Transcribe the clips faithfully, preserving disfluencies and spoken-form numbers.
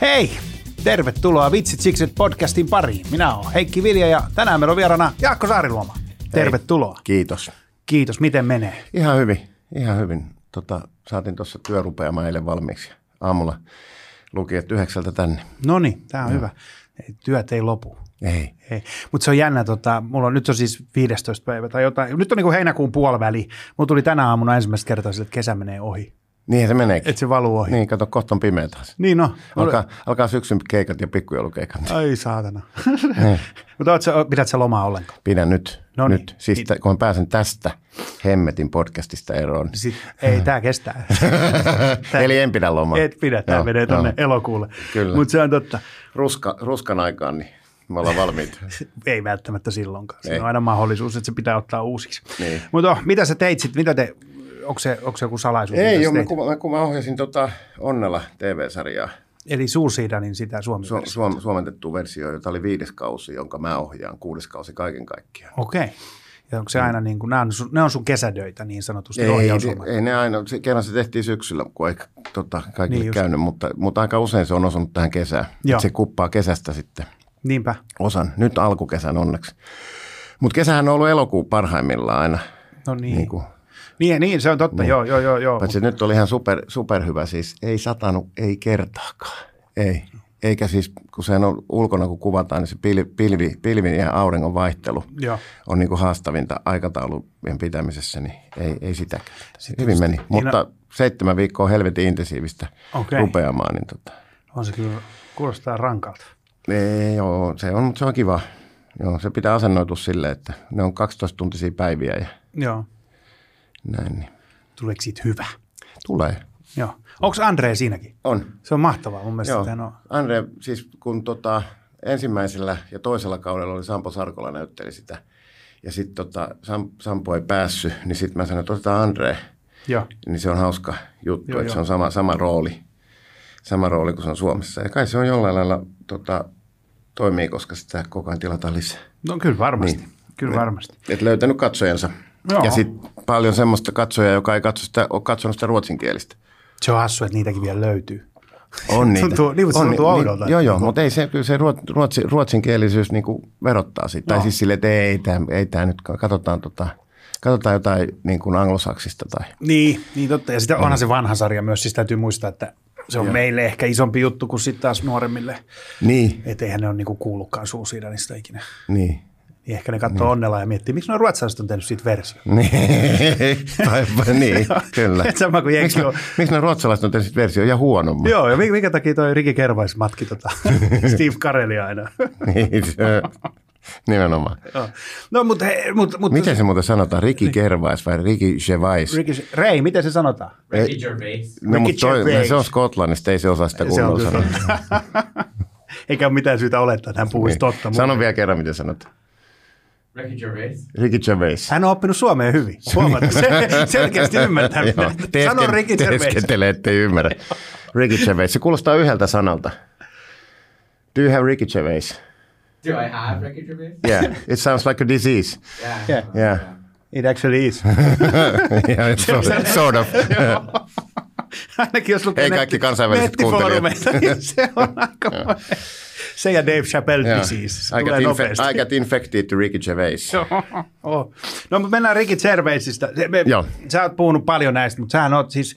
Hei! Tervetuloa Vitsit Sikseen podcastin pariin. Minä olen Heikki Vilja ja tänään meillä on vierana Jaakko Saariluoma. Tervetuloa. Hei, kiitos. Kiitos. Miten menee? Ihan hyvin. Ihan hyvin. Tota, saatiin tuossa työrupeamaan eilen valmiiksi. Aamulla luki, että yhdeksältä tänne. Noniin, tämä on ja hyvä. Työt ei lopu. Ei. Ei. Mutta se on jännä, tota, mulla on, nyt on siis viidestoista päivä tai jotain, nyt on niin kuin heinäkuun puoliväli. Mulla tuli tänä aamuna ensimmäistä kertaa sille, että kesä menee ohi. Niin se meneekin. Että se valuu ohi. Niin, kato, kohta on pimeä taas. Niin no. Alkaa, alkaa syksyn keikat ja pikkujoulukeikat. Ai saatana. Mutta pidät sä lomaa ollenkaan? Pidän nyt. Noniin. Nyt. Siis It... kun pääsen tästä Hemmetin podcastista eroon. Sit, ei, tää kestää. tää... Eli en pidä lomaa. Et pidä, tää joo, menee tonne joo. elokuulle. Kyllä. Mutta se on totta. Ruska, ruskan aikaan niin. Me ollaan valmiita. Ei välttämättä silloinkaan. Se on aina mahdollisuus, että se pitää ottaa uusiksi. Niin. Mutta mitä sä teit sitten? Mitä te, onko se, onko se joku salaisuus? Ei, joo, mä, kun, mä, kun mä ohjasin tota Onnella T V-sarjaa. Eli Suur-Sedanin sitä suomi-versiota. Su, suom, suomentettu versio, jota oli viides kausi, jonka mä ohjaan. Kuudes kausi kaiken kaikkiaan. Okei. Okay. Ja onko se aina niin kuin, ne on sun kesätöitä niin sanotusti? Ei, ei, ei ne aina. Se, kerran se tehtiin syksyllä, kun ei tota, kaikille niin käynyt, mutta, mutta aika usein se on osunut tähän kesään. Se kuppaa kesästä sitten. Niinpä. Osan. Nyt alkukesän onneksi. Mutta kesähän on ollut elokuu parhaimmillaan aina. No niin. Niin, kuin, niin, niin se on totta. Niin. Joo, joo, joo. joo. Paitsi nyt oli ihan super, superhyvä. Siis ei satanut, ei kertaakaan. Ei. Eikä siis, kun sehän on ulkona, kun kuvataan, niin se pilvi, pilvi, pilvin ja auringon vaihtelu joo. on niin kuin haastavinta aikataulujen pitämisessä, niin ei, ei sitäkään. Sitten hyvin meni. Niin, mutta no, seitsemän viikkoa helvetin intensiivistä okay. rupeamaan. Niin tota. On se kyllä, kuulostaa rankalta. Ei, joo, se on, mutta se on kiva. Joo, se pitää asennoitua silleen, että ne on kaksitoista-tuntisia päiviä ja joo. näin. Niin. Tuleeko siitä hyvä? Tulee. Joo. Onko Andre siinäkin? On. Se on mahtavaa mun mielestä. Joo. On. Andre, siis kun tota, ensimmäisellä ja toisella kaudella oli Sampo Sarkola näytteli sitä ja sitten tota, Sam, Sampo ei päässyt, niin sitten mä sanoin, että otetaan Andre. Joo. Niin se on hauska juttu, joo, että jo. se on sama, sama rooli. Sama rooli kuin se on Suomessa. Ja kai se on jollain lailla tota, toimii, koska sitä koko ajan tilataan lisää. No kyllä varmasti. Niin. Kyllä varmasti. Et löytänyt katsojansa. Joo. Ja sitten paljon semmoista katsojaa, joka ei katso sitä, ole katsonut sitä ruotsinkielistä. Se on hassu, että niitäkin vielä löytyy. On niitä. Tuntuu, niin, mutta se tuntuu oudolta. Joo, joo, mutta ei se, kyllä se ruotsi, ruotsinkielisyys niin kuin verottaa siitä. Tai siis silleen, että ei tämä ei tää nyt, katsotaan tota... Katsotaan jotain niin kuin anglosaksista tai... Niin, niin totta. Ja sitä onhan mm. se vanha sarja myös. Siis täytyy muistaa, että se on ja. meille ehkä isompi juttu kuin sitten taas nuoremmille. Niin. Että eihän ne ole niin kuin kuullutkaan Suur-Sedanista ikinä. Niin. Niin ehkä ne katsoo niin. Onnella ja miettii, miksi nuo ruotsalaiset on tehnyt siitä versio. Niin, Taipa, niin kyllä. Sama kuin miksi, on... miksi ne ruotsalaiset on tehnyt siitä versio ja huonomman? Joo, ja minkä takia toi Ricky Gervais matki tota Steve Carellia aina? Niin se... Nimenomaan. No, no, mut, he, mut, mut, miten se muuten sanotaan? Ricky Gervais vai Ricky Gervais? Ricky, Rei, miten se sanotaan? Ricky Gervais. No, Ricky toi, Gervais. Se on Skotlannista, ei se osaa sitä kuulua sanoa. Eikä ole mitään syytä olettaa, että hän puhuisi niin. totta. Sano muuten. vielä kerran, miten sanot. Ricky Gervais. Ricky Gervais. Hän on oppinut suomea hyvin. Huomaat, selkeästi ymmärtää. Joo, teesken, sano Ricky Gervais. Teeskentele, ettei ymmärrä. Ricky Gervais. Se kuulostaa yhdeltä sanalta. Do you have Ricky Gervais? Do I have Ricky Gervais? Yeah, it sounds like a disease. Yeah. Yeah. yeah. It actually is. yeah, it's sort of. Sort of. Ainakin jos lukee nettifoorumeita, niin se on aika monen. Se ja Dave Chappelle yeah. disease. I got, infe- I got infected to Ricky Gervais. oh. No, mutta mennään Ricky Gervaisista. Me, sä oot puhunut paljon näistä, mutta sähän oot siis...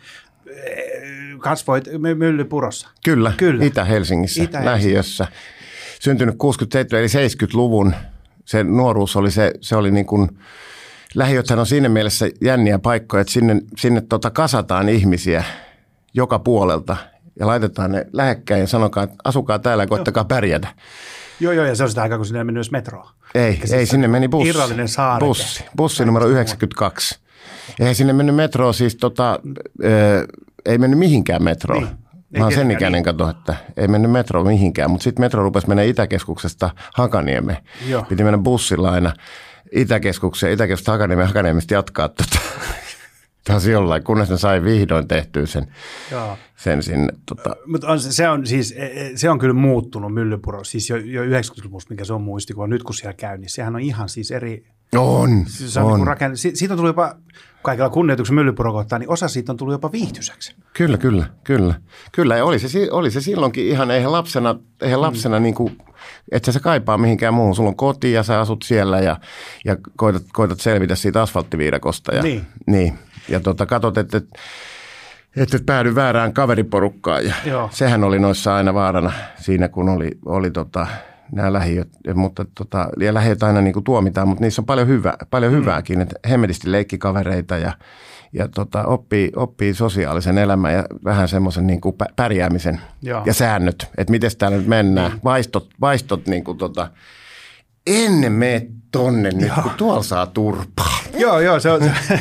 Kasvoit Myllypurossa. Kyllä, Kyllä. Itä-Helsingissä, Itä-Helsingissä, lähiössä. Syntynyt kuusikymmentäseitsemän eli seitsemänkymmentäluvun, se nuoruus oli se, se oli niin kuin, lähiöthän on siinä mielessä jänniä paikkoja, että sinne, sinne tota kasataan ihmisiä joka puolelta ja laitetaan ne lähekkäin ja sanokaa, että asukaa täällä ja koittakaa pärjätä. Joo, joo, ja se on sitä aikaa, kun sinne ei mennyt edes metroa. Ei, ei sinne meni bussi. Irrallinen saari. Bussi, bussi numero yhdeksänkymmentäkaksi. Ei sinne mennyt metroa, siis tota, ö, ei mennyt mihinkään metroa. Niin. Mä oon sen ikäinen katso, että ei mennyt metro mihinkään, mutta sitten metro rupesi mennä Itäkeskuksesta Hakaniemeen. Joo. Piti mennä bussilla aina Itäkeskukseen, Itäkeskuksesta Hakaniemeen, Hakaniemistä jatkaa tuota taas jollain, kunnes ne sai vihdoin tehtyä sen, sen sinne. Tota. Mutta se on siis, se on kyllä muuttunut Myllypuro, siis jo, jo yhdeksänkymmentäluvusta, mikä se on muistikuva, nyt kun siellä käy, niin sehän on ihan siis eri... On, siis on. on. Niin rakenne- si- siitä on tullut jopa... kaikilla kunnioituksen Myllypuro kohtaan, niin osa siitä on tullut jopa viihtyisäksi. Kyllä, kyllä, kyllä. Kyllä, ja oli se, oli se silloinkin ihan, eihän lapsena, eihän lapsena mm. niin kuin, et sä, sä kaipaa mihinkään muuhun. Sulla on koti ja sä asut siellä ja, ja koitat, koitat selvitä siitä asfalttiviidakosta. Ja, niin. niin. Ja tota, katot, että et, et, et päädy väärään kaveriporukkaan. Ja sehän oli noissa aina vaarana siinä, kun oli, oli tota... nämä lähiöt, mutta tota, ja lähiöt aina niin kuin tuomitaan, mutta niissä on paljon, hyvää, paljon hyvääkin, että hemmetisti leikkikavereita ja, ja tota, oppii, oppii sosiaalisen elämän ja vähän semmoisen niin kuin pärjäämisen Joo. ja säännöt, että miten täällä nyt mennään, mm. vaistot, vaistot niin kuin tota, ennen mene tonne nyt, kun tuolla saa turpaa. Joo, joo, se on, se,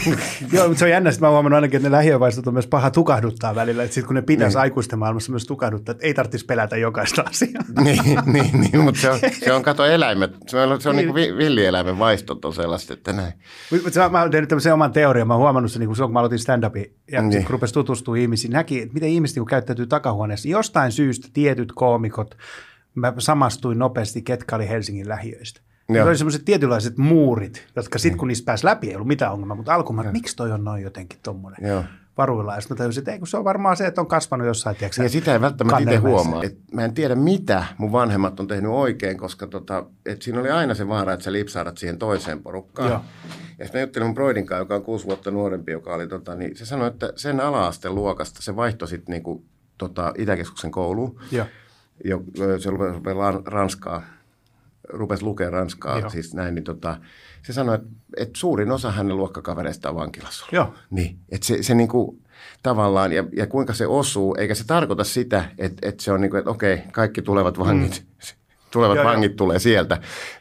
joo, mutta se on jännä, että mä oon huomannut ainakin, että ne lähiövaistot on myös paha tukahduttaa välillä, että sitten kun ne pitäisi niin. aikuisten maailmassa myös tukahduttaa, että ei tarvitsisi pelätä jokaista asiaa. Niin, niin, niin mutta se on, se on kato eläimet, se on, se on niin. niin kuin villieläimen vaistot on sellaista, että näin. Mutta mä oon tehnyt tämmöisen oman teorian, mä oon huomannut se niin kuin silloin, kun mä aloitin stand-upin ja niin. kun rupesi tutustumaan ihmisiin, näki, että miten ihmiset kun käyttäytyy takahuoneessa, jostain syystä tietyt koomikot, mä samastuin nopeasti, ketkä oli Helsingin lähiöistä. Ne oli semmoiset tietynlaiset muurit, jotka sitten kun niissä pääsi läpi, ei ollut mitään ongelmaa, mutta alkuun mä, että miksi toi on noin jotenkin tuommoinen varuilla. Ja sitten mä tajusin, että ei, kun se on varmaan se, että on kasvanut jossain, tiedätkö. Ja sitä ei välttämättä itse huomaa. Et mä en tiedä, mitä mun vanhemmat on tehnyt oikein, koska tota, et siinä oli aina se vaara, että sä lipsaadat siihen toiseen porukkaan. Joo. Ja sitten mä juttelin mun broidin kanssa, joka on kuusi vuotta nuorempi, joka oli, tota, niin se sanoi, että sen ala-asteen luokasta se vaihtoi sitten niinku, tota, Itäkeskuksen kouluun. Joo. Jo, se rupesi ranskaa, rupesi lukea ranskaa, Joo. siis näin, niin tota, se sanoi, että, että suurin osa hänen luokkakavereista on vankilassa. Joo. Niin, että se, se niin kuin tavallaan, ja, ja kuinka se osuu, eikä se tarkoita sitä, että, että se on niin kuin, että okei, kaikki tulevat vangit, mm. tulevat Joo, vangit jo. Tulee sieltä.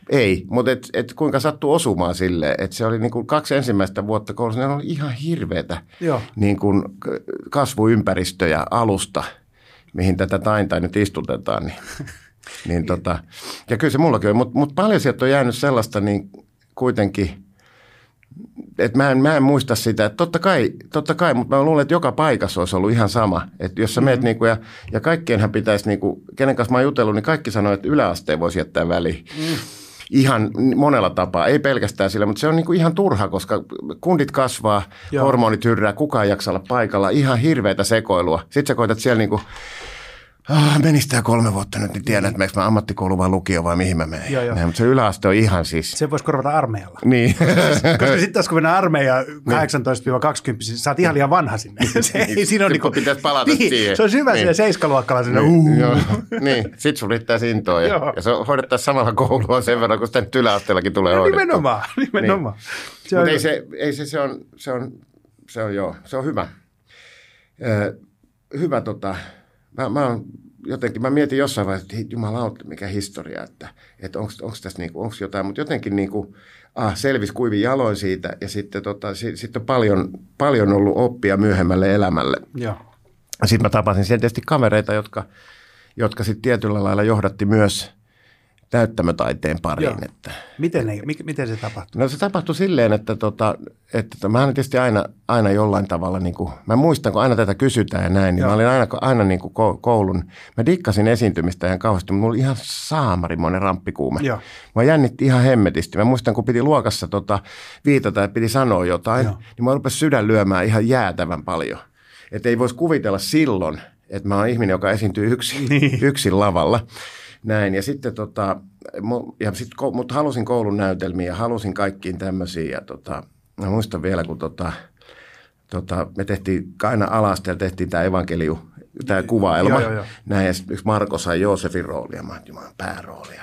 Ei, mutta et, et kuinka sattuu osumaan silleen, että se oli niin kuin kaksi ensimmäistä vuotta koulussa, ne oli ihan hirveätä niin kuin kasvuympäristöjä alusta, mihin tätä taintaa nyt istutetaan. Niin, niin tota, ja kyllä se mullakin on, mutta mut paljon sieltä on jäänyt sellaista niin kuitenkin, että mä en, mä en muista sitä, että totta kai, totta kai, mutta mä luulen, että joka paikassa olisi ollut ihan sama. Että jos sä meet mm-hmm. niin kuin, ja, ja kaikkienhän pitäisi, niin kuin, kenen kanssa mä oon jutellut, niin kaikki sanoo, että yläasteen voisi jättää väliin. Mm. Ihan monella tapaa, ei pelkästään sillä, mutta se on niin kuin ihan turha, koska kundit kasvaa, Joo. hormonit hyrrää, kukaan jaksaa olla paikalla, ihan hirveätä sekoilua. Sitten sä koetat siellä niin kuin, ah, menisi tämä kolme vuotta nyt, niin tiedän, että meneekö mä ammattikoulu vai lukio vai mihin mä menen. Joo, jo. Näin, mutta se yläaste on ihan siis. Se voisi korvata armeijalla. Niin. Koska sitten taas kun mennään armeijaan kahdeksantoista kaksikymmentä, niin sä oot ihan liian vanha sinne. Se ei, siinä on niin kuin, pitäisi palata niin, siihen. Se on hyvä niin. siellä seiskaluokkalaisena. Niin, joo, niin. Sitten sun riittää intoa. Ja, ja se hoidettaisiin samalla koulua sen verran, kun sitä nyt yläasteellakin tulee hoidettua. Nimenomaan, nimenomaan. Niin. Mutta ei se, ei se, se on, se on, se on joo, se on hyvä. Ö, hyvä tota... Mä, mä, on, jotenkin, mä mietin jossain vaiheessa, että jumalauta, mikä historia, että, että onko tässä niinku, onko jotain, mutta jotenkin niinku, ah, selvisi kuivin jaloin siitä ja sitten tota, si, sit on paljon, paljon ollut oppia myöhemmälle elämälle. Joo. Sitten mä tapasin siellä tietysti kavereita, jotka, jotka sitten tietyllä lailla johdatti myös näyttämötaiteen pariin. Että, miten, ei, mik, miten se tapahtui? No se tapahtui silleen, että, tota, että mä tietysti aina, aina jollain tavalla, niin kuin, mä muistan, kun aina tätä kysytään ja näin, niin Joo. mä olin aina, aina niin kuin koulun, mä dikkasin esiintymistä ihan kauheasti, mutta mulla oli ihan saamarimoinen ramppikuume. Joo. Mä jännitti ihan hemmetisti. Mä muistan, kun piti luokassa tota, viitata ja piti sanoa jotain, Joo. niin mä rupesin sydän lyömään ihan jäätävän paljon. Että ei voisi kuvitella silloin, että mä oon ihminen, joka esiintyy yksin, yksin lavalla. Näin, ja sitten tota, ja sit, mut halusin koulun näytelmiä ja halusin kaikkiin tämmöisiin. Ja tota, mä muistan vielä, kun tota, tota, me tehtiin, aina ala-asteella tehtiin tämä evankeliu, tämä kuvaelma. Joo, joo, joo. Näin, ja yksi Marko sai Joosefin roolia, mä ajattelin, mä oon pääroolia.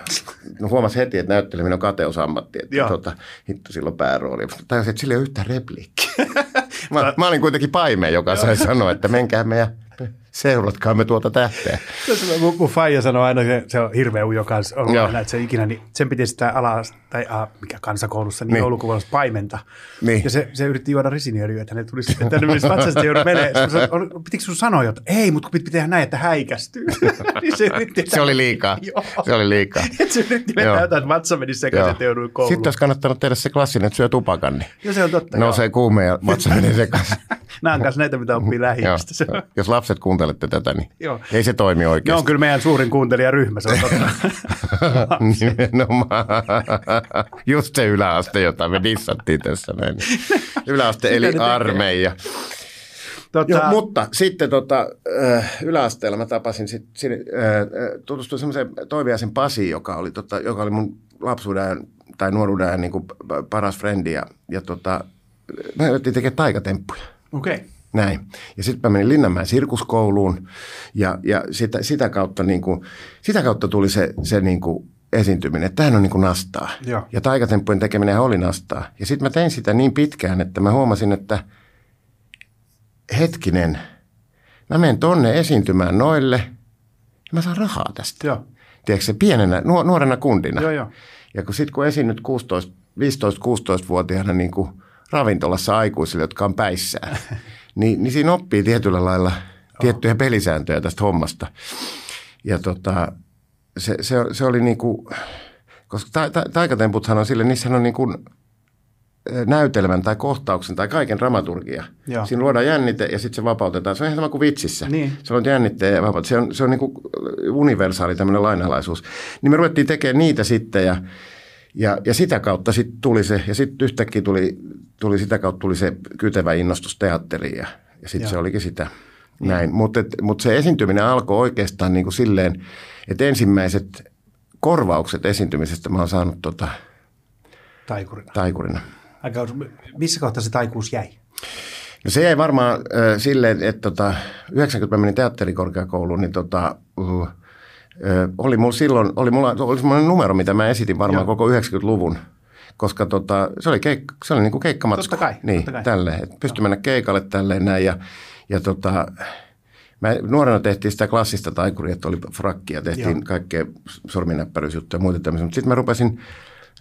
No huomasin heti, että näytteleminen on kateusammatti, että tota, hitto, sillä on pääroolia. Tajusin, että sillä ei ole yhtään repliikkiä. Mä, mä olin kuitenkin paimeen, joka sai sanoa, että menkää meidän... Seulotkaamme tuota tähteä. Mun, mun faija sanoi aina, että se on hirveä ujo kanssa, aina, että se ikinä, niin sen piti sitä ala, tai a, mikä kansakoulussa, niin, niin. joulukuvallassa paimenta. Niin. Ja se, se yritti juoda risiniöljyä, että ne tulisi, että ne menisi vatsasta ja joudut menee. Pitikö sun sanoa jotain? Ei, mutta kun piti tehdä näin, että häikästyy. niin se, yritti, se oli liikaa. Joo. Se oli liikaa. se yritti vetää jotain, että vatsa meni sekaisin, että jouduin kouluun. Sitten olisi kannattanut tehdä se klassinen, että syö tupakan, niin joo, se on totta, nousee kuumeen ja vatsa meni sekaisin. Nämä on kanssa näitä, mitä oppii lähiöstä. Jos lapset kuuntelette tätä, niin Joo. ei se toimi oikeasti. Ne on kyllä meidän suurin kuuntelijaryhmä, se on totta. Nimenomaan. Just se yläaste, jota me dissattiin tässä näin. Yläaste eli armeija. Tota... Joo, mutta sitten tota, yläasteella mä tapasin, sit, sit, tutustuin semmoiseen Toiviaisen Pasiin, joka oli, tota, joka oli mun lapsuuden tai nuoruuden niin kuin paras frendi. Ja, ja tota, mä yritin tekemään taikatemppuja. Okei. Okay. Näin. Ja sitten mä menin Linnanmäen sirkuskouluun ja, ja sitä, sitä, kautta niin kuin, sitä kautta tuli se, se niin kuin esiintyminen, että tämähän on niin kuin nastaa. Joo. Ja taikatemppujen tekeminen oli nastaa. Ja sitten mä tein sitä niin pitkään, että mä huomasin, että hetkinen, mä menen tonne esiintymään noille ja mä saan rahaa tästä. Joo. Tiedätkö se pienenä, nuorena kundina. Joo, jo. Ja kun sitten kun esiinnyt viisitoista kuusitoista-vuotiaana niin kuin ravintolassa aikuisille, jotka on päissään, niin, niin siinä oppii tietyllä lailla tiettyjä pelisääntöjä tästä hommasta. Ja tota, se, se, se oli niin kuin, koska ta, ta, taikatemputhan on sille, niissähän on niin kuin näytelmän tai kohtauksen tai kaiken dramaturgia. Joo. Siinä luodaan jännite ja sitten se vapautetaan. Se on ihan sama kuin vitsissä. Niin. Se on jännitteen ja vapaut. Se on, se on niin kuin universaali tämmöinen lainalaisuus. Niin me ruvettiin tekemään niitä sitten ja, ja, ja sitä kautta sitten tuli se, ja sitten yhtäkkiä tuli, tuli sitä kautta tuli se kytevä innostus teatteriin ja, ja sitten se olikin sitä näin. Mutta mut se esiintyminen alkoi oikeastaan niin kuin silleen, että ensimmäiset korvaukset esiintymisestä mä oon saanut tota, taikurina. taikurina. Aika, missä kohtaa se taikuus jäi? No se jäi varmaan äh, silleen, että tota, yhdeksänkymmentä menin teatterikorkeakouluun, niin tota, uh, äh, oli mulla silloin, oli mulla, oli semmoinen numero, mitä mä esitin varmaan Joo. koko yhdeksänkymmentäluvun, koska tota, se oli, keik, se oli niinku keikkamatsko. Totta kai. Niin, totta kai. Tälleen, että pystyi mennä keikalle tälleen näin ja, ja tota, mä, nuorena tehtiin sitä klassista taikuria, että oli frakkia, tehtiin Joo. kaikkea sorminäppäryysjuttuja ja muuta tämmöisiä, mutta sitten mä rupesin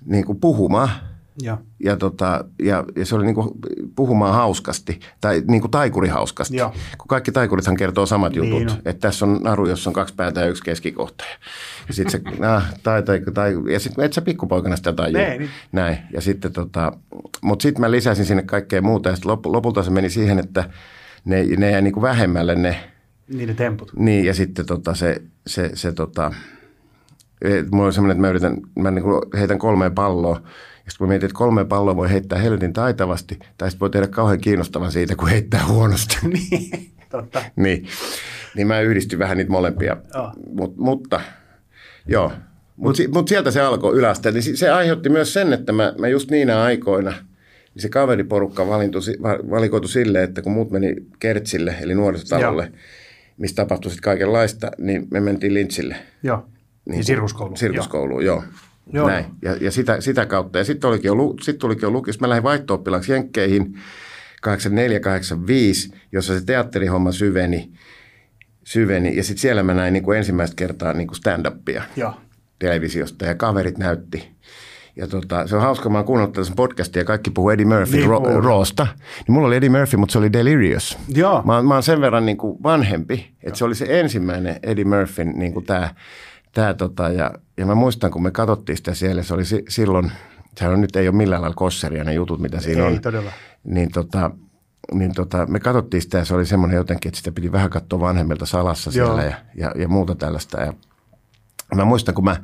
niinku puhumaan. Ja. Ja, tota, ja, ja se oli niinku puhumaan hauskasti, tai niinku taikurihaskasti, kun kaikki taikurithan kertoo samat jutut, niin, no. että tässä on naru, jossa on kaksi päätä ja yksi keskikohta. Ja sitten se, nah, tai, tai, tai, ja sit, et sä pikkupoikana sitä tajua. Niin. Näin, ja sitten tota, mutta sitten mä lisäsin sinne kaikkea muuta, ja sitten lop, lopulta se meni siihen, että ne, ne jäi niinku vähemmälle ne. Niiden temput. Niin, ja sitten tota se, se, se tota, mulla oli semmoinen, että mä yritän, mä niinku heitän kolmeen palloa. Ja sitten kun mietit, että kolme palloa voi heittää helvetin taitavasti, tai sitten voi tehdä kauhean kiinnostavan siitä, kun heittää huonosti. Niin, totta. niin. niin mä yhdistin vähän niitä molempia. Oh. Mut, mutta, joo. Mutta mut, mut sieltä se alkoi ylästä. Niin se aiheutti myös sen, että mä, mä just niinä aikoina, niin se kaveriporukka valikoitu silleen, että kun muut meni Kertsille, eli nuorisotalolle, joo. missä tapahtui sitten kaikenlaista, niin me mentiin Lintsille. Joo, niin, niin sirkuskouluun. Sirkuskouluun, joo. joo. Joo. Näin. Ja, ja sitä, sitä kautta. Ja sitten sit tulikin jo lukiossa. Mä lähdin vaihto-oppilaaksi Jenkkeihin kahdeksankymmentäneljä kahdeksankymmentäviisi, jossa se teatterihomma syveni. syveni. Ja sitten siellä mä näin niin kuin ensimmäistä kertaa niin kuin stand-upia ja. televisiosta ja kaverit näytti. Ja tota, se on hauska, mä oon kuunnellut tällaisen podcastin ja kaikki puhuu Eddie Murphy niin, ro- Roosta. Niin mulla oli Eddie Murphy, mutta se oli Delirious. Joo. Mä, mä oon sen verran niin kuin vanhempi, että se oli se ensimmäinen Eddie Murphyn niin kuin tää. Tää tota, ja, ja mä muistan, kun me katsottiin sitä siellä, se oli si, silloin, sehän nyt ei ole millään lailla kosseria ne jutut, mitä siinä ei, on. Ei todella. Niin, tota, niin tota, me katsottiin sitä ja se oli semmoinen jotenkin, että sitä piti vähän katsoa vanhemmilta salassa Joo. siellä ja, ja, ja muuta tällaista. Ja mä muistan, kun mä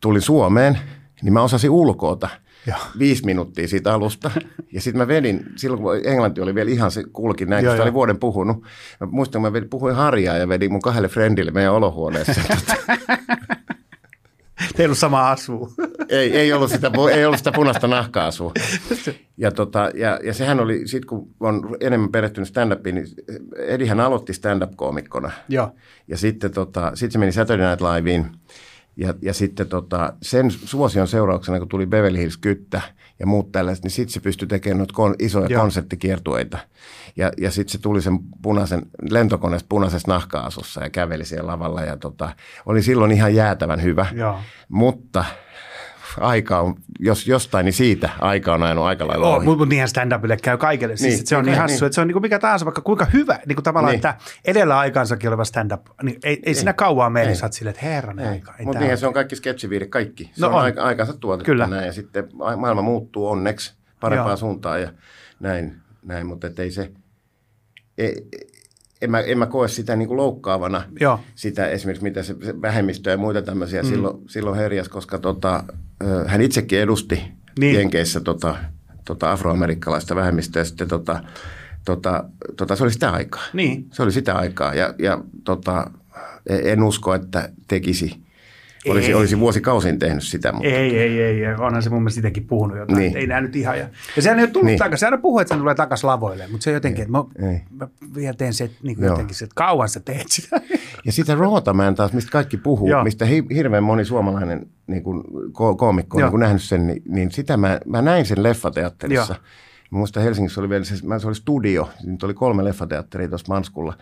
tulin Suomeen, niin mä osasin ulkoota Joo. viisi minuuttia siitä alusta. Ja sitten mä vedin, silloin kun englanti oli vielä ihan se kulki näin, kun sitä oli vuoden puhunut. Mä muistan, kun mä vedin, puhuin harjaa ja vedin mun kahdelle frendille meidän olohuoneessa. Teillä on sama asu. Ei, ei, ollut sitä, ei ollut sitä punaista nahka-asua. Ja, tota, ja, ja sehän oli, sit kun on enemmän perehtynyt stand-upiin, niin Edihän aloitti stand-up-koomikkona. Joo. Ja sitten tota, sit se meni Saturday Night Liveen. Ja, ja sitten tota, sen suosion seurauksena, kun tuli Beverly Hills kyttä ja muut tällaiset, niin sitten se pystyi tekemään noita kon, isoja Joo. konserttikiertueita. Ja, ja sitten se tuli sen punaisen, lentokoneesta punaisessa nahka-asussa ja käveli siellä lavalla. Ja tota, oli silloin ihan jäätävän hyvä. Joo. Mutta aika on, jos jostain, niin siitä aika on ajanut aika lailla ohi. Mutta niinhän stand-upille käy kaikille. Siis, niin, se on niin hassu, että se on niin kuin mikä tahansa, vaikka kuinka hyvä. Niin kuin tavallaan, niin. että edellä aikaansakin oleva stand-up, niin ei, ei, ei siinä kauaa mene, sä oot silleen, että herranen aika. Mutta niinhän se on kaikki sketsiviiri, kaikki. Se no on, on. Aika, aikansa tuotettu Kyllä. näin ja sitten maailma muuttuu onneksi parempaan Joo. suuntaan ja näin, näin mutta ei se... Ei, en mä, en mä koe sitä niin kuin loukkaavana, joo, sitä esimerkiksi mitä se, se vähemmistö ja muita tämmöisiä mm. silloin, silloin herjas, koska tota, hän itsekin edusti niin. Jenkeissä tota, tota afroamerikkalaista vähemmistöä ja sitten tota, tota, tota, se oli sitä aikaa. Niin. Se oli sitä aikaa ja, ja tota, en usko, että tekisi. Olisi, olisi vuosikausin tehnyt sitä. Mutta... Ei, ei, ei. Onhan se mun mielestä sitäkin puhunut jotain. Niin. Ei nää nyt ihan. Ja, ja sehän ei ole tullut niin. takaisin. Sehän puhuu, että se tulee takaisin lavoille. Mutta se jotenkin, että mä, mä vielä teen se, niin kuin jotenkin se, että kauan sä teet sitä. Ja sitä roota mä en taas, mistä kaikki puhuu, joo, mistä hirveän moni suomalainen niin kuin, ko- koomikko on niin kuin nähnyt sen, niin, niin sitä mä, mä näin sen leffateatterissa. Mä muistan Helsingissä oli vielä se, se oli studio. Nyt oli kolme leffateatteria tuossa Manskulla.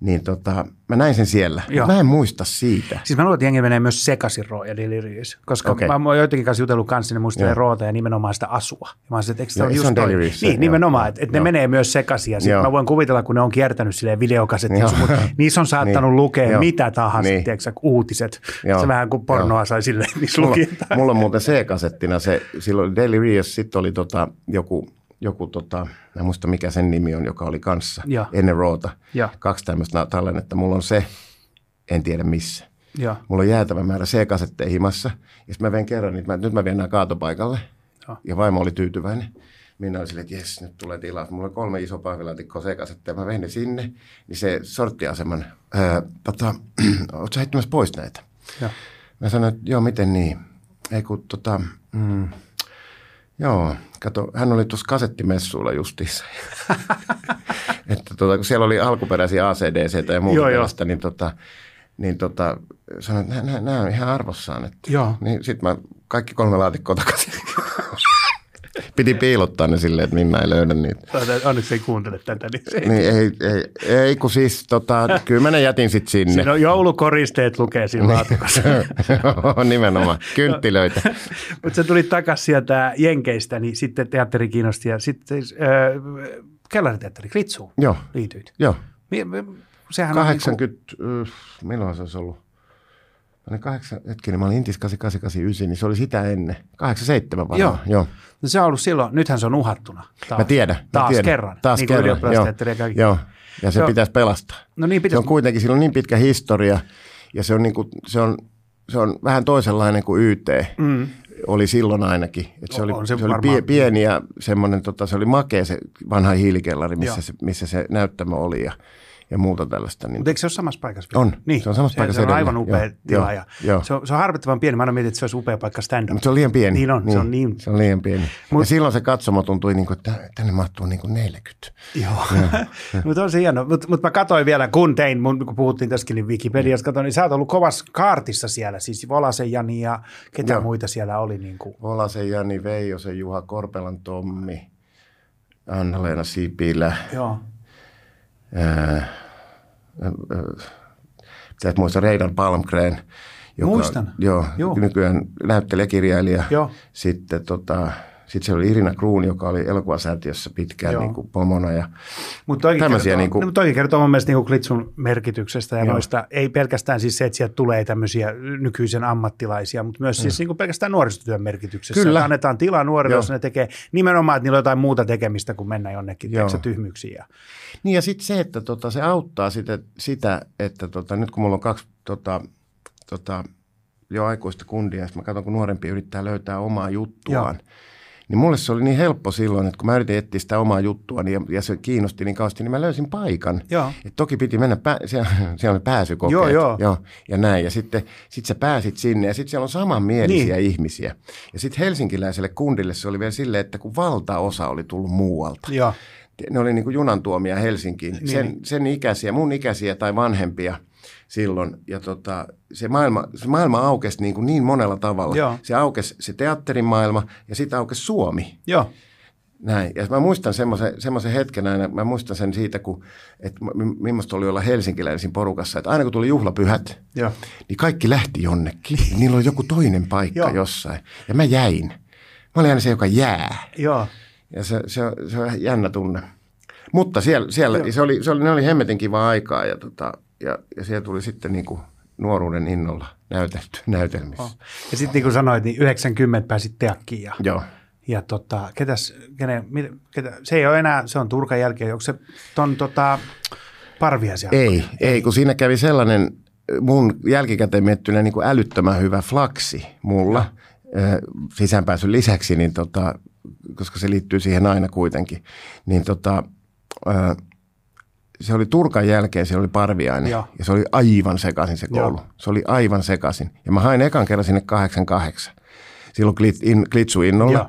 Niin tota, mä näin sen siellä. Mä en muista siitä. Siis mä luulen, että jengi menee myös sekaisin Roo ja Delirious. Koska okay. mä oon joitakin kanssa jutellut kanssa, niin muistelee Roota ja nimenomaan sitä asua. Ja mä oon sitä, että eikö on Delirious. Niin, joo, nimenomaan. Että et ne menee myös sekaisin. Ja sit joo. mä voin kuvitella, kun ne on kiertänyt silleen videokasettiinsa, mutta niissä on saattanut niin. lukea joo. mitä tahansa, niin. tiedätkö, uutiset. Joo. Se vähän kuin pornoa joo. sai silleen, niissä luki. Mulla on muuten C-kasettina se, silloin Delirious, sitten oli tota, joku... Joku, tota, mä en muista mikä sen nimi on, joka oli kanssa ja. ennen Roota. Ja. Kaksi tämmöistä tallennetta. Mulla on se, en tiedä missä. Ja. Mulla on jäätävä määrä C-kasetteja himassa. Ja sitten mä vien kerran, niin mä, nyt mä vien nää kaatopaikalle. Ja, ja vaimo oli tyytyväinen. Minä olin silleen, että jes, nyt tulee tilaa. Mulla on kolme iso pahvilaatikkoa C-kasetteja. Mä vien ne sinne, niin se sorttiaseman, tota, oot sä heittämässä pois näitä? Ja. Mä sanoin, että joo, miten niin? Ei kun tota... Mm, joo, kato, hän oli tuossa kasettimessuilla justiinsa, että tuota, kun siellä oli alkuperäisiä A C D C ja muuta tällaista, niin, tota, niin tota, sanoin, että nämä on ihan arvossaan, että niin sitten mä kaikki kolme laatikkoa takaisin. Piti piilottaa ne silleen, että minä ei löydä niitä. Onneksi ei kuuntele tätä. Niin, se ei. niin ei, ei, ei, kun siis tota, kymmenen jätin sitten sinne. Siinä on joulukoristeet lukee siinä laatikossa. Nimenomaan, kynttilöitä. No, mutta sä tulit takaisin sieltä Jenkeistä, niin sitten teatteri kiinnosti ja sitten äh, Kellariteatteri, Kritsuun liityit. Joo. Sehän kahdeksankymmentä, on niin kuin... milloin se olisi ollut? kahdeksan, hetkinen, mä olin Intis kahdeksan kahdeksan yhdeksän, niin se oli sitä ennen. kahdeksankymmentäseitsemän vanhaa. Joo. Joo. No se on ollut silloin, nythän se on uhattuna. Taas, mä tiedän. Mä taas tiedän. kerran. Taas niin kerran, joo. joo. Ja se joo. pitäisi pelastaa. No niin, pitäisi. Se on kuitenkin, sillä on niin pitkä historia, ja se on, niin kuin, se on, se on vähän toisenlainen kuin Y T. Mm. Oli silloin ainakin. Et se oli, on se se varmaan, oli pieni ja semmoinen, tota, se oli makea se vanha hiilikellari, missä se, missä se näyttämä oli, ja... ja muuta tällaista. Niin. Mutta eikö se ole samassa paikassa? On. Niin. Se on samassa se, paikassa. Se on aivan upea joo, tila. Joo, joo. Se, on, se on harvittavan pieni. Mä aina mietin, että se olisi upea paikka stand-up. Mutta se on liian pieni. Niin on. Niin. Se on niin. Se on liian pieni. Mut, ja silloin se katsomo tuntui, niin kuin, että tänne mahtuu niin kuin neljäkymmentä. Joo. Mutta on se hieno. Mutta mut mä katsoin vielä, kun tein, mun, kun puhuttiin tässäkin niin Wikipediassa, katsoin, niin sä oot ollut kovassa kaartissa siellä. Siis Volasen Jani ja ketä joo. muita siellä oli. Niin kuin. Volasen Jani, Veijosen Juha, Korpelan Tommi, Anna-Leena Sipilä. Joo. Öö, öö, pitäisi muistaa Reidar Palmgren, joka muistan. Joo, joo. nykyään näyttelijäkirjailija. Joo. Sitten tota, sit se oli Irina Kruun, joka oli elokuvasäätiössä pitkään niin kuin pomona. Mutta toikin kertoo mun mielestä niin kuin Klitsun merkityksestä ja joo. noista. Ei pelkästään siis se, että sieltä tulee tämmöisiä nykyisen ammattilaisia, mutta myös siis niin kuin pelkästään nuorisotyön merkityksessä. Kyllä. Annetaan tilaa nuorille, jos ne tekee nimenomaan, että niillä on jotain muuta tekemistä, kun mennään jonnekin teksä tyhmyyksiin. Niin ja sitten se, että tota, se auttaa sitä, sitä että tota, nyt kun mulla on kaksi tota, tota, jo aikuista kundia, ja mä katson, kun nuorempi yrittää löytää omaa juttuaan, joo. niin mulle se oli niin helppo silloin, että kun mä yritin etsiä sitä omaa juttuani ja, ja se kiinnosti niin kauheasti, niin mä löysin paikan. Et toki piti mennä, pää, siellä, siellä oli pääsykokeet joo, joo. Joo, ja näin. Ja sitten sit sä pääsit sinne ja sitten siellä on samanmielisiä niin. ihmisiä. Ja sitten helsinkiläiselle kundille se oli vielä silleen, että kun valtaosa oli tullut muualta. Joo. Ne oli niin kuin junantuomia Helsinkiin, niin. sen, sen ikäisiä, mun ikäisiä tai vanhempia silloin. Ja tota, se, maailma, se maailma aukesi niin, kuin niin monella tavalla. Joo. Se aukesi se teatterin maailma ja sitten aukesi Suomi. Joo. Näin. Ja mä muistan semmoisen hetken aina, mä muistan sen siitä, kun, että millaista oli olla helsinkiläisin porukassa. Että aina kun tuli juhlapyhät, joo. niin kaikki lähti jonnekin. Niillä oli joku toinen paikka joo. jossain. Ja mä jäin. Mä olin aina se, joka jää. Joo. Ja se, se, se on jännä tunne. Mutta siellä, siellä se oli, se oli, ne oli hemmetin kivaa aikaa ja, tota, ja, ja siellä tuli sitten niin kuin nuoruuden innolla näytelty, näytelmissä. Oh. Ja sitten niin kuin sanoit, niin yhdeksänkymmentä pääsit Teakkiin ja, joo. ja tota, ketäs, kenen, ketä, se ei ole enää, se on Turkan jälkeen, onko se ton tota... Parviaisia. Ei, ei, kun siinä kävi sellainen mun jälkikäteen miettynä niin kuin älyttömän hyvä flaksi mulla sisäänpääsyn lisäksi, niin tota, koska se liittyy siihen aina kuitenkin, niin tota, se oli Turkan jälkeen, se oli Parviainen ja, ja se oli aivan sekaisin se koulu. Ja. Se oli aivan sekaisin. Ja mä hain ekan kerran sinne kahdeksankymmentäkahdeksan. Silloin Klitsu innolla. Ja.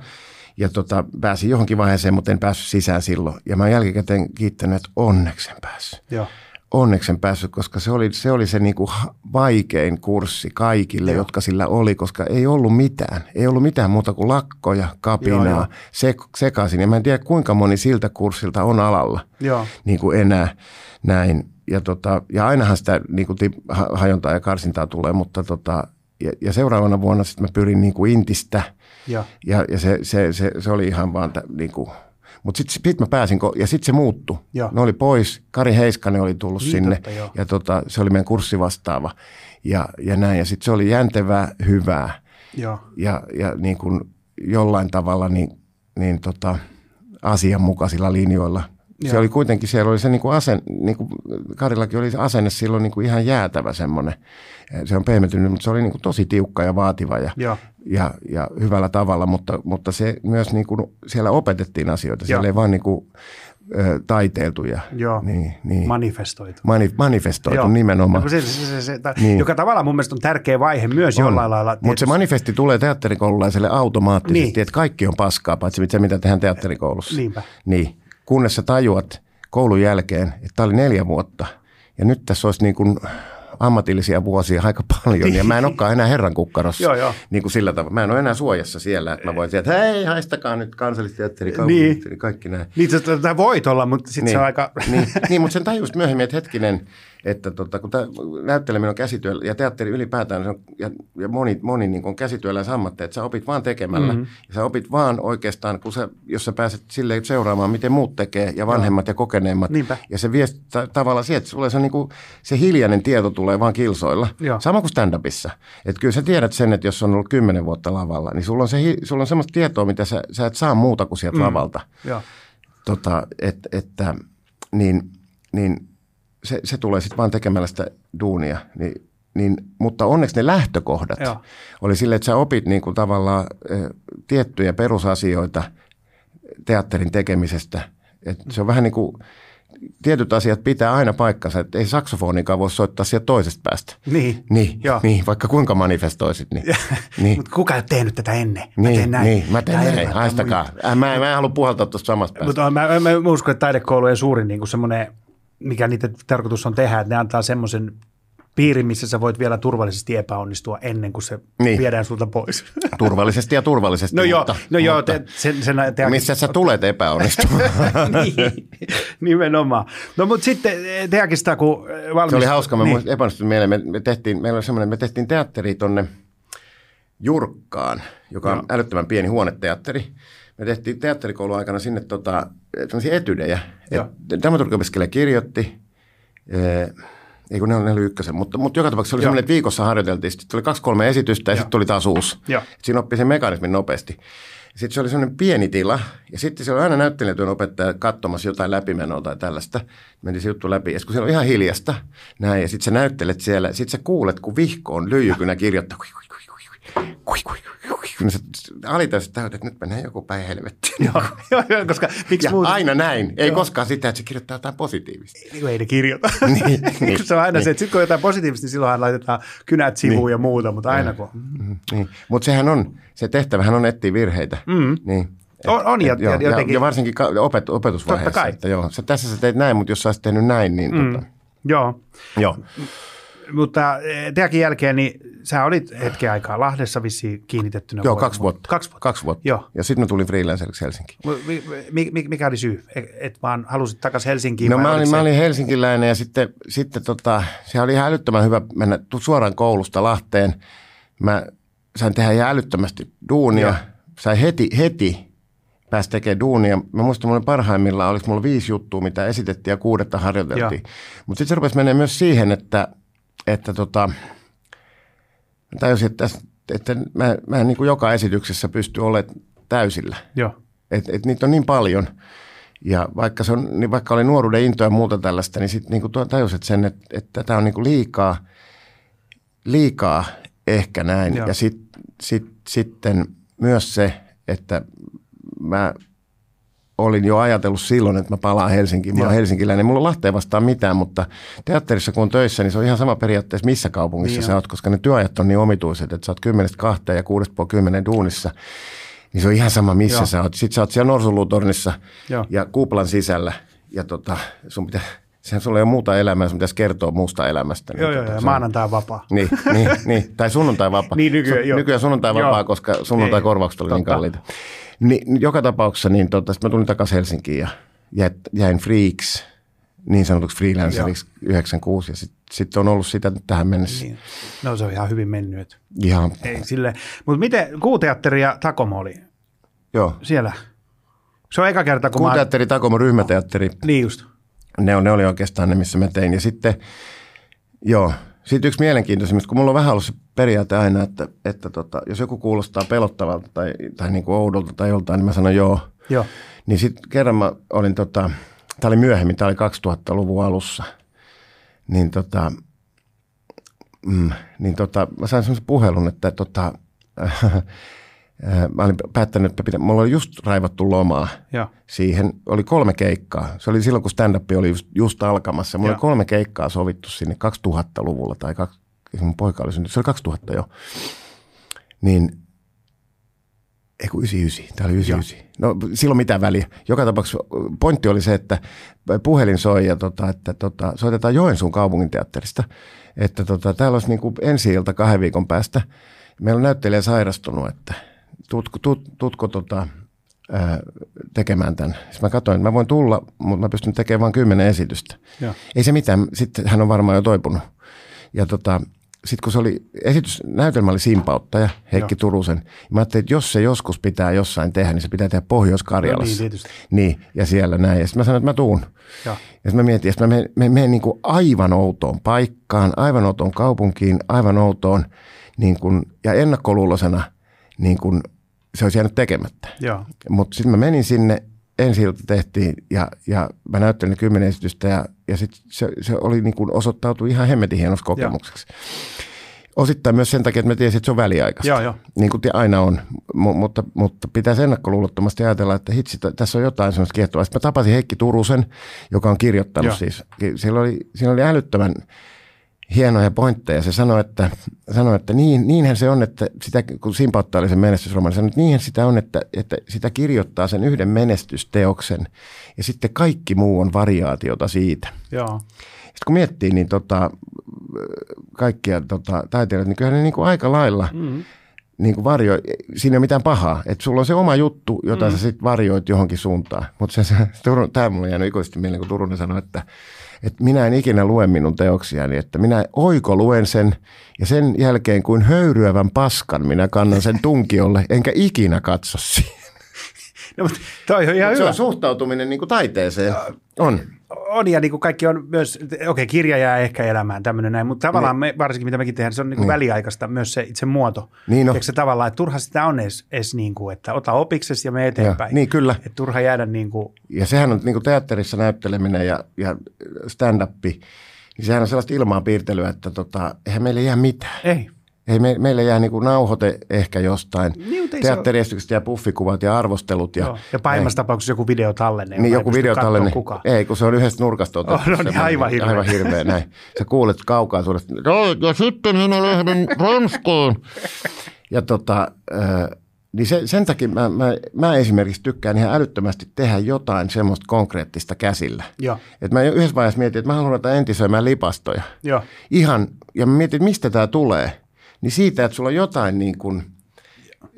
Ja tota, pääsin johonkin vaiheeseen, mutta en päässyt sisään silloin. Ja mä oon jälkikäteen kiittänyt, että onneksi en päässyt. Joo. Onneksi en päässyt, koska se oli se, oli se niinku vaikein kurssi kaikille, joo, jotka sillä oli, koska ei ollut mitään. Ei ollut mitään muuta kuin lakkoja, kapinaa, joo, joo. Se, sekaisin. Ja mä en tiedä, kuinka moni siltä kurssilta on alalla niin kuin enää näin. Ja, tota, ja ainahan sitä niin kuin hajontaa ja karsintaa tulee, mutta tota, ja, ja seuraavana vuonna sitten mä pyrin niin kuin intistä. Ja, ja, ja se, se, se, se oli ihan vaan, tä, niin kuin, mutta sitten sit mä pääsin, ja sitten se muuttui. Ja. Ne oli pois, Kari Heiskanen oli tullut niin, sinne, totta, ja tota, se oli meidän kurssivastaava, ja, ja näin, ja sitten se oli jäntevää, hyvää, ja, ja, ja niin kuin jollain tavalla niin, niin tota, asianmukaisilla linjoilla. Ja. Se oli kuitenkin, siellä oli se niin kuin asenne, niin kuin Karillakin oli se asenne silloin niin kuin ihan jäätävä semmoinen. Se on pehmetynyt, mutta se oli niin kuin tosi tiukka ja vaativa ja, ja. ja, ja hyvällä tavalla, mutta, mutta se myös niin kuin siellä opetettiin asioita. Ja. Siellä ei vaan niin kuin ä, taiteiltu ja niin, niin. manifestoitu. Mani, manifestoitu joo. nimenomaan. No, se, se, se, se, ta, niin. Joka tavalla mun mielestä on tärkeä vaihe myös on. jollain lailla. Mutta se manifesti tulee teatterikoululaiselle automaattisesti, niin. että kaikki on paskaa, paitsi se mitä tehdään teatterikoulussa. Niinpä. Niin. Kunnes sä tajuat koulun jälkeen, että tämä oli neljä vuotta ja nyt tässä olisi niin kuin ammatillisia vuosia aika paljon ja mä en olekaan enää herran kukkarossa joo, joo. niin kuin sillä tavalla. Mä en ole enää suojassa siellä, että mä voin sieltä, että hei, haistakaa nyt kansallisteatteri, kaupunginteatteri, niin. kaikki näin. Niin, tämä voit olla, mutta sitten niin. se on aika... niin, niin, mutta sen tajus myöhemmin, että hetkinen, että tota, kun näytteleminen on käsityöllä ja teatteri ylipäätään se on, ja, ja moni, moni niin kuin on käsityöläisammatteja, että sä opit vaan tekemällä mm-hmm. ja sä opit vaan oikeastaan, kun sä, jos sä pääset silleen seuraamaan, miten muut tekee ja vanhemmat ja, ja kokeneemmat. Niinpä. Ja se viesti tavallaan siihen, että sulle se, niin kuin, se hiljainen tieto tulee vaan kilsoilla. Joo. Sama kuin stand-upissa. Että kyllä sä tiedät sen, että jos on ollut kymmenen vuotta lavalla, niin sulla on, se, sulla on semmoista tietoa, mitä sä, sä et saa muuta kuin sieltä mm. lavalta. Tota, et, että, niin, niin se, se tulee sitten vaan tekemällä sitä duunia. Niin, niin, mutta onneksi ne lähtökohdat Joo. oli silleen, että sä opit niinku tavallaan ä, tiettyjä perusasioita teatterin tekemisestä. Et se on vähän niin kuin... Tietyt asiat pitää aina paikkansa, että ei saksofonikaan voi soittaa sieltä toisesta päästä. Niin. Niin, niin vaikka kuinka manifestoisit. Niin. niin. Mutta kuka ei ole tehnyt tätä ennen? Mä niin, teen näin. Niin, mä teen näin. näin. Haistakaa. Mä en halua puhaltaa tuosta samasta päästä. Mutta mä, mä, mä uskon, että taidekoulujen suurin niin semmoinen, mikä niitä tarkoitus on tehdä, että ne antaa semmoisen piirin, missä sä voit vielä turvallisesti epäonnistua ennen kuin se niin. viedään sulta pois. Turvallisesti ja turvallisesti. No joo, mutta, no joo te, sen, sen te, missä te, sä tulet epäonnistumaan. niin, nimenomaan. No mutta sitten teakista, kun valmistui. Se oli hauska, mä niin. epäonnistuin mieleen. Me, me tehtiin, meillä oli semmoinen, me tehtiin teatteri tonne Jurkkaan, joka on no. älyttömän pieni huoneteatteri. Me tehtiin teatterikoulun aikana sinne tota, sellaisia etydejä. Dramaturgiopiskelija kirjoitti. E- Ei kun ne oli ykkösen, mutta, mutta joka tapauksessa oli semmoinen, että viikossa harjoiteltiin. Sitten tuli kaksi kolme esitystä ja, ja sitten tuli taas uusi. Ja. Siinä oppi sen mekanismin nopeasti. Sitten se oli semmoinen pieni tila ja sitten siellä oli aina näyttelijätyön opettaja katsomassa jotain läpimenoa tai tällaista. Meni se juttu läpi ja kun siellä on ihan hiljasta näin ja sitten sä näyttelet siellä. Sitten sä kuulet, kun vihkoon lyijykynä kirjoittaa kui, kui, kui, kui, kui, kui, kui. Kun sä alitäiset täydet, että nyt mennään joku päin helvettiin. Joo, joo, koska miksi muuta? Aina näin. Ei joo. koskaan sitä, että se kirjoittaa jotain positiivista. Ei, niin ei ne kirjoita. niin, niin, se on aina niin. se, että sitten kun on jotain positiivista, niin silloinhan laitetaan kynät sivuun niin. ja muuta, mutta aina kun... Mm-hmm. Niin. Mutta sehän on, se tehtävähän on etsiä virheitä. Mm-hmm. Niin. Et, on, on et, ja, et, ja jotenkin... Ja varsinkin opet, opetusvaiheessa. Totta kai. Että, joo, sä, tässä sä teit näin, mutta jos sä olisit tehnyt näin, niin... Mm. Tota... Joo. Joo. Mutta teidänkin jälkeen, niin sä olit hetken aikaa Lahdessa vissiin kiinnitettynä. Joo, kaksi vuotta. Kaksi vuotta. Kaksi vuotta. Joo. Ja sitten mä tulin freelanceriksi Helsinkiin. Mikä oli syy? Et vaan halusit takaisin Helsinkiin? No mä olin, mä olin helsinkiläinen ja sitten, sitten tota, se oli ihan älyttömän hyvä mennä suoraan koulusta Lahteen. Mä sain tehdä ihan älyttömästi duunia. Joo. Sain heti, heti pääsi tekemään duunia. Mä muistan, mulla parhaimmillaan oliko mulla viisi juttua, mitä esitettiin ja kuudetta harjoiteltiin. Mutta sitten se rupesi menemään myös siihen, että Että tota, mä tajusin, että, että mä, mä en niin kuin joka esityksessä pysty olemaan täysillä. Että et niitä on niin paljon, Ja vaikka, se on, niin vaikka oli nuoruuden intoa ja muuta tällaista, niin sitten niinku tajusit sen, että, että tämä on niinku liikaa, liikaa ehkä näin. Joo. Ja sit, sit, sitten myös se, että mä olin jo ajatellut silloin, että mä palaan Helsinkiin. Mä Joo. olen helsinkiläinen. Mulla on Lahteen vastaan mitään, mutta teatterissa kun on töissä, niin se on ihan sama periaatteessa missä kaupungissa Joo. sä oot, koska ne työajat on niin omituiset, että sä oot kymmenestä kahteen ja kuudesta puoli kymmenen duunissa. Niin se on ihan sama, missä Joo. sä oot. Sitten sä oot siellä Norsunluutornissa Joo. ja kuplan sisällä. Ja tota, sun pitää, sehän sulla ei ole muuta elämää, sun pitäisi kertoa muusta elämästä. Joo, niin, joo, tota, joo. Maanantai on vapaa. Niin, niin, niin, tai sunnuntai vapaa. Niin, nykyään, Su- nykyään sunnuntai vapaa, joo. koska sunnuntai korvaukset oli niin kalliita. Niin, joka tapauksessa, niin tota, sitten mä tulin takaisin Helsinkiin ja jäin freaks, niin sanotuksi freelanceriksi yhdeksänkymmentäkuusi. Ja sitten sit on ollut sitä tähän mennessä. Niin. No se on ihan hyvin mennyt. Ihan. Ei silleen. Mutta miten Kuuteatteri ja Takomo oli? Joo. Siellä. Se on eka kerta, kun Kuuteatteri, mä... Takomo, ryhmäteatteri. Niin just. Ne, on, ne oli oikeastaan ne, missä mä tein. Ja sitten, joo, sitten yksi mielenkiintoisimmista, kun mulla on vähän ollut se periaate aina, että, että tota, jos joku kuulostaa pelottavalta tai, tai niin kuin oudolta tai joltain, niin mä sanon joo. Joo. Niin sitten kerran mä olin, tota, tää oli myöhemmin, tää oli kaksituhattaluvun alussa, niin tota, mm, niin tota, mä sain semmoisen puhelun, että tota... Mä olin päättänyt, että pitä, mulla oli just raivattu lomaa ja. Siihen. Oli kolme keikkaa. Se oli silloin, kun stand-up oli just, just alkamassa. Mulla ja. Oli kolme keikkaa sovittu sinne kaksituhattaluvulla. Tai kaksi, mun poika oli syntynyt. Se oli kaksituhatta jo. Niin, ei kun yhdeksänkymmentäyhdeksän. Tää oli yhdeksänkymmentäyhdeksän. No silloin mitään väliä. Joka tapauksessa pointti oli se, että puhelin soi ja tota, että tota, soitetaan Joensuun kaupunginteatterista. Että tota, täällä olisi niin kuin ensi ilta kahden viikon päästä. Meillä on näyttelijä sairastunut, että... Tutko, tut, tutko tota, ää, tekemään tämän? Sitten mä katsoin, että mä voin tulla, mutta mä pystyn tekemään vain kymmenen esitystä. Ja. Ei se mitään. Sitten hän on varmaan jo toipunut. Ja tota, sitten kun se oli, esitys, näytelmä oli Simpauttaja, Heikki ja. Turusen. Mä ajattelin, että jos se joskus pitää jossain tehdä, niin se pitää tehdä Pohjois-Karjalassa. No niin, niin, ja siellä näin. Ja sitten mä sanoin, että mä tuun. Ja, ja sitten mä mietin, että mä menen, menen niin kuin aivan outoon paikkaan, aivan outoon kaupunkiin, aivan outoon niin kuin, ja ennakkoluulosena niin kuin se olisi jäänyt tekemättä. Mutta sitten mä menin sinne, ensi ilta tehtiin ja, ja mä näyttelin ne kymmenen esitystä ja, ja sitten se, se oli niin kuin osoittautui ihan hemmetin hienoksi kokemukseksi. Joo. Osittain myös sen takia, että mä tiesin, että se on väliaikaista, joo, jo. Niin kuin aina on, M- mutta, mutta pitäisi ennakkoluulottomasti ajatella, että hitsi, tässä on jotain sellaista kiehtovaa. Sitten mä tapasin Heikki Turusen, joka on kirjoittanut joo. siis. Siellä oli, siellä oli älyttömän... hienoja pointteja. Se sanoi, että, sanoi, että niin, niinhän se on, että sitä, kun Simpautta oli sen menestysromaani, sanoi, että niinhän sitä on, että, että sitä kirjoittaa sen yhden menestysteoksen ja sitten kaikki muu on variaatiota siitä. Joo. Sitten kun miettii niin tota, kaikkia tota, taiteilijoita, niin kyllähän ne niin kuin aika lailla mm-hmm. niin kuin varjoi. Siinä ei ole mitään pahaa. Että sulla on se oma juttu, jota mm-hmm. sä sitten varjoit johonkin suuntaan. Mutta tämä mulla on jäänyt ikuisesti mieleen, kun Turunen sanoi, että että minä en ikinä lue minun teoksiani, että minä oiko luen sen ja sen jälkeen kuin höyryävän paskan minä kannan sen tunkiolle, enkä ikinä katso siihen. No, mutta toi on ihan hyvä. Se on suhtautuminen niin kuin taiteeseen. On. On ja niin kuin kaikki on myös, okei okay, kirja jää ehkä elämään tämmöinen näin, mutta tavallaan niin. me, varsinkin mitä mekin tehdään, se on niin kuin niin. väliaikaista myös se itse muoto. Niin on. Eikö se tavallaan, että turha sitä on edes, edes niin kuin, että ota opiksesi ja mene eteenpäin. Ja, niin kyllä. Että turha jäädä niin kuin. Ja sehän on niin kuin teatterissa näytteleminen ja, ja stand-upi, niin sehän on sellaista ilmaa piirtelyä, että tota, eihän meille jää mitään. Ei. Ei, me, meille jää niinku nauhoite ehkä jostain. Niin, teatteriestykset jää puffikuvat ja arvostelut. Ja, joo, ja pahimmassa tapauksessa joku videotallenne. Niin, joku videotallenne. Ei, kun se on yhdessä nurkasta otettu. Oh, no niin, aivan hirveä. Aivan hirveä näin. Sä kuulet kaukaa suuresti. Ja sitten minä lähden Ranskaan. Ja tota, niin se, sen takia mä, mä, mä esimerkiksi tykkään ihan älyttömästi tehdä jotain semmoista konkreettista käsillä. Että mä yhdessä vaiheessa mietin, että mä haluan ruveta entisöimään lipastoja. Joo. Ihan, ja mä mietin, mistä tää tulee. Niin siitä, että sulla on jotain niin kuin,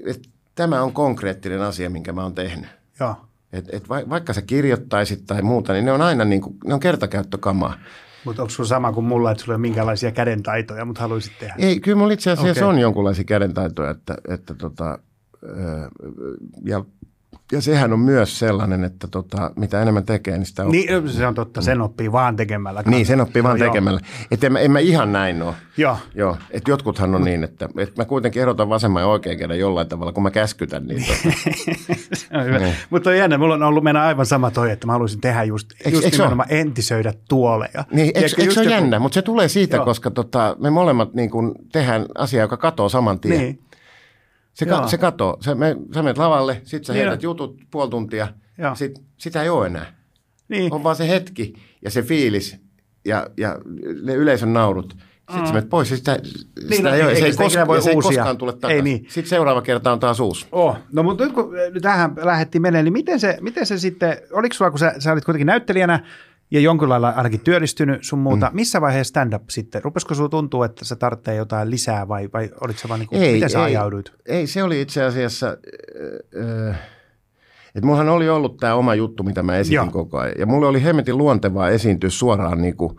että tämä on konkreettinen asia, minkä mä oon tehnyt. Joo. Et, et va, vaikka sä kirjoittaisit tai muuta, niin ne on aina niin kuin, ne on kertakäyttökamaa. Mutta onko sulla sama kuin mulla, että sulla ei ole minkälaisia kädentaitoja, mutta haluaisit tehdä? Ei, kyllä mulla itse asiassa okay. on jonkinlaisia kädentaitoja, että, että tota, ja Ja sehän on myös sellainen, että tota, mitä enemmän tekee, niin sitä oppii. Niin, se on totta, sen oppii vaan tekemällä. Niin, sen oppii vaan no, tekemällä. Että en, en mä ihan näin ole. Joo. Joo. Että jotkuthan on niin, että et mä kuitenkin erotan vasemman ja oikean käden jollain tavalla, kun mä käskytän niitä. Se on hyvä. Niin. Mutta on jännä, mulla on ollut mennä aivan sama toi, että mä haluaisin tehdä just, eks, just eks nimenomaan on? entisöidä tuoleja. Niin, eks, eks se on jännä, kun... mutta se tulee siitä, joo. koska tota, me molemmat niin kun tehdään asiaa, joka katoo saman tien. Niin. Se, ka- se katoo. Sä, me, sä menet lavalle, sit sä niin heität jutut puoli tuntia, sit, sitä ei ole enää. Niin. On vaan se hetki ja se fiilis ja, ja ne yleisön naurut. Sitten mm. sä menet pois ja sitä, niin, sitä no, ei ole. Se ei, kos- voi se ei koskaan tule takaisin. Sitten seuraava kerta on taas uusi. Oh. No mutta nyt kun tähän lähdettiin menemään, niin miten se, miten se sitten, oliko sulla, kun sä, sä olit kuitenkin näyttelijänä ja jonkin lailla ainakin työllistynyt sun muuta, mm. missä vaiheessa stand-up sitten? Rupesiko sulla tuntua, että sä tarvitsee jotain lisää vai, vai oliko se vaan niin kuin, ei, miten sä ei, ajauduit? Ei, se oli itse asiassa, äh, että mullahan oli ollut tämä oma juttu, mitä mä esitin Joo. koko ajan. Ja mulle oli hemmetin luontevaa esiintyä suoraan niin kuin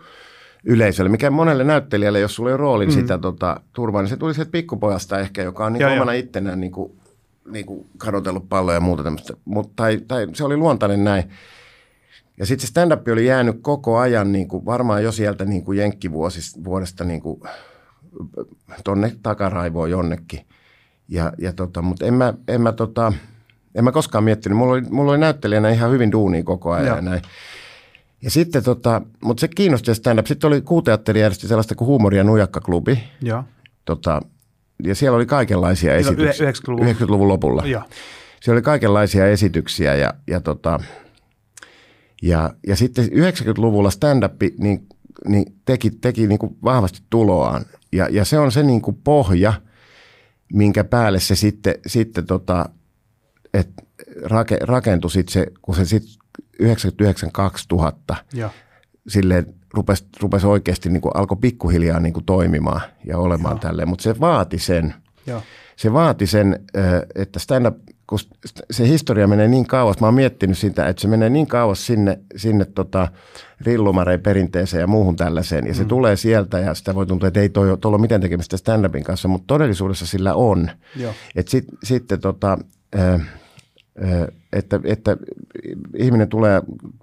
yleisölle, mikä monelle näyttelijälle, jos sulla ei ole roolin mm. sitä tota, turvaa, niin se tuli sieltä pikkupojasta ehkä, joka on niin kuin omana ittenään niin kuin, niin kuin kadotellut palloja ja muuta tämmöistä. Mut, tai, tai se oli luontainen näin. Ja sitten se stand-up oli jäänyt koko ajan, niin kuin varmaan jo sieltä niin kuin jenkkivuodesta niin kuin tuonne takaraivoon jonnekin. Ja, ja tota, mutta en mä, en, mä tota, en mä koskaan miettinyt. Mulla oli, mulla oli näyttelijänä ihan hyvin duunia koko ajan. Ja näin. Ja sitten, tota, mutta se kiinnosti stand-up. Sitten oli Kuuteatteri järjesti sellaista kuin Huumori- ja Nujakka-klubi. Ja. Tota, ja siellä oli kaikenlaisia esityksiä. yhdeksänkymmentäluvun lopulla. Ja. Siellä oli kaikenlaisia esityksiä ja, ja tota... Ja, ja sitten yhdeksänkymmentäluvulla stand-up niin, niin teki, teki niin kuin vahvasti tuloaan. Ja, ja se on se niin kuin pohja, minkä päälle se sitten, sitten tota, et rake, rakentui, sit se, kun se sitten yhdeksänkymmentäyhdeksän kaksituhatta ja. silleen rupesi, rupesi oikeasti, niin kuin alkoi pikkuhiljaa niin kuin toimimaan ja olemaan ja. tälleen. Mutta se vaati sen, ja. se vaati sen, että stand-up... kun se historia menee niin kauas, mä oon miettinyt sitä, että se menee niin kauas sinne, sinne tota rillumareen perinteeseen ja muuhun tällaiseen. Ja se mm. tulee sieltä ja sitä voi tuntua, että ei toi ole mitään tekemistä stand-upin kanssa, mutta todellisuudessa sillä on. Että sitten sit, tota, äh, äh, että, että ihminen tulee,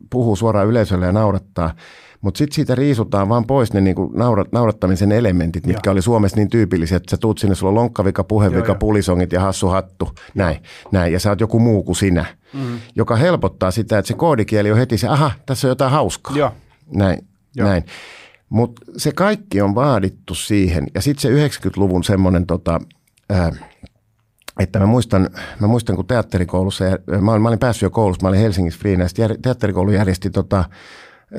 puhuu suoraan yleisölle ja naurattaa, mutta sitten siitä riisutaan vaan pois ne niinku naurat, naurattamisen elementit, mitkä Joo. oli Suomessa niin tyypillisiä, että sä tuut sinne, sulla on lonkkavika, puhevika, Joo, pulisongit ja hassu hattu, näin, näin, ja sä oot joku muu kuin sinä, mm-hmm. joka helpottaa sitä, että se koodikieli on heti se, aha, tässä on jotain hauskaa, Joo. näin, Joo. näin. Mutta se kaikki on vaadittu siihen, ja sitten se yhdeksänkymmentäluvun semmoinen, tota, äh, että mä muistan, mä muistan, kun teatterikoulussa, mä olin, mä olin päässyt jo koulussa, mä olin Helsingissä Friinä, ja sitten teatterikoulu järjesti tota,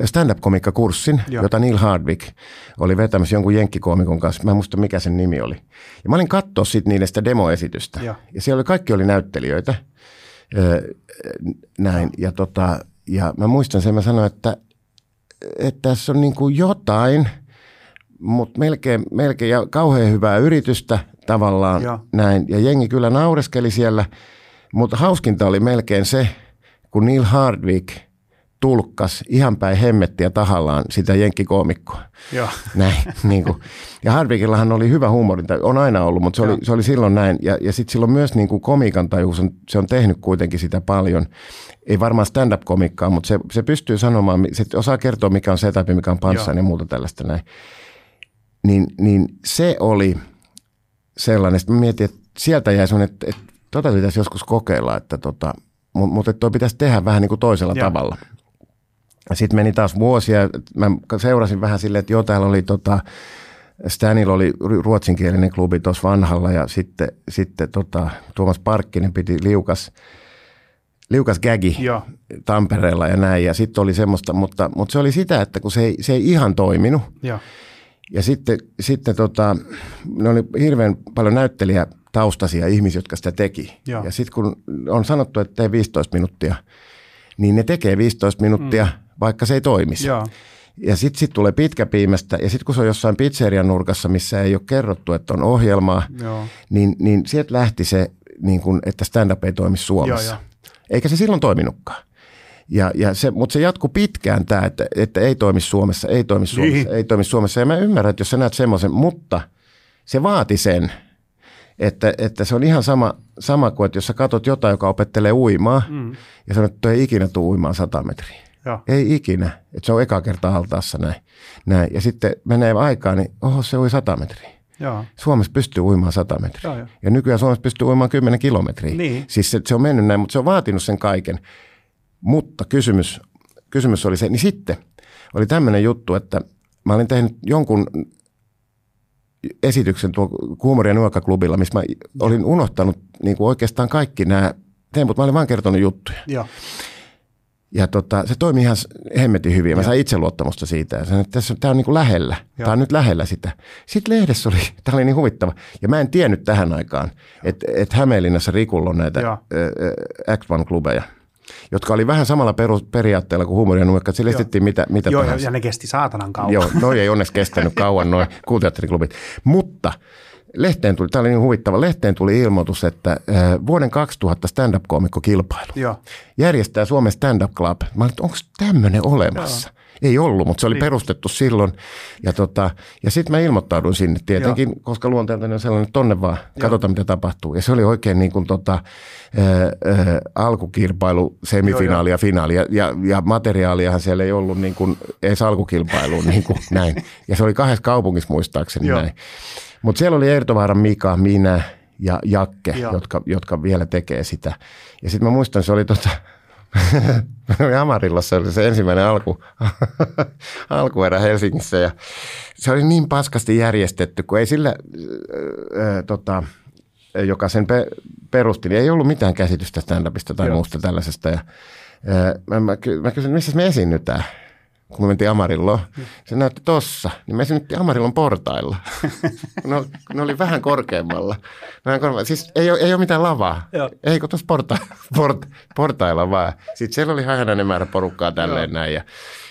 stand-up-komikkakurssin, Joo. jota Neil Hardwick oli vetämässä jonkun jenkkikoomikon kanssa. Mä en muista, mikä sen nimi oli. Ja mä olin katsoa sitten niiden sitä demoesitystä. Joo. Ja siellä oli, kaikki oli näyttelijöitä. Öö, näin. Ja, tota, ja mä muistan sen, mä sanoin, että, että tässä on niin kuin jotain, mutta melkein, melkein ja kauhean hyvää yritystä tavallaan. Joo. Näin. Ja jengi kyllä naureskeli siellä. Mutta hauskinta oli melkein se, kun Neil Hardwick tulkkas ihan päin hemmettiä tahallaan sitä jenkkikoomikkoa. Joo. Näin, niin kuin. Ja Hardwickillahan oli hyvä huumorintaju, on aina ollut, mutta se, oli, se oli silloin näin. Ja, ja sitten silloin myös niin kuin komiikan taju, se on, se on tehnyt kuitenkin sitä paljon. Ei varmaan stand-up-komikkaa, mutta se, se pystyy sanomaan, se osaa kertoa, mikä on setup, mikä on panssain ja muuta tällaista näin. Niin, niin se oli sellainen, että mä mietin, että sieltä jäi sellainen, että, että tota pitäisi joskus kokeilla, että tota, mutta toi pitäisi tehdä vähän niin kuin toisella Joo. tavalla. Sitten meni taas vuosia, mä seurasin vähän silleen, että joo, täällä oli tota, Stanilla oli ruotsinkielinen klubi tuossa vanhalla ja sitten, sitten tota, Tuomas Parkkinen piti liukas, liukas gägi Joo. Tampereella ja näin ja sitten oli semmoista, mutta, mutta se oli sitä, että kun se ei, se ei ihan toiminut Joo. ja sitten, sitten tota, ne oli hirveän paljon näyttelijä taustaisia ihmisiä, jotka sitä teki Joo. ja sitten kun on sanottu, että tee viisitoista minuuttia, niin ne tekee viisitoista minuuttia mm. vaikka se ei toimisi. Joo. Ja sitten sit tulee pitkä piimästä, ja sitten kun se on jossain pizzerian nurkassa, missä ei ole kerrottu, että on ohjelmaa, Joo. niin, niin sieltä lähti se, niin kun, että stand-up ei toimi Suomessa. Joo, jo. Eikä se silloin toiminutkaan. Ja, ja se, mutta se jatkuu pitkään tämä, että, että ei toimi Suomessa, ei toimi Suomessa, niin. ei toimi Suomessa. Ja mä ymmärrän, että jos sä näet semmoisen, mutta se vaati sen. Että, että se on ihan sama, sama kuin, että jos sä katot jotain, joka opettelee uimaa, mm. ja sanot, että ei ikinä tule uimaan sata metriä. Ja. Ei ikinä. Että se on eka kerta altaassa näin. näin. Ja sitten menee aikaa, niin oho, se ui sata metriä. Ja. Suomessa pystyy uimaan sata metriä. Ja, ja. ja nykyään Suomessa pystyy uimaan kymmenen kilometriä. Niin. Siis se, se on mennyt näin, mutta se on vaatinut sen kaiken. Mutta kysymys, kysymys oli se, niin sitten oli tämmöinen juttu, että mä olin tehnyt jonkun esityksen tuolla Huumori- ja Nuokkaklubilla, missä mä olin unohtanut niin kuin oikeastaan kaikki nämä temput. Mä olin vaan kertonut juttuja. Ja, ja tota, se toimi ihan hemmetin hyvin. Mä ja. sain itseluottamusta siitä. Ja sanoin, että tämä on niin kuin lähellä. Ja. Tämä on nyt lähellä sitä. Sitten lehdessä oli, tämä oli niin huvittava. Ja mä en tiennyt tähän aikaan, että et Hämeenlinnassa Rikulla on näitä ja. X yksi-klubeja. Jotka oli vähän samalla peru- periaatteella kuin Huumori ja Nuokka, että sille estettiin mitä, mitä joo, tahansa. Joo, ja ne kesti saatanan kauan. Joo, noi ei onneksi kestänyt kauan, noi Kuuteatteriklubit. Mutta lehteen tuli, tämä oli niin huvittava, lehteen tuli ilmoitus, että äh, vuoden kaksituhatta stand-up-koomikkokilpailu joo. järjestää Suomen Stand-up Club. Mä olin, että onko tämmöinen olemassa? Joo. Ei ollut, mutta se oli niin. perustettu silloin. Ja, tota, ja sitten mä ilmoittauduin sinne tietenkin, joo. koska luonteeltani on sellainen, että tonne vaan, katsotaan mitä tapahtuu. Ja se oli oikein niin kuin tota, ää, ää, alkukilpailu, semifinaali ja finaali. Ja, ja, ja materiaaliahan siellä ei ollut niin kuin, edes alkukilpailuun niin kuin näin. Ja se oli kahdessa kaupungissa muistaakseni joo. näin. Mutta siellä oli Eertovaaran Mika, minä ja Jakke, joo. jotka, jotka vielä tekee sitä. Ja sitten mä muistan, se oli tota... Amarillossa oli se ensimmäinen alku, alkuerä Helsingissä ja se oli niin paskasti järjestetty, kun ei sillä, ää, tota, joka sen pe- perusti, niin ei ollut mitään käsitystä stand-upista tai joo. muusta tällaisesta. Ja, ää, mä, ky- mä kysyin, missä me esiinnytään, kun me mentiin Amarilloon. Se näytti tossa, niin me esiinnyttiin Amarillon portailla. no, ne oli vähän korkeammalla. Vähän korkeammalla. Siis ei ole, ei ole mitään lavaa. Joo. Ei kun tuossa porta, port, portailla vaan. Sitten siellä oli hänen määrä porukkaa tälleen joo. näin. Ja,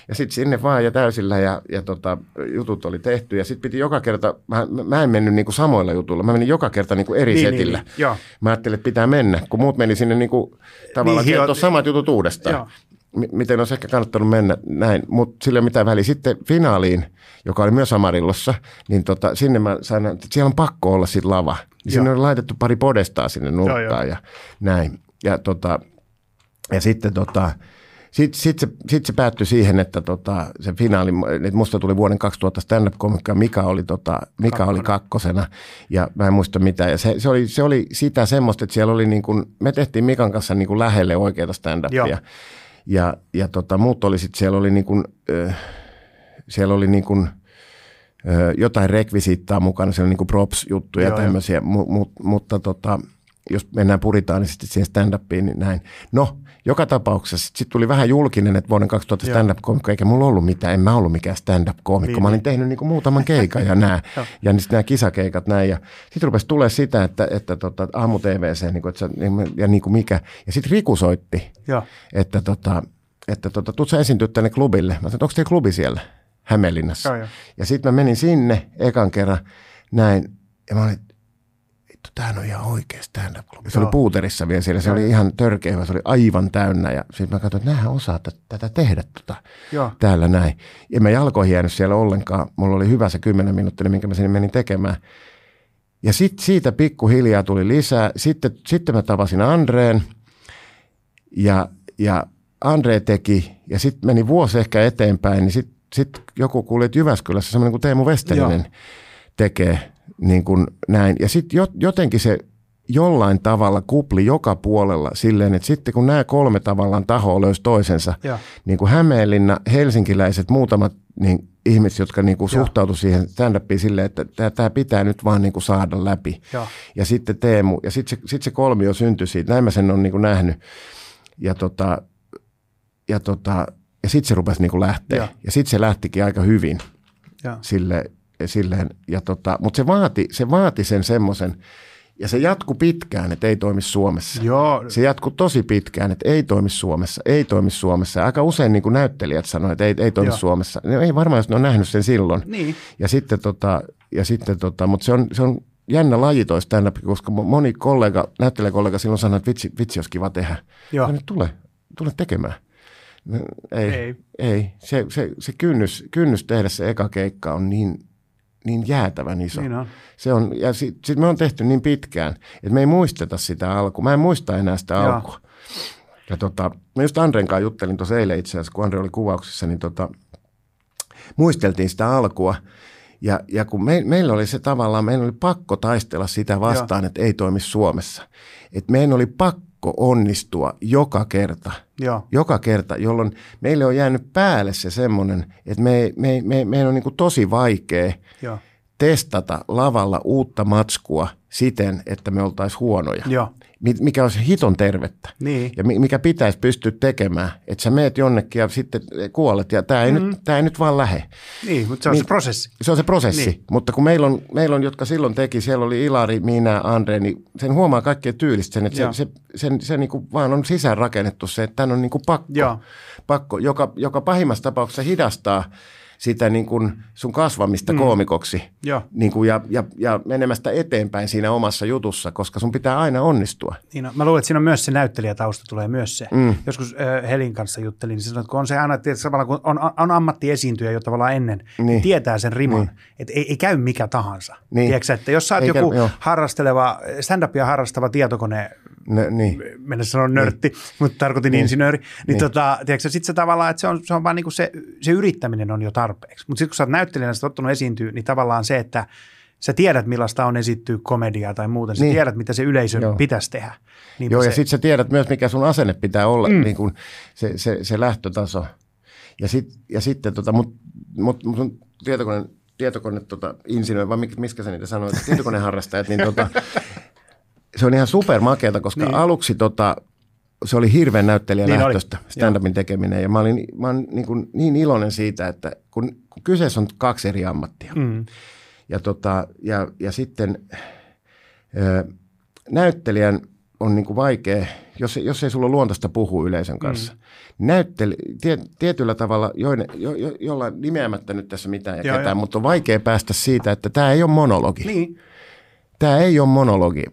ja sitten sinne vaan ja täysillä ja, ja tota, jutut oli tehty. Ja sitten piti joka kerta, mä, mä en mennyt niinku samoilla jutuilla. Mä menin joka kerta niinku eri niin, setillä. Niin, niin. Mä ajattelin, että pitää mennä, kun muut meni sinne niinku, tavallaan niin, kertoo samat jutut uudestaan. Joo. Miten olisi ehkä kannattanut mennä näin, mutta sillä ei ole mitään väliä. Sitten finaaliin, joka oli myös Amarillossa, niin tota, sinne mä sain, että siellä on pakko olla sit lava. Ja sinne oli laitettu pari podestaa sinne nurkkaan ja näin. Ja, tota, ja sitten tota, sit, sit se, sit se päättyi siihen, että tota, se finaali, että musta tuli vuoden kaksituhatta stand-up-komikka, Mika oli, tota, Mika oli kakkosena ja mä en muista mitään. Ja se, se, oli, se oli sitä semmoista, että siellä oli niin kuin, me tehtiin Mikan kanssa niin kuin lähelle oikeata stand-upia. Joo. Ja, ja tota, muut oli sitten, siellä oli, niinku, ö, siellä oli niinku, ö, jotain rekvisiittaa mukana, siellä oli niinku props-juttuja ja tämmöisiä, mu, mu, mutta tota, jos mennään puritaan, niin sitten siihen stand-upiin, niin näin. No, joka tapauksessa sitten sit tuli vähän julkinen, että vuoden kaksituhatta stand-up-koomikko, eikä mulla ollut mitään, en mä ollut mikään stand-up-koomikko. Mä olin tehnyt niinku muutaman keikan ja nämä, ja sitten nämä kisakeikat näin. Sitten rupesi tulemaan sitä, että, että tota, aamu T V C, niinku, että, ja niinku mikä. Ja sitten Riku soitti, ja. että, tota, että tota, tuut sä esiintyä tänne klubille. Mä sanoin, että onko teillä klubi siellä Hämeenlinnassa? Ja, ja sitten mä menin sinne ekan kerran näin, ja mä olin, tämähän on ihan oikea stand-up-klubi. Se joo. oli Puuterissa vielä siellä. Se joo. oli ihan törkeä, se oli aivan täynnä. Ja sitten mä katsoin, että näähän osaa t- tätä tehdä tota, täällä näin. En mä jalkoihin jäänyt siellä ollenkaan. Mulla oli hyvä se kymmenen minuuttia, minkä mä sinne menin tekemään. Ja sitten siitä pikkuhiljaa tuli lisää. Sitten, sitten mä tavasin Andreen. Ja, ja Andre teki. Ja sitten meni vuosi ehkä eteenpäin. Niin sitten sit joku kuuli, että Jyväskylässä semmoinen kuin Teemu Westerinen joo. tekee. Niin kuin näin. Ja sitten jotenkin se jollain tavalla kupli joka puolella silleen, että sitten kun nämä kolme tavallaan tahoa löysi toisensa, ja. Niin kuin Hämeenlinna, helsinkiläiset, muutamat niin, ihmiset, jotka niin kuin suhtautu siihen stand-upiin silleen, että tämä pitää nyt vaan niin kuin saada läpi. Ja, ja sitten Teemu, ja sitten se, sit se kolmio syntyi siitä. Näin mä sen on niin kuin nähnyt. Ja tota, ja tota, ja sitten se rupesi niin kuin lähteä. Ja, ja sitten se lähtikin aika hyvin ja. Silleen. Silleen, ja tota, mutta se vaati, se vaati sen semmoisen, ja se jatkui pitkään, että ei toimi Suomessa. Joo. Se jatkui tosi pitkään, että ei toimi Suomessa, ei toimi Suomessa. Aika usein niin kuin näyttelijät sanoi, että ei, ei toimi joo. Suomessa. Ne ei varmaan, jos ne on nähnyt sen silloin. Niin. Ja sitten, tota, ja sitten tota, mutta se on, se on jännä laji toi stand-up, koska moni kollega, näyttelijäkollega silloin sanoi, että vitsi, vitsi olisi kiva tehdä. Joo. No, tule, tule tekemään. Ei, ei. ei. Se, se, se kynnys, kynnys tehdä se eka keikka on niin... niin jäätävän iso. Niin on. Se on, ja sitten sit me on tehty niin pitkään, että me ei muisteta sitä alkua. Mä en muista enää sitä Joo. alkua. Ja tota, mä just Andren kanssa juttelin tuossa eilen itse asiassa, kun Andre oli kuvauksessa, niin tota, muisteltiin sitä alkua. Ja, ja kun me, meillä oli se tavallaan, meillä oli pakko taistella sitä vastaan, Joo. että ei toimi Suomessa. Että meidän oli pakko onnistua joka kerta. Joo. Joka kerta, jolloin meille on jäänyt päälle se semmoinen, että me, me, me, meidän on niin kuin tosi vaikea Joo. testata lavalla uutta matskua siten, että me oltaisiin huonoja. Joo. Mikä olisi hiton tervettä niin. ja mikä pitäisi pystyä tekemään, että sä meet jonnekin ja sitten kuolet ja tämä ei, mm. nyt, tämä ei nyt vaan lähe. Niin, mutta se on niin, se prosessi. Se on se prosessi, niin. mutta kun meillä on, meillä on, jotka silloin teki, siellä oli Ilari, minä, Andre, niin sen huomaa kaikkea tyylistä sen, että Joo. se, se, se, se niin kuin vaan on sisäänrakennettu se, että tämän on niin kuin pakko, pakko joka, joka pahimmassa tapauksessa hidastaa sitä niin kuin sun kasvamista mm. koomikoksi ja. Niin kuin ja, ja, ja menemästä eteenpäin siinä omassa jutussa, koska sun pitää aina onnistua. Niin, no, mä luulen, että siinä on myös se näyttelijätausta tulee myös se. Mm. Joskus äh, Helin kanssa juttelin, niin sanoin, että kun on se aina, tietysti, samalla kun on, on ammattiesiintyjä jo tavallaan ennen, niin. Niin tietää sen riman, niin. että ei, ei käy mikä tahansa. Niin. Tiedätkö, että jos sä oot joku käy, harrasteleva, stand-upia harrastava tietokone, Nö, niin. mennä sanoa nörtti, niin. mutta tarkoitin niin. insinööri, niin, niin. Tota, tiedätkö, sit se tavallaan, että se on, se on vaan niin kuin se, se yrittäminen on jo tarpeeksi. Mutta sitten kun sä oot näyttelijänä, sä oot ottanut esiintyä, niin tavallaan se, että sä tiedät millaista on esittyä komediaa tai muuta, niin. sä tiedät mitä se yleisö Joo. pitäisi tehdä. Niinpä Joo ja se... sitten sä tiedät myös mikä sun asenne pitää olla, mm. niin kun se, se, se lähtötaso. Ja, sit, ja sitten, tota, mut, mut, mut tietokone, tietokone tota, insinööri, vai miskä sä niitä sanoit, tietokoneharrastajat, niin tota... Se on ihan supermakeata, koska niin. aluksi tota, se oli hirveän näyttelijälähtöistä niin stand-upin tekeminen. Ja mä olin, mä olin niin, kuin niin iloinen siitä, että kun, kun kyseessä on kaksi eri ammattia. Mm. Ja, tota, ja, ja sitten ö, näyttelijän on niin kuin vaikea, jos, jos ei sulla luontaista puhu yleisön kanssa. Mm. Näytteli, tie, tietyllä tavalla, joiden, jo, jo, jollain nimeämättä nyt tässä mitään ja joo, ketään, jo. Mutta on vaikea päästä siitä, että tämä ei ole monologi. Niin. Tämä ei ole monologi.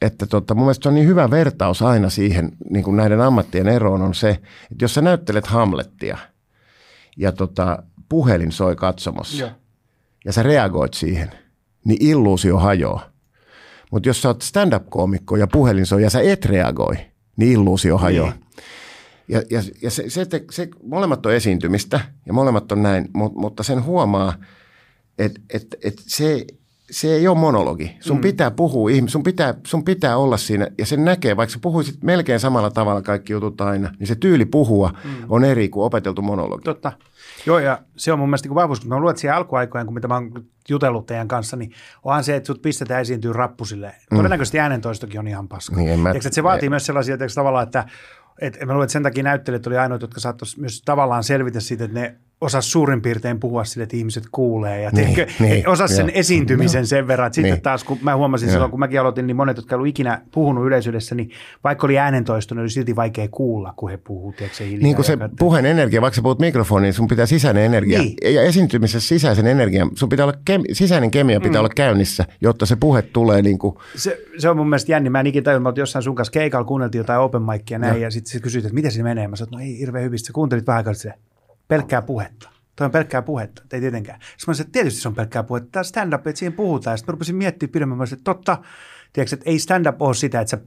Että tota, mun mielestä se on niin hyvä vertaus aina siihen, niin kuin näiden ammattien eroon on se, että jos sä näyttelet Hamlettia ja tota, puhelin soi katsomossa ja, ja sä reagoit siihen, niin illuusio hajoaa. Mutta jos sä oot stand-up-koomikko ja puhelin soi ja sä et reagoi, niin illuusio hajoaa. Niin. Ja, ja, ja se, se, se, se, molemmat on esiintymistä ja molemmat on näin, mut, mutta sen huomaa, että et, et se... Se ei ole monologi. Sun mm. pitää puhua ihmisiä, sun pitää, sun pitää olla siinä ja sen näkee, vaikka sä puhuisit melkein samalla tavalla kaikki jutut aina, niin se tyyli puhua mm. on eri kuin opeteltu monologi. Totta. Joo ja se on mun mielestä kun vahvuus, kun mä luulen, siihen alkuaikojen, kun mitä mä oon jutellut teidän kanssa, niin onhan se, että sut pistetään esiintyä rappusille. Mm. Todennäköisesti äänentoistokin on ihan paska. Niin, mä... Eikö, se vaatii ei. Myös sellaisia teikö, tavallaan, että et, mä luulen, että sen takia näyttelijät oli ainoita, jotka saattoisi myös tavallaan selvitä siitä, että ne osas suurin piirtein puhua sille, että ihmiset kuulee ja niin, niin, osas jo. Sen esiintymisen no. sen verran. Sitten niin. taas, kun mä huomasin jo. Silloin, kun mäkin aloitin, niin monet, jotka ei ollut ikinä puhunut yleisöydessä, niin vaikka oli äänentoisto, niin oli silti vaikea kuulla, kun he puhuvat. Niin kuin se kattaa. Puheen energia, vaikka sä puhut mikrofoniin, sun pitää sisäinen energia. Niin. Ja esiintymisessä sisäisen energian, sun pitää olla kem, sisäinen kemia pitää mm. olla käynnissä, jotta se puhe tulee niin kuin. Se, se on mun mielestä jänni. Mä en ikinä tajun, mä olin jossain sun kanssa keikalla, kuunneltiin jotain open micia näin, no. ja sitten sit kysyit, että miten se menee. Mä sanoin, no ei hirveän hyvistä. Sä kuuntelit vähän aikaa silleen. Pelkkää puhetta. Toi on pelkkää puhetta, ei tietenkään. Sitten sanoin, tietysti se on pelkkää puhetta. Tämä stand-up, että siihen puhutaan. Sitten mä rupesin miettimään pidemmän, että totta, tiedätkö, että ei stand-up ole sitä, että sä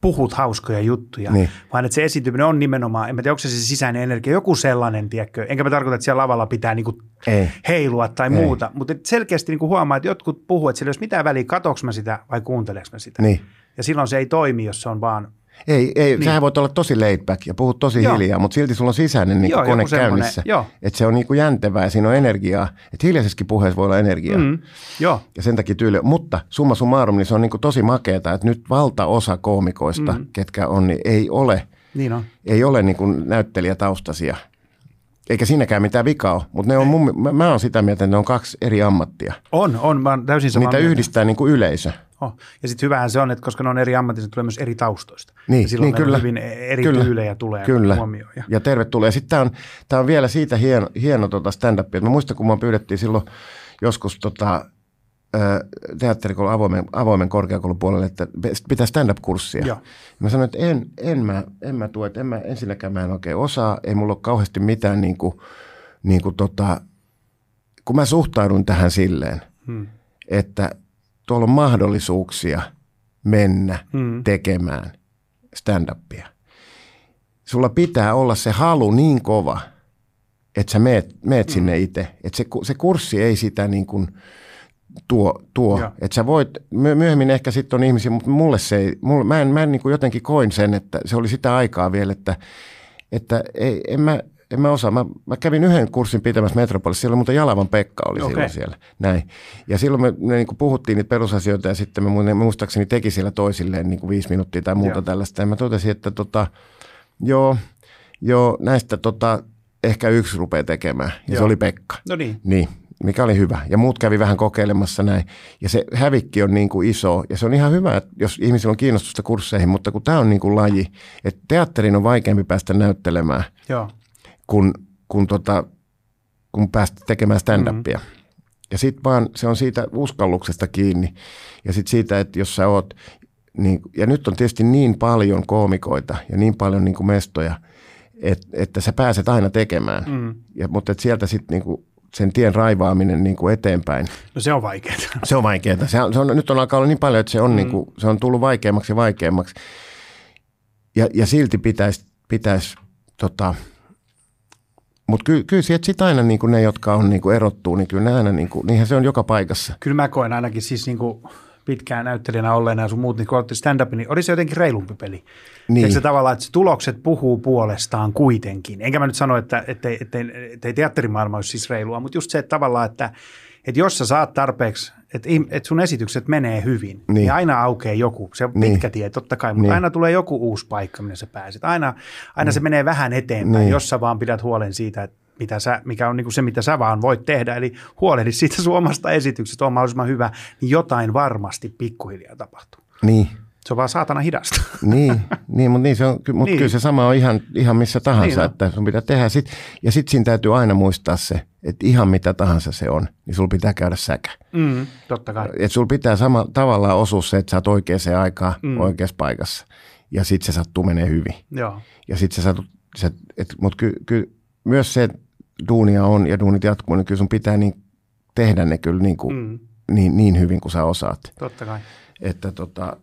puhut hauskoja juttuja, niin. vaan että se esityminen on nimenomaan, en mä tiedä, onko se se sisäinen energia, joku sellainen, tiedätkö. Enkä mä tarkoita, että siellä lavalla pitää niinku heilua tai ei. Muuta, mutta selkeästi niinku huomaa, että jotkut puhuu, että siellä ei ole mitään väliä, katsoinko mä sitä vai kuunteleks mä sitä. Niin. Ja silloin se ei toimi, jos se on vaan... Ei, ei niin. Sähän voit olla tosi laid back ja puhut tosi Joo. hiljaa, mutta silti sulla on sisäinen niin Joo, kone käynnissä. Että se on niin kuin jäntevää ja siinä on energiaa. Että hiljaisessakin puheessa voi olla energiaa. Mm. Joo. Ja sen takia tyyli. Mutta summa summarum, niin se on niin kuin tosi makeata, että nyt valtaosa koomikoista, mm. ketkä on, niin ei ole, niin on. Ei ole niin kuin näyttelijätaustaisia. Eikä siinäkään mitään vikaa ole, mutta ne on mun, mä, mä oon sitä mieltä, että ne on kaksi eri ammattia. On, on, mä oon täysin samaa mieltä. Niitä yhdistää niin kuin yleisö. Oh. Ja sitten hyvähän se on, että koska ne on eri ammatissa, tulee myös eri taustoista. Niin, ja silloin niin, kyllä, hyvin eri kyllä, tyylejä tulee kyllä. huomioon. Ja, ja tervetuloa. Ja sitten tämä on, tää on vielä siitä hieno, hieno tota stand-upia. Mä muistan, kun mä pyydettiin silloin joskus tota, teatterikoulun avoimen, avoimen korkeakoulun puolelle, että pitää stand-up-kurssia. Ja mä sanoin, että en, en mä, en mä tue, että en mä, ensinnäkään mä en oikein osaa, ei mulla ole kauheasti mitään, niin kuin, niin kuin tota, kun mä suhtaudun tähän silleen. hmm. että tuolla on mahdollisuuksia mennä hmm. tekemään stand-upia. Sulla pitää olla se halu niin kova, että sä meet, meet sinne hmm. itse. Että se, se kurssi ei sitä niin kuin tuo, tuo. Että sä voit, myöhemmin ehkä sitten on ihmisiä, mutta mulle se ei, mulle, mä en, mä en niin kuin jotenkin koin sen, että se oli sitä aikaa vielä, että, että ei, en mä... En mä osaa. Mä, mä kävin yhden kurssin pitämässä Metropolissa. Silloin mutta Jalavan Pekka oli okay. silloin siellä. Näin. Ja silloin me, me niin kuin puhuttiin niitä perusasioita ja sitten me, me muistaakseni teki siellä toisilleen niin kuin viisi minuuttia tai muuta joo. tällaista. Ja mä totesin, että tota, joo, joo, näistä tota, ehkä yksi rupeaa tekemään. Ja joo. se oli Pekka. No niin. Niin, mikä oli hyvä. Ja muut kävi vähän kokeilemassa näin. Ja se hävikki on niin kuin iso. Ja se on ihan hyvä, jos ihmisillä on kiinnostusta kursseihin. Mutta kun tää on niin kuin laji, että teatterin on vaikeampi päästä näyttelemään. Joo. kun, kun, tota, kun päästä tekemään stand-upia. Mm-hmm. Ja sitten vaan se on siitä uskalluksesta kiinni. Ja sitten siitä, että jos sä oot, niin, ja nyt on tietysti niin paljon koomikoita ja niin paljon niin kuin mestoja, et, että sä pääset aina tekemään. Mm-hmm. Ja, mutta et sieltä sitten niinku, sen tien raivaaminen niinku eteenpäin. No se on vaikeaa. Se on vaikeaa. Se on, se on, nyt on alkaa olla niin paljon, että se on, mm-hmm. niinku, se on tullut vaikeammaksi ja vaikeammaksi. Ja, ja silti pitäisi, pitäis, tota... Mutta kyllä ky, sitten aina niinku ne, jotka on niinku erottuu, niin kyllä ne aina, niinku, niinhän se on joka paikassa. Kyllä mä koen ainakin siis niinku pitkään näyttelijänä olleena ja sun muut, niin kun olette stand-upin, niin olisi se jotenkin reilumpi peli. Niin. Eikö se tavallaan, että se tulokset puhuu puolestaan kuitenkin? Enkä mä nyt sano, että ettei, ettei, ettei teatterimaailma olisi siis reilua, mutta just se, että tavallaan, että, että jos sä saat tarpeeksi, että, että sun esitykset menee hyvin, niin, niin aina aukeaa joku. Se on niin. pitkä tie, totta kai, mutta niin. aina tulee joku uusi paikka, minne sä pääset. Aina, aina niin. se menee vähän eteenpäin, niin. jos sä vaan pidät huolen siitä, että mitä sä, mikä on niin kuin se, mitä sä vaan voit tehdä, eli huolehdi siitä sun omasta esityksestä, on mahdollisimman hyvä, niin jotain varmasti pikkuhiljaa tapahtuu. Niin. Se on vaan saatana hidasta. Niin, niin mutta niin se on, mut niin. kyllä se sama on ihan, ihan missä tahansa, niin että sun pitää tehdä. Sit, ja sitten siinä täytyy aina muistaa se, että ihan mitä tahansa se on, niin sulla pitää käydä säkä. Mm, totta kai. Että sulla pitää sama, tavallaan osua se, että sä oot oikeaan aikaan mm. oikeassa paikassa. Ja sitten se sattuu menee hyvin. Joo. Ja sitten se sattuu, mutta kyllä ky, myös se, duunia on ja duunit jatkuu, niin kyllä sun pitää niin tehdä ne kyllä niin, kuin, mm. niin, niin hyvin kuin sä osaat. Totta kai. Että tota,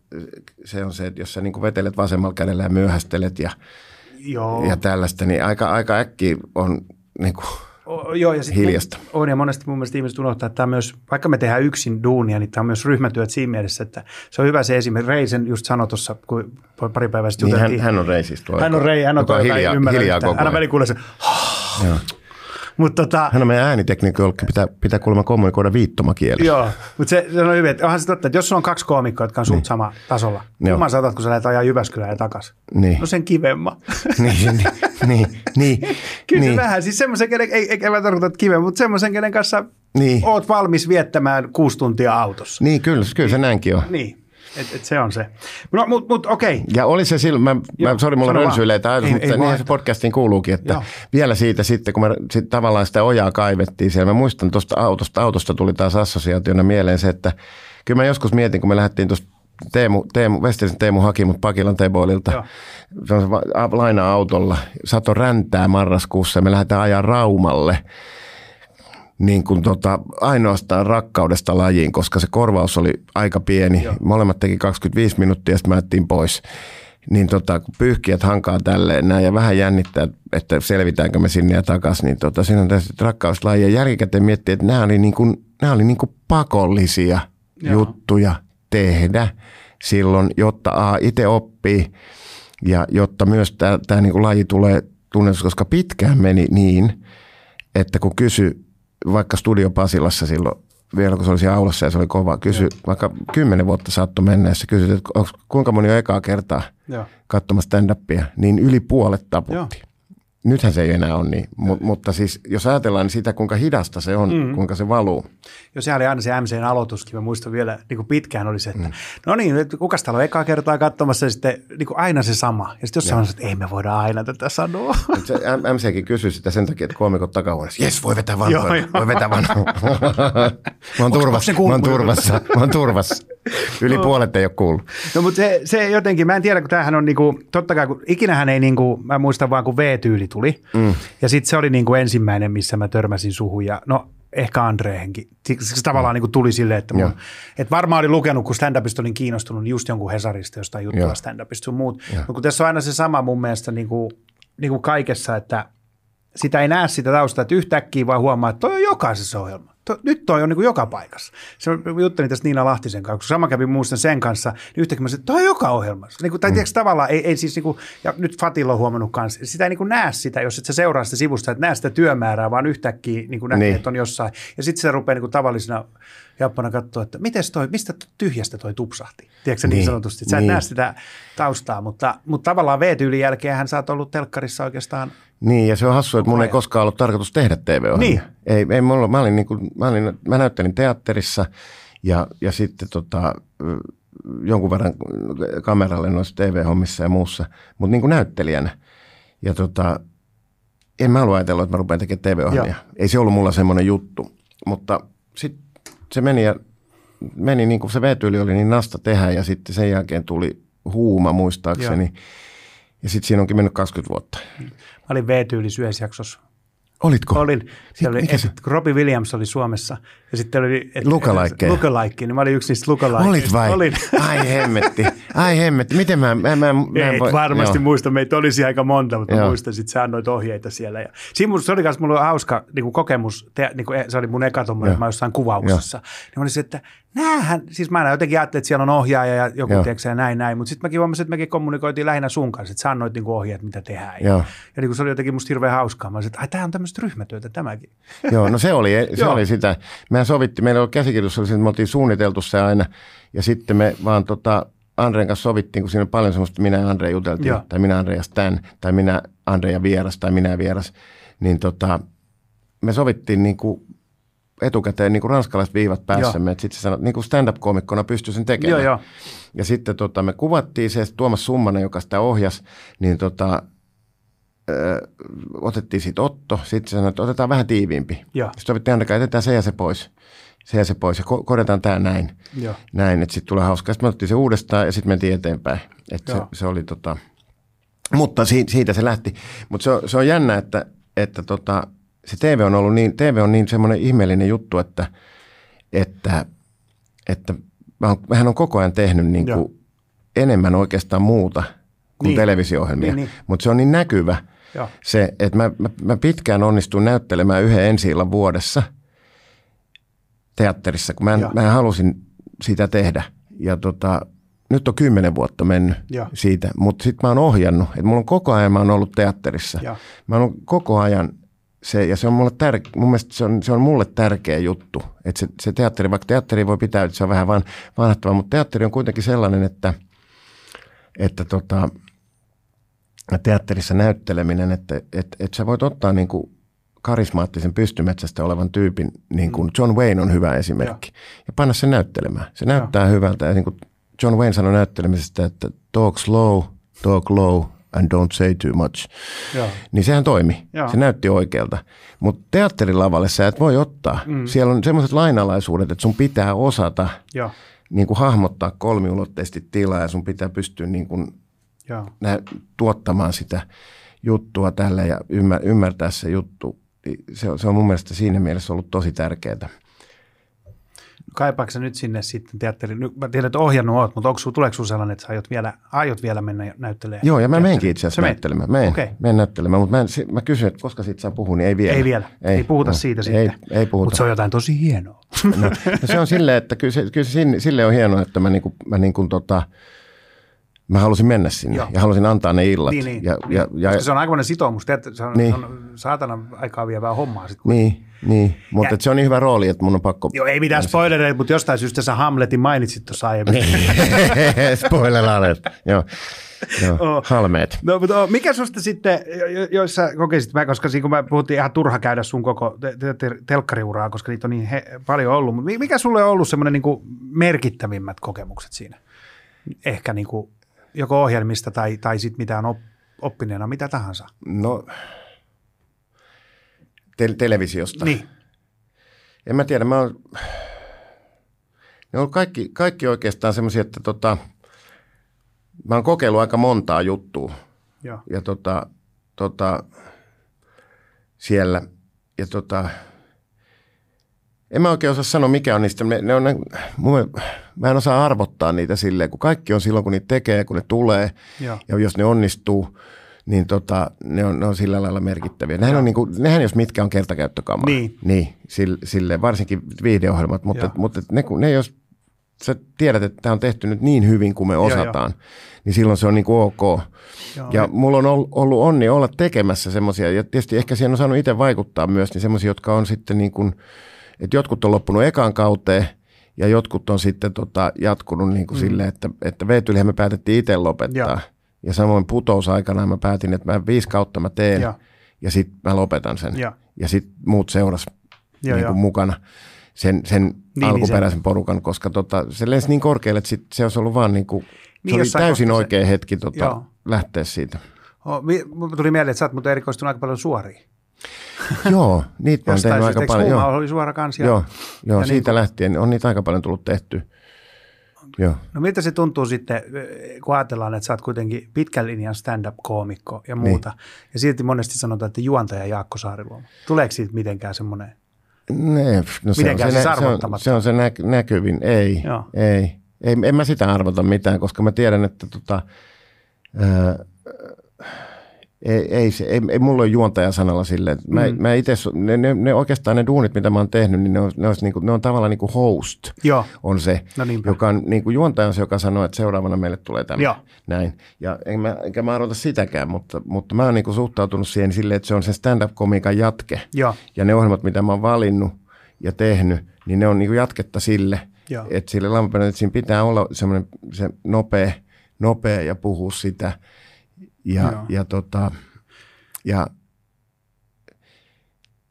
se on se, että jos sä niin vetelet vasemmalla kädellä ja myöhästelet ja, ja tällaista, niin aika, aika äkkiä on niin kuin o, joo, ja hiljasta. On ja monesti mun mielestä ihmiset unohtaa, että tämä myös, vaikka me tehdään yksin duunia, niin tämä on myös ryhmätyöt siinä mielessä, että se on hyvä se esimerkki. Reisen just sanoi tuossa, kun pari päivää sitten niin juteltiin. Hän, hän on reisistä. Tuo, hän on rei, hän on tuo, hiljaa, ymmärrän, hiljaa koko ajan. Älä väli kuule sen. Joo. Mut tota, hän on meidän äänitekniikka, pitää, pitää kuulemma kommunikoida viittomakielellä. Joo, mutta se, se on hyvin, että onhan se totta, että jos sulla on kaksi koomikkoa, jotka on niin. sama tasolla, kumman sä otat, kun sä lähdet ajaa Jyväskylään ja takaisin? Niin. No sen kivemma. Niin, niin, niin. Kyllä niin. vähän, siis semmoisen, kenen, ei, ei mä tarkoita kivemma, mutta semmoisen, kenen kanssa niin. oot valmis viettämään kuusi tuntia autossa. Niin, kyllä, kyllä se näinkin on. Niin. Että et se on se. No, mutta mut, okei. Okay. Ja oli se silloin, mä, mä sori, mulla rönsyilee tämä ajatus, mutta niinhän se podcastiin kuuluukin, että joo. vielä siitä sitten, kun mä sit tavallaan sitä ojaa kaivettiin siellä, mä muistan tuosta autosta, autosta tuli taas assosiaationa mieleen se, että kyllä mä joskus mietin, kun me lähdettiin tuosta Teemu, Teemu, Westerisen Teemu haki mut Pakilan Teboililta laina-autolla, sato räntää marraskuussa ja me lähdetään ajaa Raumalle. Niin kuin tota, ainoastaan rakkaudesta lajiin, koska se korvaus oli aika pieni. Joo. Molemmat teki kaksikymmentäviisi minuuttia ja sitten mä jättiin pois. Niin tota, kun pyyhkijät hankaa tälleen näin ja vähän jännittää, että selvitäänkö me sinne ja takaisin, niin tota, siinä on tässä rakkauslaji. Ja jälkikäteen miettii, että nämä oli, niin kuin, nämä oli niin kuin pakollisia Joo. juttuja tehdä silloin, jotta A, itse oppii ja jotta myös tämä, tämä niin kuin laji tulee tunnetuksi, koska pitkään meni niin, että kun kysyi, vaikka Studio Pasilassa silloin, vielä kun se olisi aulassa ja se oli kova, kysy, ja. vaikka kymmenen vuotta saattoi mennä, ja sä kysyt, että onko, kuinka moni on ekaa kertaa ja. katsomassa stand-upia, niin yli puolet taputti. Ja. Nythän se ei enää ole niin, M- mutta siis jos ajatellaan sitä, kuinka hidasta se on, mm-hmm. kuinka se valuu. Jo se oli aina se M C:n aloituskin, mä muistan vielä, niin kuin pitkään oli se, että mm. no niin, kukas täällä on ekaa kertaa katsomassa, ja sitten niin kuin aina se sama. Ja sitten jos sanotaan, että ei me voida aina tätä sanoa. Se, M C:kin kysyi sitä sen takia, että koomikot takahuoneessa, jes, voi vetää vanhoja, joo, voi vetää vanhoja. mä, mä oon turvassa, mä oon turvassa. Yli no. puolet ei ole kuullut. No mutta se, se jotenkin, mä en tiedä, kun tämähän on niin kuin, totta kai, kun ikinähän ei niin kuin, mä muistan vaan, kun V-tyyli tuli. Mm. Ja sitten se oli niin kuin ensimmäinen, missä mä törmäsin suhun, ja no ehkä Andrehenkin. Siksi tavallaan niin tuli silleen, että mun, et varmaan oli lukenut, kun stand-upista olin kiinnostunut, niin just jonkun Hesarista, jostain juttua ja stand-upista sun muut. Mutta kun tässä on aina se sama mun mielestä niin kuin, niin kuin kaikessa, että sitä ei näe sitä taustaa, että yhtäkkiä vaan huomaa, että toi on jokaisessa ohjelma. To, nyt toi on niin kuin joka paikassa. Se juttelin tästä Niina Lahtisen kanssa, kun sama kävi muistan sen kanssa, niin yhtäkkiä mä sanoin, että toi on joka ohjelmassa. Niin kuin, tai mm. tiiäks, tavallaan, ei, ei siis niin kuin, ja nyt Fatilla on huomannut kanssa, sitä ei niin kuin näe sitä, jos et sä seuraa sitä sivusta, et näe sitä työmäärää, vaan yhtäkkiä niin kuin näkee, niin, että on jossain. Ja sitten se rupeaa niin kuin tavallisena jappana katsoa, että mites toi, mistä tyhjästä toi tupsahti. Tiedätkö niin, niin sanotusti, sä niin et näe sitä taustaa, mutta, mutta tavallaan V-tyylin jälkeenhän sä oot ollut telkkarissa oikeastaan. Niin, ja se on hassua, että mun ei koskaan ollut tarkoitus tehdä T V-ohjelmaa. Niin. Ei, ei mulla, mä, olin niin kuin, mä, olin, mä näyttelin teatterissa ja, ja sitten tota, jonkun verran kameralle noissa T V-hommissa ja muussa, mutta niin kuin näyttelijänä. Ja tota, en mä ollut ajatellut, että mä rupean tekemään T V-ohjelmia. Joo. Ei se ollut mulla semmoinen juttu, mutta sitten se meni ja meni niin kuin se V-tyyli oli niin nasta tehdä ja sitten sen jälkeen tuli huuma muistaakseni. Joo. Ja sitten siinä onkin mennyt kaksikymmentä vuotta. Mä olin V-tyyli syöisjaksossa. Olitko? Olin. Siellä oli, et, Robbie Williams oli Suomessa. Ja sitten oli et, Luka Like. Luka Like, niin mä olin yksi niistä Luka Like. Olit vai? Olin. Ai hemmetti. Ai hemmetti. Miten mä, mä, mä, mä en voi. Varmasti joo. Muista. Meitä olisi aika monta, mutta joo. Muistan, että sä annoit ohjeita siellä. Ja siinä mun, se oli myös mulla hauska niin kuin kokemus. Te, niin kuin, se oli mun eka tommoinen, että mä jossain kuvauksessa. Joo. Niin mä olisin, että näähän, siis mä jotenkin ajattelin, että siellä on ohjaaja ja joku teeksä ja näin, näin. Mutta sitten mäkin huomasin, että mekin kommunikoitiin lähinnä sun kanssa, että sä annoit niin kuin ohjeet, mitä tehdään. Joo. Ja niin kuin, se oli jotenkin musta hirveän hauskaa. Mä olisin, että ai, tää on tämmöistä ryhmätyötä tämäkin. Joo, no se oli, se oli sitä. Mehän sovittiin, meillä oli käsikirjoissa, että me oltiin suunniteltu se aina. Ja sitten me vaan tota, Andren kanssa sovittiin, kun siinä oli paljon semmoista, minä ja Andre juteltiin, joo, tai minä Andre ja Stan, tai minä Andre ja vieras, tai minä ja vieras. Niin tota, me sovittiin niin kuin etukäteen niin kuin ranskalaiset viivat päässämme, että sitten sanot, niin kuin stand-up-koomikkona pystyi sen tekemään. Joo, jo. Ja sitten tota, me kuvattiin se, Tuomas Summanen, joka sitä ohjasi, niin tota, ö, otettiin siitä otto, sitten sanoi, että otetaan vähän tiiviimpi. Joo. Sitten sovittiin ainakaan, jätetään se ja se pois, se ja se pois ja ko- korjataan tämä näin, joo, näin, että sitten tulee hauskaa. Sitten me otettiin se uudestaan ja sitten mentiin eteenpäin, että se, se oli tota, mutta si- siitä se lähti. Mutta se, se on jännä, että, että tota, se T V on ollut niin, T V on niin semmoinen ihmeellinen juttu, että, että, että mähän on koko ajan tehnyt niin kuin enemmän oikeastaan muuta kuin niin, televisio-ohjelmia, niin, niin. Mutta se on niin näkyvä ja se, että mä, mä, mä pitkään onnistuin näyttelemään yhden ensi-illan vuodessa teatterissa, kun mä, mä halusin sitä tehdä ja tota, nyt on kymmenen vuotta mennyt ja siitä, mutta sitten mä oon ohjannut, että mulla on koko ajan, mä oon ollut teatterissa, ja mä oon koko ajan. Se, ja se on mulle tärkeä, mun mielestä se on, se on mulle tärkeä juttu, että se, se teatteri, vaikka teatteri voi pitää, että se on vähän vaan vanhattava, mutta teatteri on kuitenkin sellainen, että, että tota, teatterissa näytteleminen, että et, et sä voit ottaa niin kuin karismaattisen pystymetsästä olevan tyypin, niin kuin John Wayne on hyvä esimerkki, ja, ja panna sen näyttelemään. Se näyttää ja hyvältä, ja niin kuin John Wayne sanoi näyttelemisestä, että talk slow, talk low, and don't say too much, joo, niin sehän toimi. Joo. Se näytti oikealta. Mutta teatterilavalle sä et voi ottaa. Mm. Siellä on semmoiset lainalaisuudet, että sun pitää osata niin kuin hahmottaa kolmiulotteisesti tilaa ja sun pitää pystyä niin kuin nä- tuottamaan sitä juttua tällä ja ymmär- ymmärtää se juttu. Se, se on mun mielestä siinä mielessä ollut tosi tärkeää. Kaipaatko sä nyt sinne sitten teatteriin? Mä tiedän, että ohjannut oot, mutta onko, tuleeko sun sellainen, että sä aiot vielä, aiot vielä mennä näyttelemään? Joo, ja mä menenkin itse asiassa näyttelemään. Mä en, okay. mä en näyttelemään, mutta mä, en, mä kysyn, että koska siitä saa puhua, niin ei vielä. Ei vielä, ei, ei puhuta no, siitä sitten. Ei, ei puhuta. Mutta se on jotain tosi hienoa. No, no se on silleen, että kyllä se, kyllä se sille on hienoa, että mä, niinku, mä, niinku, tota, mä halusin mennä sinne joo, ja halusin antaa ne illat. Niin, niin. Ja, ja, ja, koska se on aikamoinen sitoumus, teatteri, se on, niin, on saatanan aikaa vievää hommaa sitten. Niin. Niin, mutta se on niin hyvä rooli, että mun on pakko. Joo, ei mitään spoilereita, mutta jostain syystä sä Hamletin mainitsit tuossa aiemmin. Spoiler-alet, joo. joo. Oh. Halmeet. No, mutta oh, mikä susta sitten, jos sä kokeisit, mä, koska siinä kun mä puhuttiin ihan turha käydä sun koko te- te- telkkariuraa, koska niitä on niin he- paljon ollut, mutta mikä sulle on ollut semmoinen niinku merkittävimmät kokemukset siinä? Ehkä niinku joko ohjelmista tai, tai sitten mitään op- oppineena, mitä tahansa. No Te- televisiosta. Niin. En mä tiedä, mä oon, ne on kaikki, kaikki oikeastaan semmoisia, että tota, mä oon kokeillut aika montaa juttua ja, ja tota, tota, siellä ja tota, en mä oikein osaa sanoa, mikä on niistä. Ne, ne on, ne, mun, mä en osaa arvottaa niitä silleen, kun kaikki on silloin, kun niitä tekee, kun ne tulee. Ja, ja jos ne onnistuu, niin tota, ne, on, ne on sillä lailla merkittäviä. Nehän, on niin kuin, nehän jos mitkä on kertakäyttökamaa. Niin. Niin, silleen, varsinkin viihdeohjelmat, mutta, mutta ne, ne jos... Sä tiedät, että tämä on tehty nyt niin hyvin kuin me osataan, joo, joo. niin silloin se on niin kuin ok. Joo. Ja mulla on ollut onni olla tekemässä semmoisia, ja tietysti ehkä siihen on saanut itse vaikuttaa myös, niin semmoisia, jotka on sitten niin kuin, että jotkut on loppunut ekaan kauteen, ja jotkut on sitten tota jatkunut niin kuin mm. silleen, että, että V-tyylihän me päätettiin itse lopettaa. Ja, ja samoin putousaikana mä päätin, että mä viisi kautta mä teen, ja, ja sitten mä lopetan sen. Ja, ja sitten muut seuras ja, niin kuin mukana. Sen, sen niin, alkuperäisen niin, porukan, koska tota, se lensi niin korkealle, että sit se olisi ollut vaan niin kuin, niin, oli täysin oikea se, hetki tota, lähteä siitä. Oh, Minulle tuli mieleen, että sä oot mutta erikoistunut aika paljon suoriin. Joo, niitä on tehnyt aika paljon. Jostain oli suora kansi. Joo, joo siitä niin kuin... lähtien on niitä aika paljon tullut tehty. Joo. No miltä se tuntuu sitten, kun ajatellaan, että sä oot kuitenkin pitkän linjan stand-up-koomikko ja muuta, niin. ja silti monesti sanotaan, että juontaja Jaakko Saariluoma. Tuleeko siitä mitenkään semmoinen... Ne, no se, on se, se, se, on, se on se nä, näkyvin, ei, ei, ei, en mä sitä arvota mitään, koska mä tiedän, että tota, ää, ei, ei, se, ei, ei mulla ole juontajasanalla silleen, mä, mm. mä itse, ne, ne, ne oikeastaan ne duunit, mitä mä oon tehnyt, niin ne on, ne on, ne on, ne on tavallaan niin kuin host, joo. on se, no joka on niin kuin juontaja on se, joka sanoo, että seuraavana meille tulee tämä, joo. näin, ja en mä, enkä mä arvota sitäkään, mutta, mutta mä oon niin kuin suhtautunut siihen silleen, että se on se stand-up-komiikan jatke, joo. ja ne ohjelmat, mitä mä oon valinnut ja tehnyt, niin ne on niin kuin jatketta sille, joo. että sille lammapäin, että siinä pitää olla semmoinen se nopea, nopea ja puhua sitä. Ja, ja, tota, ja,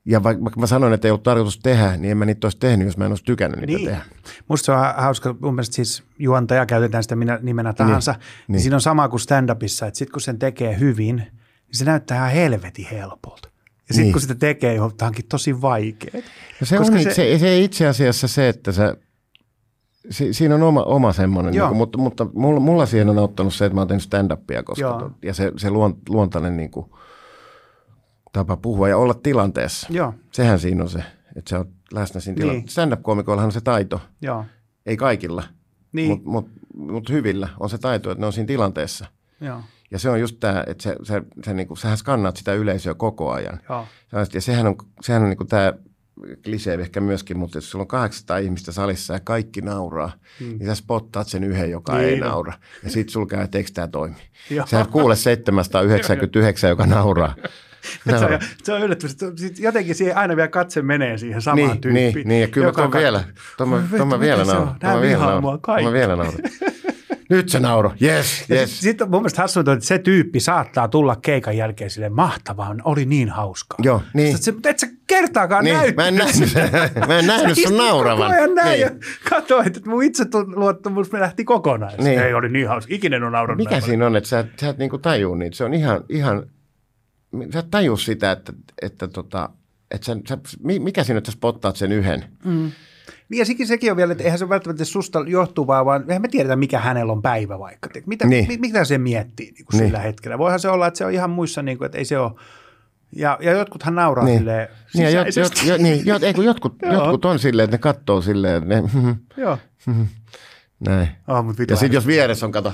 ja vaikka mä sanoin, että ei ollut tarkoitus tehdä, niin en mä niitä olisi tehnyt, jos mä en olisi tykännyt niitä niin. tehdä. Musta se on hauska, mun mielestä siis juontaja, käytetään sitä minä, nimenä tahansa, niin, niin. niin siinä on sama kuin stand-upissa, että sit kun sen tekee hyvin, niin se näyttää ihan helvetin helpolta. Ja sitten niin. kun sitä tekee, johtaankin tosi vaikea. No se, on, se, se, se itse asiassa se, että sä... Si- siinä on oma, oma semmoinen, niin kuin, mutta, mutta mulla, mulla siihen on auttanut se, että mä oon tehnyt stand-upia, koska to, ja se, se luon, luontainen niin kuin, tapa puhua ja olla tilanteessa. Joo. Sehän siinä on se, että sä oot läsnä siinä niin. tilanteessa. Stand-up-koomikoillahan on se taito, joo. ei kaikilla, niin. mutta mut, mut hyvillä on se taito, että ne on siinä tilanteessa. Joo. Ja se on just tämä, että se, se, se, niin kuin, sähän skannaat sitä yleisöä koko ajan. Joo. Ja sehän on, sehän on niin tämä... klisee ehkä myöskin, mutta jos sulla on kahdeksansataa ihmistä salissa ja kaikki nauraa, mm. niin sä spottaat sen yhden, joka niin. ei naura. Ja sit sulla käy, että eikö tämä toimi. Sä kuule seitsemänsataayhdeksänkymmentäyhdeksän, joka nauraa. Se on, se on yllättävästi. Jotenkin siihen aina vielä katse menee siihen samaan niin, tyyppiin. Niin, niin, ja kyllä tuon vielä, vielä nauraa. Nämä vihaa mua kaikki. Vielä nauraa. Nyt se nauro, jes, jes. Sitten mun mielestä hassuinta, että se tyyppi saattaa tulla keikan jälkeen silleen, mahtavaa, oli niin hauskaa. Joo, niin. Sä, et sä kertaakaan niin, näyttänyt. Mä en nähnyt, mä en nähnyt sun nauravan. Mä en näin niin. ja katsoin, että mun itseluottamus me lähti kokonaan. Niin. Ei, oli niin hauska, ikinen on naurannut. Mikä näin. Siinä on, että sä et, sä et niinku tajuu niitä, se on ihan, ihan, sä et tajuu sitä, että, että tota, että sä, sä, mikä siinä, että sä spottaat sen yhden. Mm. Niin ja sekin, sekin on vielä, että eihän se välttämättä susta johtuvaa, vaan eihän me tiedetä, mikä hänellä on päivä vaikka. Mitä, niin. mi, mitä se miettii niin kuin niin. sillä hetkellä? Voihan se olla, että se on ihan muissa, niin kuin, että ei se ole. Ja, ja jotkuthan nauraa niin. silleen niin, sisäisesti. Jot, jot, niin, jot, ei kun jotkut, jotkut on silleen, että ne katsoo silleen, että ne... Joo. Näin. Oh, mut ja sitten jos vieressä on, kato...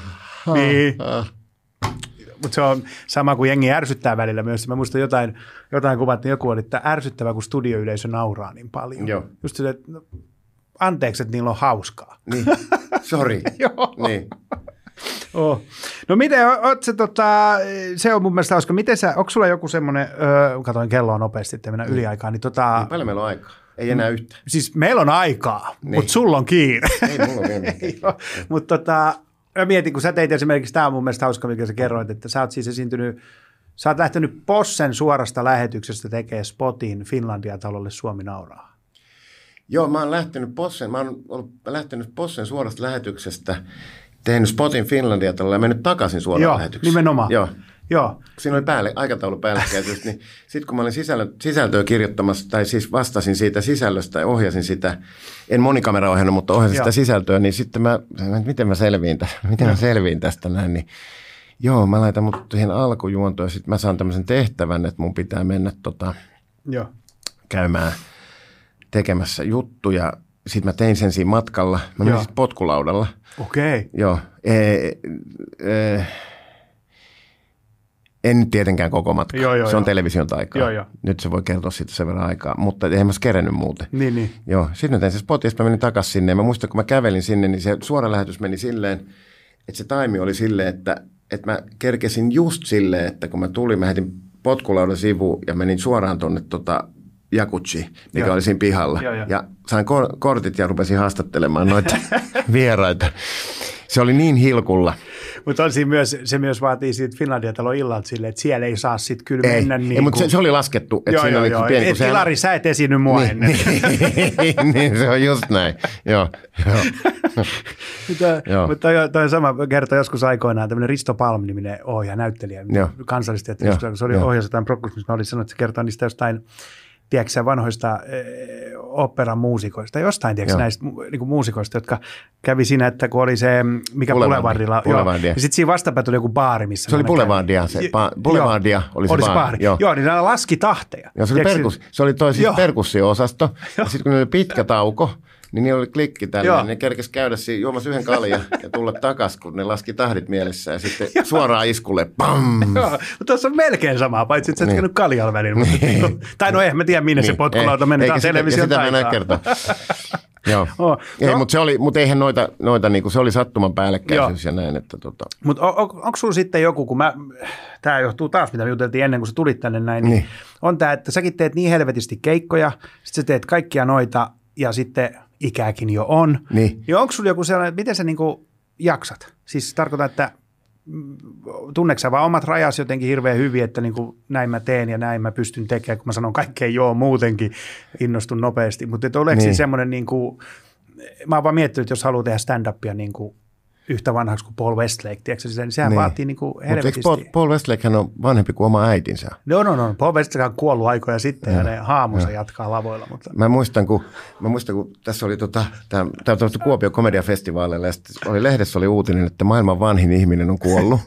Niin. Mutta se on sama kuin jengi ärsyttää välillä myös. Mä muistan jotain, jotain kuvaa, että joku oli, että ärsyttävä, kun studioyleisö nauraa niin paljon. Joo. Just se, että no, anteeksi, että niillä on hauskaa. Niin, sori. Joo. Niin. Oh. No miten, oot se tota, se on mun mielestä hauska. Miten sä, onko sulla joku semmoinen, öö, katoin kelloa nopeasti, että mennään yliaikaan, niin tota... Niin paljon meillä on aikaa. Ei enää yhtä. Siis meillä on aikaa, niin. mutta sulla on kiire. Ei mulla ole. Mutta tota... Mä mietin, kun sä teit esimerkiksi, tämä on mun mielestä hauska, mikä sä kerroit, että sä oot siis esiintynyt, sä oot lähtenyt Possen suorasta lähetyksestä tekemään spotin Finlandia-talolle Suomi nauraa. Joo, mä oon lähtenyt Possen, mä oon lähtenyt Possen suorasta lähetyksestä, tehnyt spotin Finlandia-talolle ja mennyt takaisin suoraan Joo, lähetykseen. Nimenomaan. Joo, nimenomaan. Joo. Siinä oli päälle, aikataulu päällekkäisyys, niin sitten kun mä olin sisällö, sisältöä kirjoittamassa, tai siis vastasin siitä sisällöstä ja ohjasin sitä, en monikamera ohjannut, mutta ohjasin joo. sitä sisältöä, niin sitten mä, miten mä selviin, miten mä selviin tästä näin, niin joo, mä laitan mut siihen alkujuontoon ja sitten mä saan tämmöisen tehtävän, että mun pitää mennä tota, joo. käymään tekemässä juttuja. Sitten mä tein sen siinä matkalla. Mä menin sitten potkulaudalla. Okei. Okay. Joo. E, e, en tietenkään koko matka. Joo, joo, se on joo. television taikaa. Joo, joo. Nyt se voi kertoa siitä sen verran aikaa, mutta eihän mä se kerennyt muuten. Niin, niin. Joo. Sitten mä tein se spotin ja sitten mä menin takaisin sinne. Mä muistan, kun mä kävelin sinne, niin se suora lähetys meni silleen, että se taimi oli silleen, että, että mä kerkesin just silleen, että kun mä tulin, mä heitin potkulaudan sivuun ja menin suoraan tuonne tota, Jakutsi, mikä joo. oli siinä pihalla. Joo, joo. Ja sain kor- kortit ja rupesin haastattelemaan noita vieraita. Se oli niin hilkulla. Mutta myös, se myös vaatii siitä Finlandia-talon illalta silleen, että siellä ei saa sitten kyllä ei, mennä. Ei, niin mutta kun... se, se oli laskettu. Joo, joo, oli joo. Pieni, et, sehän... Ilari, sä et esiinny mua niin, ennen. Niin, niin, se on just näin. Joo, joo. Mutta, joo. mutta toi, toi sama kertoi joskus aikoinaan tämmöinen Risto Palm-niminen ohjaaja, näyttelijä, kansallisteatterista. Se oli ohjaaja jotain Prokus, missä mä olin sanonut, että se kertoo niistä jostain, tiedätkö sä, vanhoista eh, operamuusikoista, jostain tiedätkö näistä niinku muusikoista, jotka kävi siinä, että kun oli se, mikä Boulevardilla. Boulevardilla. Ja sitten siinä vastapää tuli joku baari, missä... Se oli Boulevardia, se pa- Boulevardia oli se baari. baari. Joo. joo, niin nämä laski tahteja. Joo, se oli, perkus, se oli toi siis perkussio-osasto, ja sitten kun oli pitkä tauko, niin niillä oli klikki tällainen, ne kerkesi käydä siinä juomassa yhden kaljan ja tulla takaisin, kun ne laski tahdit mielessä ja sitten suoraan iskulle, bam! Joo, mutta tuossa on melkein samaa, paitsi että sä et käynyt kaljalla välillä. Mutta, tai no ei, mä tiedän minne se potkulauta menee, tämä on television taikaa. Joo, oh, no. mutta mut eihän noita, noita niinku, se oli sattuman päällekkäisyys ja näin. Että tota. Mutta on, on, onko sulla sitten joku, kun mä, tämä johtuu taas mitä me juteltiin ennen kuin sä tulit tänne näin, niin. Niin on tämä, että säkin teet niin helvetisti keikkoja, sitten sä teet kaikkia noita ja sitten ikääkin jo on. Niin. Ja onko sulla joku sellainen, että miten sä niinku jaksat? Siis tarkoitan, että tunneeko sä vaan omat rajas jotenkin hirveän hyvin, että niinku näin mä teen ja näin mä pystyn tekemään, kun mä sanon kaikkeen joo muutenkin, innostun nopeasti. Mutta oletko niin. semmoinen, niinku, mä oon vaan miettinyt, että jos haluaa tehdä stand-upia niinku yhtä vanhaksi kuin Paul Westlake, tiedätkö sä, niin sehän niin. vaatii niinku helvetisti. Mutta eikö Paul Westlakehän on vanhempi kuin oma äitinsä? No, no, no. Paul Westlake on kuollut aikoja sitten ja, ja ne haamunsa ja. jatkaa lavoilla. Mutta... Mä muistan, kun, mä muistan, kun tässä oli tota, tää, tää Kuopion komediafestivaaleilla ja sitten oli, lehdessä oli uutinen, että maailman vanhin ihminen on kuollut.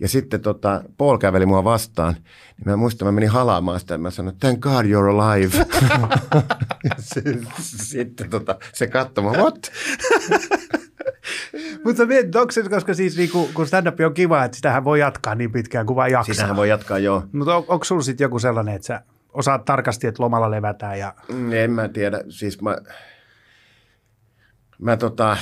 Ja sitten tota, Paul käveli mua vastaan. Mä muistan, mä menin halaamaan sitä ja mä sanoin, thank God you're alive. Sitten tota, se katsoi, what? Mutta mietit, onko se, koska siis niinku, kun stand-up on kiva, että sitähän voi jatkaa niin pitkään kuin vaan jaksaa. Sitähän voi jatkaa, joo. Mutta on, onko sulla sitten joku sellainen, että sä osaat tarkasti, että lomalla levätään ja... En mä tiedä, siis mä... Mä tota...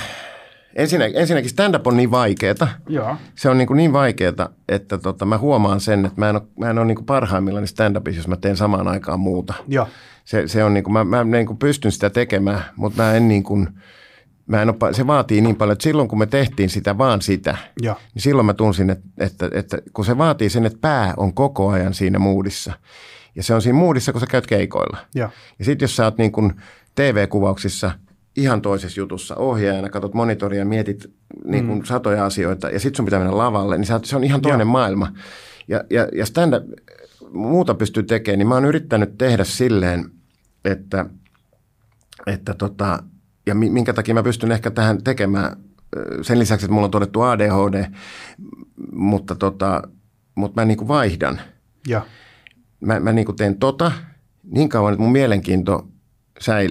Ensinnäkin, ensinnäkin stand-up on niin vaikeeta. Joo. Se on niin, niin vaikeeta, että tota, mä huomaan sen, että mä en ole, mä en ole niin parhaimmillani stand-upissa, jos mä teen samaan aikaan muuta. Joo. Se, se on niin kuin, mä, mä niin pystyn sitä tekemään, mutta mä en niin kuin... Mä en ole, se vaatii niin paljon, että silloin kun me tehtiin sitä vaan sitä, ja. niin silloin mä tunsin, että, että, että kun se vaatii sen, että pää on koko ajan siinä moodissa. Ja se on siinä moodissa, kun sä käyt keikoilla. Ja, ja sitten jos sä oot niin kun T V-kuvauksissa ihan toisessa jutussa ohjaajana, katot monitoria ja mietit niin kun mm. satoja asioita ja sitten sun pitää mennä lavalle, niin se on ihan toinen ja. maailma. Ja, ja, ja stand-up, muuta pystyy tekemään, niin mä oon yrittänyt tehdä silleen, että, että tota... Ja minkä takia mä pystyn ehkä tähän tekemään, sen lisäksi, että mulla on todettu A D H D, mutta, tota, mutta mä niin kuin vaihdan. Ja. Mä, mä niin kuin teen tota niin kauan, että mun mielenkiinto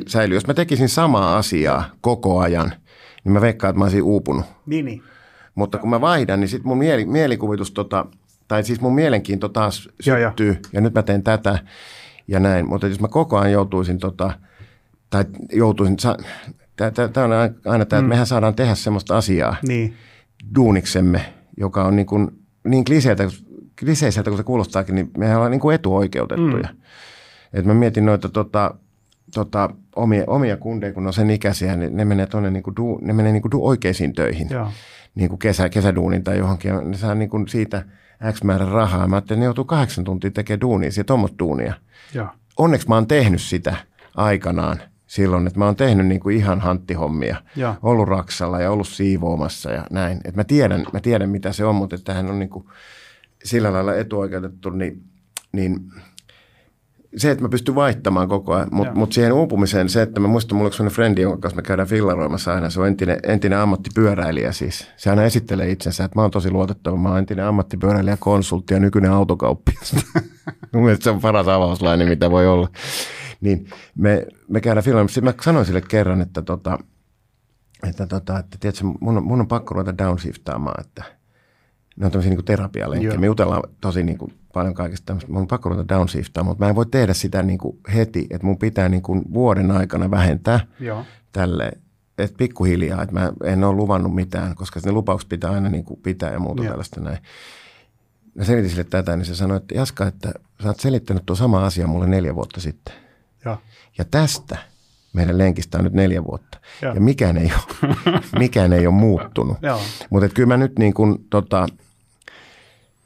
säilyy. Jos mä tekisin samaa asiaa koko ajan, niin mä veikkaan, että mä olisin uupunut. Niin, niin. Mutta kun mä vaihdan, niin sit mun mieli, mielikuvitus, tota, tai siis mun mielenkiinto taas syttyy, ja, ja. ja nyt mä teen tätä ja näin. Mutta jos mä koko ajan joutuisin, tota, tai joutuisin... Tämä on aina tämä, että mehän saadaan tehdä semmoista asiaa niin. duuniksemme, joka on niin, kuin, niin kliseiseltä, kliseiseltä kuin se kuulostaakin, niin mehän ollaan niin kuin etuoikeutettuja. Mm. Et mä mietin noita tota, tota, omia, omia kundeja, kun on sen ikäisiä, niin ne menee, tuonne niin kuin du, ne menee niin kuin du, oikeisiin töihin, niin kuin kesä, kesäduuniin tai johonkin. Ne saa niin kuin siitä X määrän rahaa. Mä ajattelin, että ne joutuu kahdeksan tuntia tekemään duunia, siellä tuommoista duunia. Ja. Onneksi mä oon tehnyt sitä aikanaan. Silloin, että mä oon tehnyt niinku ihan hanttihommia, ja. ollut raksalla ja ollut siivoamassa ja näin. Et mä tiedän, mä tiedän, mitä se on, mutta että hän on niinku sillä lailla etuoikeutettu, niin, niin se, että mä pystyn vaihtamaan koko ajan. Mutta mut siihen uupumiseen se, että mä muistan, mulla on sellainen frendi, jonka kanssa me käydään fillaroimassa aina. Se on entinen, entinen ammattipyöräilijä siis. Se aina esittelee itsensä, että mä oon tosi luotettava. Mä oon entinen ammattipyöräilijä, konsultti ja nykyinen autokauppias. Mun mielestä se on paras avauslainen, mitä voi olla. Niin me, me käydään filmassa. Mä sanoin sille kerran, että, tota, että, tota, että tiedätkö, mun, mun on pakko ruveta downshiftaamaan, että ne on tämmöisiä niin kuin terapialenkkiä. Me jutellaan tosi niin kuin paljon kaikista tämmöistä. Mun on pakko ruveta downshiftaamaan, mutta mä en voi tehdä sitä niin kuin heti, että mun pitää niin kuin vuoden aikana vähentää Joo. tälle. Että pikkuhiljaa, että mä en ole luvannut mitään, koska ne lupaukset pitää aina niin kuin pitää ja muuta Joo. tällaista näin. Mä selitin sille tätä, niin se sanoi, että Jaska, että sä oot selittänyt tuo sama asia mulle neljä vuotta sitten. Ja, ja tästä meidän lenkistä on nyt neljä vuotta. Ja, ja mikään, ei ole, mikään ei ole muuttunut. Mutta kyllä mä nyt niin kuin, tota,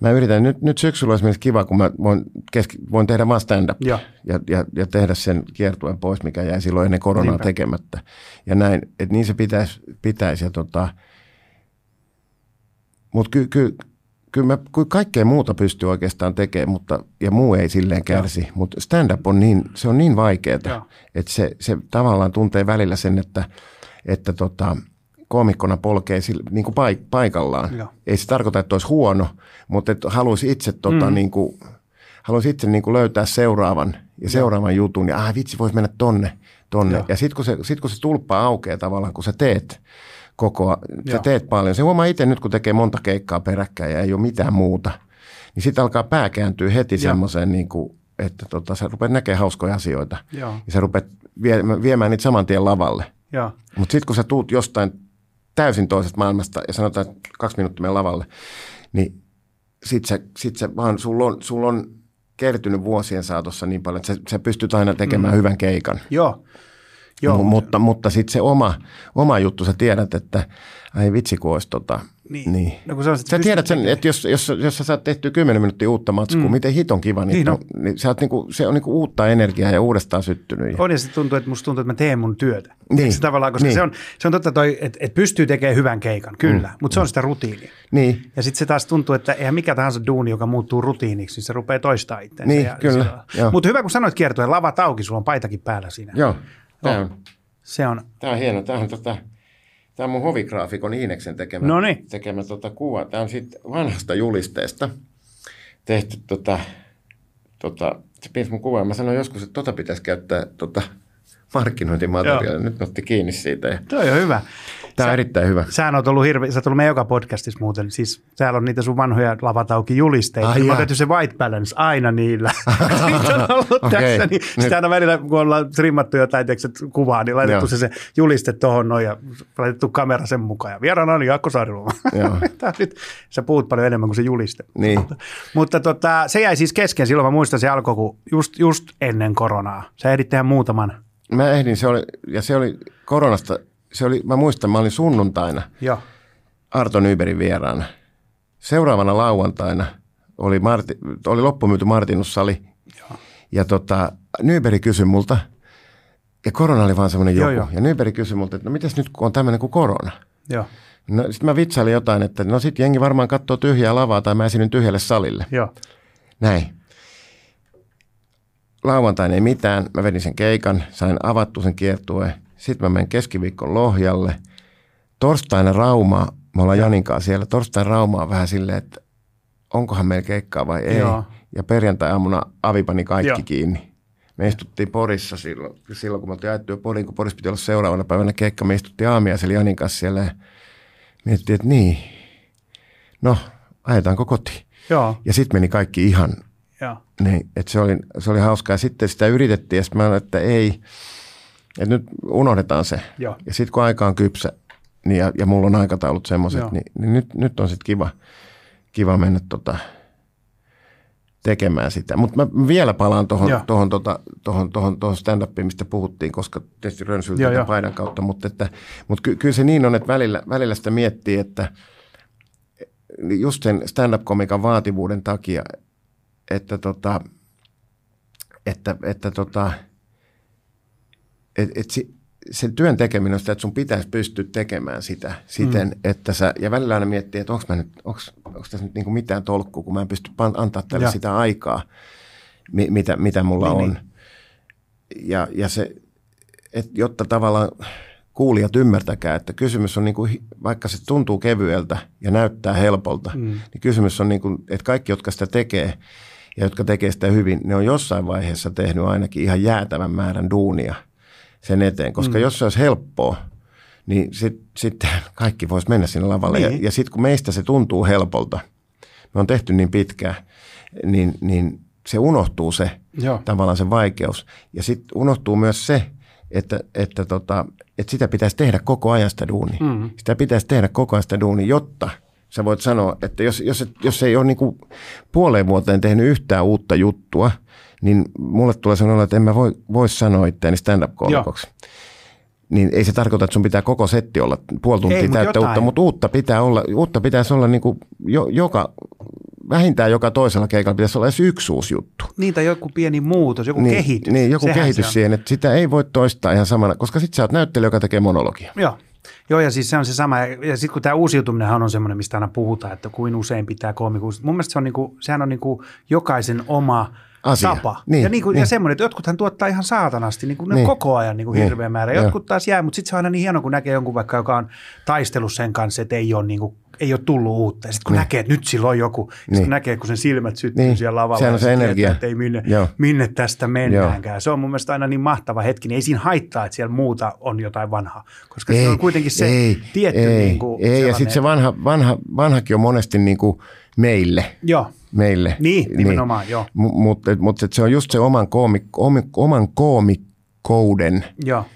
mä yritän, nyt, nyt syksyllä olisi kiva, kun mä voin, keski, voin tehdä vaan stand-upia ja. Ja, ja, ja tehdä sen kiertuen pois, mikä jäi silloin ennen koronaa Niinpä. tekemättä. Ja näin, että niin se pitäisi, pitäisi ja tota, mutta kyllä, ky, Kyllä mä kaikkea muuta pystyy oikeastaan tekemään, mutta, ja muu ei silleen kärsi, mutta stand-up on niin, se on niin vaikeaa, että se, se tavallaan tuntee välillä sen, että, että tota, koomikkona polkee sille, niin kuin paik- paikallaan. Joo. Ei se tarkoita, että olisi huono, mutta että haluaisi itse, tota, mm. niin kuin, haluaisi itse niin kuin löytää seuraavan ja seuraavan Joo. jutun, ja ah, vitsi, voisi mennä tonne, tonne. Joo. Ja sitten kun, sit, kun se tulppa aukeaa tavallaan, kun sä teet, kokoa. Sä teet paljon. Se huomaa itse nyt, kun tekee monta keikkaa peräkkäin ja ei ole mitään muuta, niin sitten alkaa pää kääntyä heti semmoiseen, niin että tota, sä rupeat näkemään hauskoja asioita Joo. ja sä rupeat vie- viemään niitä saman tien lavalle. Mutta sitten kun sä tuut jostain täysin toisesta maailmasta ja sanotaan, että kaksi minuuttia meidän lavalle, niin sitten sä, sit sä vaan, sulla on, sul on kertynyt vuosien saatossa niin paljon, että sä, sä pystyt aina tekemään mm. hyvän keikan. Joo. Joo, M- mutta mutta sitten se oma, oma juttu, sä tiedät, että ai vitsi kun olisi tota, niin. niin. No, kun sä sä tiedät sen, että jos, jos, jos sä saat tehtyä kymmenen minuuttia uutta matskua, mm. miten hiton kiva, niin, no. niin sä oot niinku, se on niinku uutta energiaa ja uudestaan syttynyt. On ja se tuntuu, että musta tuntuu, että mä teen mun työtä. Niin. Se tavallaan, koska niin. se, on, se on totta toi, että et pystyy tekemään hyvän keikan, kyllä, mm. mutta se on sitä rutiinia. Niin. Ja sitten se taas tuntuu, että eihän mikä tahansa duuni, joka muuttuu rutiiniksi, niin se rupeaa toistaa itseänsä. Niin, ja, kyllä. Mutta hyvä, kun sanoit kiertoja, lavat auki, sulla on paitakin päällä siinä. Joo. Tämä on, se on. Tämä on hieno. Tämä on, tota, tämä on mun hovigraafikon Iineksen tekemä, tekemä tota, kuva. Tämä on siitä vanhasta julisteesta tehty. Tota, tota, se piensi mun kuvaa. Mä sanoin joskus, että tota pitäisi käyttää tota, markkinointimateriaalia. Nyt mä otti kiinni siitä. Ja... Toi on hyvä. Tämä on sä, erittäin hyvä. Sähän on ollut hirveä. Sä oot ollut meidän joka podcastissa muuten. Siis täällä on niitä sun vanhoja lavat auki julisteita. Ah, mä otetty se white balance aina niillä. Niitä on ollut okay. tässä. Niin sitä aina välillä, kun ollaan trimmattu jotain kuvaa, niin laitettu se, se juliste tohon noin ja laitettu kamera sen mukaan. Ja vieraana oli Jaakko Saariluoma. Nyt sä puhut paljon enemmän kuin se juliste. Niin. Mutta tota, se jäi siis kesken. Silloin mä muistan, se alkoi kun just, just ennen koronaa. Sä ehdit tehdä muutaman. Mä ehdin. Se oli, ja se oli koronasta... Se oli, mä muistan, mä olin sunnuntaina ja. Arto Nybergin vieraana. Seuraavana lauantaina oli, Marti, oli loppumyyty Martinussali. Ja, ja tota, Nyberg kysyi multa, ja korona oli vaan semmoinen joku. Jo. Ja Nyberg kysyi multa, että no mitäs nyt kun on tämmöinen kuin korona? Ja. No sit mä vitsailin jotain, että no sit jengi varmaan katsoo tyhjää lavaa tai mä esinyn tyhjälle salille. Ja. Näin. Lauantaina ei mitään, mä vedin sen keikan, sain avattu sen kiertueen. Sitten mä menen keskiviikon Lohjalle. Torstaina Raumaa, me ollaan Janinkaan siellä. Torstaina Raumaa vähän silleen, että onkohan meillä keikkaa vai ei. Joo. Ja perjantai-aamuna avi pani kaikki Joo. kiinni. Me istuttiin Porissa silloin, silloin kun me oltiin ajettu jo Poriin, kun Porissa piti olla seuraavana päivänä keikka. Me istuttiin aamiaisella Janinkaan siellä ja mietittiin, että niin, no ajetaanko kotiin. Joo. Ja sitten meni kaikki ihan, niin, että se oli, se oli hauskaa. Ja sitten sitä yritettiin ja sitten mä sanoin, että ei. Et nyt unohdetaan se. Joo. Ja sitten kun aika on kypsä niin ja, ja mulla on aikataulut semmoiset, niin, niin nyt, nyt on sitten kiva, kiva mennä tota, tekemään sitä. Mutta mä vielä palaan tuohon tota, stand-upiin, mistä puhuttiin, koska tietysti rönsyltä ja paidan kautta. Mutta mut ky, kyllä se niin on, että välillä, välillä sitä miettii, että just sen stand-up-komikan vaativuuden takia, että tota, että, että tota, Et, et si, sen työn tekeminen on sitä, että sun pitäisi pystyä tekemään sitä siten, mm. että sä, ja välillä aina miettii, että onko mä nyt, onks, onks tässä nyt niinku mitään tolkkua, kun mä en pysty antaa tälle ja. sitä aikaa, mi, mitä, mitä mulla niin, on. Niin. Ja, ja se, et, jotta tavallaan kuulijat ymmärtäkää, että kysymys on, niinku, vaikka se tuntuu kevyeltä ja näyttää helpolta, mm. niin kysymys on, niinku, että kaikki, jotka sitä tekee, ja jotka tekee sitä hyvin, ne on jossain vaiheessa tehnyt ainakin ihan jäätävän määrän duunia sen eteen, koska mm. jos se olisi helppoa, niin sitten sit kaikki voisi mennä sinne lavalle. Niin. Ja, ja sitten kun meistä se tuntuu helpolta, me on tehty niin pitkään, niin, niin se unohtuu se Joo. tavallaan se vaikeus. Ja sitten unohtuu myös se, että, että, tota, että sitä pitäisi tehdä koko ajan sitä duunia. Mm. Sitä pitäisi tehdä koko ajan sitä duunia, jotta sä voit sanoa, että jos, jos, jos ei ole niin kuin puoleen vuoteen tehnyt yhtään uutta juttua, niin mulle tulee sanoa, että en mä voi, voi sanoa itseäni stand-up-koolikoksi. Niin ei se tarkoita, että sun pitää koko setti olla puoli tuntia ei, täyttä mutta uutta, mutta uutta, pitää olla, uutta pitäisi olla niin kuin jo, joka, vähintään joka toisella keikalla pitäisi olla edes yksi uusi juttu. Niin tai joku pieni muutos, joku niin, kehitys. Niin, joku Sehän kehitys siihen, että sitä ei voi toistaa ihan samana, koska sitten sä oot näyttelijä, joka tekee monologia. Joo. Joo, ja siis se on se sama. Ja sitten kun tämä uusiutuminenhan on semmoinen, mistä aina puhutaan, että kuin usein pitää koomikuus. Mun mielestä se on niinku, sehän on niinku jokaisen oma asia. Tapa. Niin, ja, niinku, niin. ja semmoinen, että jotkuthan tuottaa ihan saatanasti niinku niin. koko ajan niinku niin. hirveän määrä. Jotkut taas jää, mutta sitten se on aina niin hieno, kun näkee jonkun vaikka, joka on taistellut sen kanssa, että ei ole, niinku, ei ole tullut uutta. Ja sitten kun niin. näkee, että nyt sillä on joku, niin. sitten näkee, kun sen silmät syttyy niin. siellä lavalla. Sehän on se energia. Että ei minne, minne tästä mennäänkään. Joo. Se on mun mielestä aina niin mahtava hetki. Niin ei siinä haittaa, että siellä muuta on jotain vanhaa. Koska ei, se on kuitenkin se ei, tietty. Ei, niinku ei. ja sitten se vanha, vanha, vanhakin on monesti niinku meille. Joo. Meille. Niin, nimenomaan, niin. joo. M- mutta mutta se on just se oman, koomik- om- oman koomikkouden joo.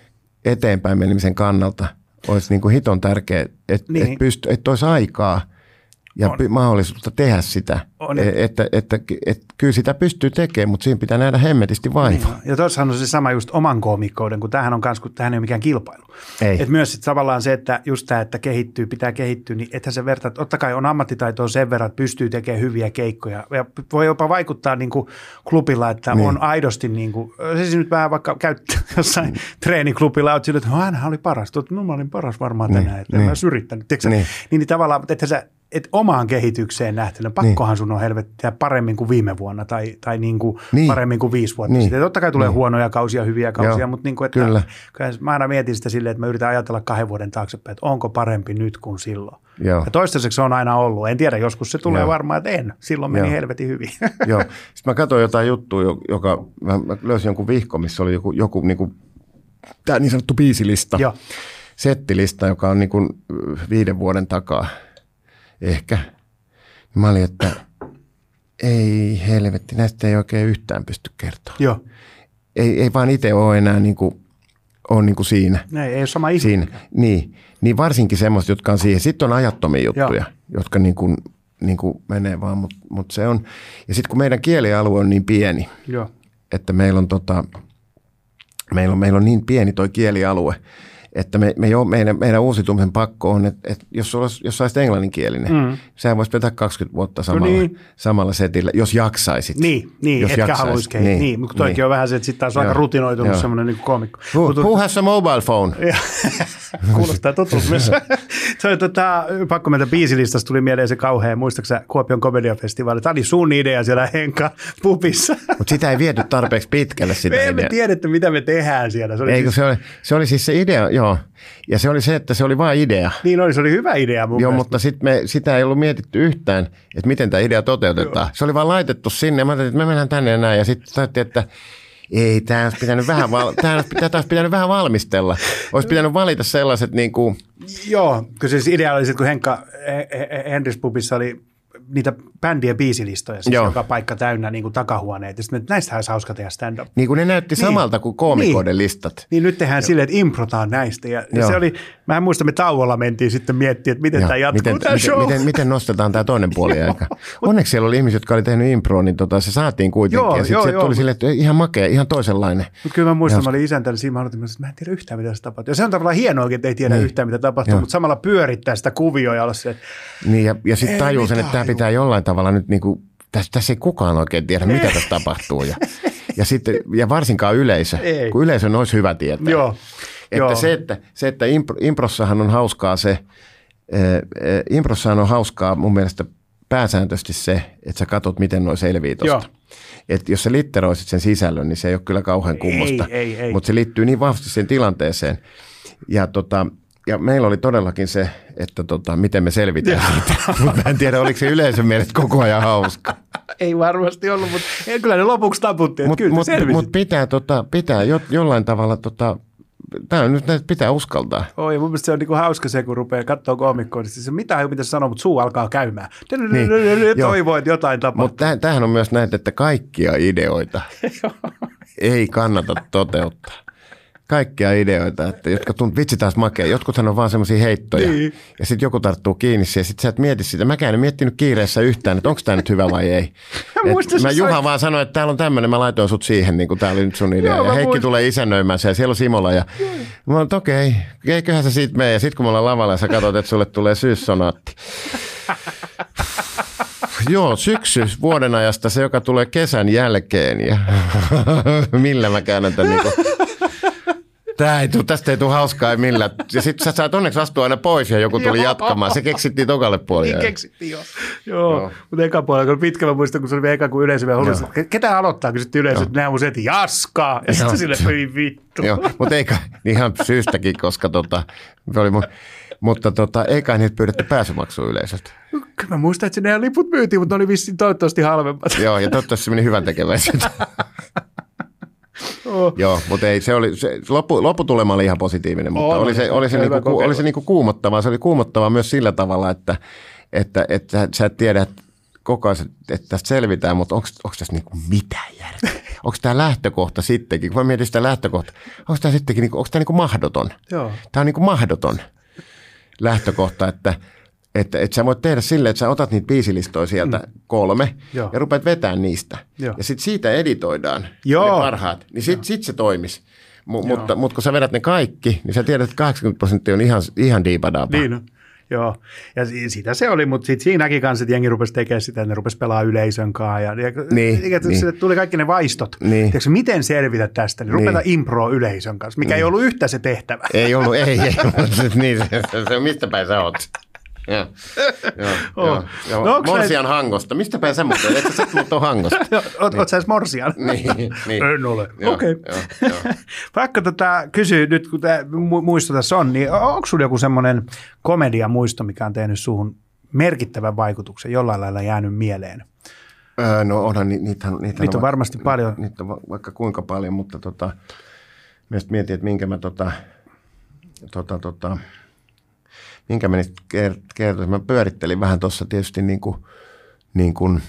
eteenpäin menemisen kannalta olisi niin kuin hiton tärkeä, että niin. et pyst- et olisi aikaa ja py- mahdollisuutta tehdä sitä. Että et, et, et, et, kyllä sitä pystyy tekemään, mutta siinä pitää nähdä hemmetisti vaivaa. Niin. Ja tuossahan on se sama just oman koomikkouden, kun tämähän on kans, kun tämähän ei ole mikään kilpailu. Ei. Et myös sit tavallaan se, että just tämä, että kehittyy, pitää kehittyä, niin ethän se vertaa, että otta kai on ammattitaitoa sen verran, että pystyy tekemään hyviä keikkoja. Ja voi jopa vaikuttaa niin kuin klubilla, että niin. on aidosti niin kuin, siis nyt vähän vaikka käyttää jossain mm. treeniklubilla, olet sillä, että hänhän oli paras, tuot, no mä olin paras varmaan niin. tänään, että niin. mä olis yrittänyt. Niin. Niin, niin tavallaan, että sä et omaan kehitykseen nähtynä, pakkohan niin. sun on helvettiä paremmin kuin viime vuonna tai, tai niin kuin niin. paremmin kuin viisi vuotta niin. sitten. Totta kai tulee niin. huonoja kausia, hyviä kausia, Joo. mutta niin kuin, että Kyllä. mä aina mietin sitä silleen, että mä yritän ajatella kahden vuoden taaksepäin, että onko parempi nyt kuin silloin. Joo. Ja toistaiseksi on aina ollut. En tiedä, joskus se tulee Joo. varmaan, että en. Silloin meni Joo. helvetin hyvin. Joo. Sitten mä katsoin jotain juttua, joka mä löysin jonkun vihko, missä oli joku, joku niin kuin, tämä niin sanottu biisilista, Joo. settilista, joka on niin kuin viiden vuoden takaa. Ehkä. Mä olin, että ei helvetti, näistä ei oikein yhtään pysty kertoa. Joo. Ei, ei vaan itse ole enää niin kuin, on niin kuin siinä. Ei, ei ole sama ihminen. Niin, niin varsinkin semmoista, jotka on siihen. Sitten on ajattomia juttuja, Joo. jotka niin kuin, niin kuin menee vaan, mutta mut se on. Ja sitten kun meidän kielialue on niin pieni, Joo. että meillä on, tota, meillä on, meillä on niin pieni toi kielialue, että me, me jo, meidän, meidän uusitumisen pakko on, että, että jos, olisi, jos olisit englanninkielinen, mm. sä voisit vetää kaksikymmentä vuotta samalla, no niin. samalla setillä, jos jaksaisit. Niin, niin jos etkä haluaisi kehittää. Niin, niin, mutta toikin niin. on vähän se, että sitten taas on aika rutinoitunut semmoinen niin koomikko. Who, who has a mobile phone? Kuulostaa tutulta myös. tota, pakko meiltä biisilistasta tuli mieleen se kauhean, muistaaksä Kuopion komediafestivaali. Tämä oli sun idea siellä Henka pubissa. Mutta sitä ei viety tarpeeksi pitkälle sitä ideaa. Me emme tiedetty, mitä me tehdään siellä. Se oli, Eikö, siis... Se, oli, se oli siis se idea, joo. Joo. Ja se oli se, että se oli vain idea. Niin oli, se oli hyvä idea mun Joo, mielestä. Mutta sit me, sitä ei ollut mietitty yhtään, että miten tämä idea toteutetaan. Joo. Se oli vaan laitettu sinne ja mä ajattelin, että me mennään tänne ja näin. Ja sitten taittiin, että ei, tämä olisi pitänyt vähän, val- pitänyt vähän valmistella. Olisi pitänyt valita sellaiset niin kuin... Joo, kyllä siis idea oli sitten, kun Henkka Henris pubissa oli... niitä bändien biisilistoja, siis joka paikka täynnä niin kuin takahuoneet. Ja sitten näistähän olisi hauska tehdä stand-up. Niin kuin ne näytti niin. samalta kuin koomikoiden niin. listat. Niin nyt tehdään Joo. silleen, että improtaan näistä. Ja Joo. se oli, mä en muista, me tauolla mentiin sitten miettiä, että miten Joo. tämä jatkuu miten, tämä miten, show. Miten, miten nostetaan tämä toinen puoli aika. Onneksi siellä oli ihmisiä, jotka oli tehnyt improa, niin tota, se saatiin kuitenkin. Joo, ja sitten jo, se jo, tuli silleen, että ihan makea, ihan toisenlainen. Mutta kyllä mä muistan, mä olin isäntäni siinä, mä halutin, että mä en tiedä yhtään, mitä se tapahtuu. Ja se on tavallaan hienoakin, että ei tiedä niin. yhtään, mitä tapahtuu, mutta samalla pyörittää sitä kuvioa ja olla se, ja sitten tajuu sen, että pitää jollain tavalla nyt niin kuin, tässä, tässä ei kukaan oikein tiedä, mitä tässä tapahtuu. Ja, ja, sitten, ja varsinkaan yleisö, ei. Kun yleisön olisi hyvä tietää. Joo. Että Joo. se, että, se, että impro, improssahan on hauskaa se, e, e, improssahan on hauskaa mun mielestä pääsääntöisesti se, että sä katot, miten noi selvii tosta. Että jos sä litteroisit sen sisällön, niin se ei ole kyllä kauhean kummosta. Mutta se liittyy niin vahvasti sen tilanteeseen. Ja tota... Ja meillä oli todellakin se, että tota, miten me selvitään siitä. Mä en tiedä, oliko se yleisön mielestä koko ajan hauska. Ei varmasti ollut, mutta kyllä ne lopuksi taputtiin, että kyllä mut, selvisit. Mutta pitää, tota, pitää jo, jollain tavalla, tota, tämä nyt näitä pitää uskaltaa. Oi, ja mun mielestä se on niinku hauska se, kun rupeaa katsoa koomikkoon, niin siis mitään ei ole pitäisi sanoa, mutta suu alkaa käymään. Niin, toivoo, että jotain tapahtuu. Mutta tämähän on myös näin, että kaikkia ideoita ei kannata toteuttaa. Kaikkia ideoita, että jotka tuntuu, vitsi taas makea, jotkuthan on vaan semmoisia heittoja, niin. Ja sitten joku tarttuu kiinni ja sitten sä et mieti sitä. Mäkään en miettinyt kiireessä yhtään, että onko tämä nyt hyvä vai ei. Mä, mä Juha sai... vaan sanoi, että täällä on tämmöinen, mä laitoin sut siihen, niin kuin tää oli nyt sun idea. Joo, ja Heikki muistin. Tulee isännöimään ja siellä on Simola ja joo. Mä oon, että okei, okay, eiköhän se siitä mene. Ja sitten kun me ollaan lavalla ja sä katsot, että sulle tulee syyssonaatti. Joo, syksy vuoden ajasta se, joka tulee kesän jälkeen ja millä mä käännän tämän niin kuin... Tää ei tuu, tästä ei tule hauskaa millään. Ja sit sä saat onneksi astua aina pois ja joku tuli jatkamaan. Se keksittiin tokalle puolelle. Niin keksittiin, joo. Joo, joo. Mutta eka puolella, kun pitkä mä muistan, kun se oli eka, kun yleisö vielä huolissa. Ketä aloittaa, kysyttiin yleisö, että nämä museet, Jaska! Ja sitten sille, ei vittu. Joo, mutta eikä ihan syystäkin, koska tota, oli mun... Mutta tota, ei kai niitä pyydetty pääsymaksua yleisöltä. Kyllä mä muistan, että sinne liput myytiin, mutta ne oli vissiin toivottavasti halvemmat. Joo, ja toivottavasti se meni hyvän tekeväisyyttä. Oh. Joo, mutta ei, se oli, se, loppu, lopputulema oli ihan positiivinen, mutta oh, oli se, oli se, niinku, ku, oli se niinku kuumottavaa. Se oli kuumottavaa myös sillä tavalla, että, että, että, että sä et tiedä että koko ajan, että tästä selvitään, mutta onko tässä niinku mitään järkeä? Onko tämä lähtökohta sittenkin, kun mä mietin sitä lähtökohtaa, onko tämä sittenkin niinku, niinku mahdoton? Joo. Tämä on niinku mahdoton lähtökohta, että... Että et sä voit tehdä silleen, että sä otat niitä biisilistoja sieltä mm. kolme joo. ja rupeat vetämään niistä. Joo. Ja sitten siitä editoidaan joo. ne parhaat, niin sitten sit se toimisi. M- mutta, mutta kun sä vedät ne kaikki, niin sä tiedät, että kahdeksankymmentä prosenttia on ihan, ihan diipadaapa. Niin on. Joo, ja sitä se oli, mutta sitten siinäkin kanssa, että jengi rupesi tekemään sitä, että ne rupesi pelaamaan yleisön kanssa. Ja, ja, niin, ja niin. Tuli kaikki ne vaistot. Niin. Tiedätkö, miten selvitä tästä? Niin rupeta niin. improa yleisön kanssa, mikä niin. ei ollut yhtä se tehtävä. Ei ollut, ei, ei. Niin, se, se, mistä päin sä oot? Joo, joo, oh. joo. No, morsian näin... hangosta. Mistä päin semmoista? Että sä tulet on hangosta. Oletko niin. sä edes morsian? Niin, niin. En ole. Okei. Okay. Vaikka tätä kysyy nyt, kun tämä muisto tässä on, niin onko sulla joku semmoinen komediamuisto, mikä on tehnyt suhun merkittävän vaikutuksen, jollain lailla jäänyt mieleen? Öö, no onhan ni, niitä, niitä on, on varmasti va- paljon. Niitä on va- vaikka kuinka paljon, mutta tota, myös mietin, että minkä mä tota... tota, tota minkä mä niistä kertoisin? Mä pyörittelin vähän tuossa tietysti niin kuin, niin kuin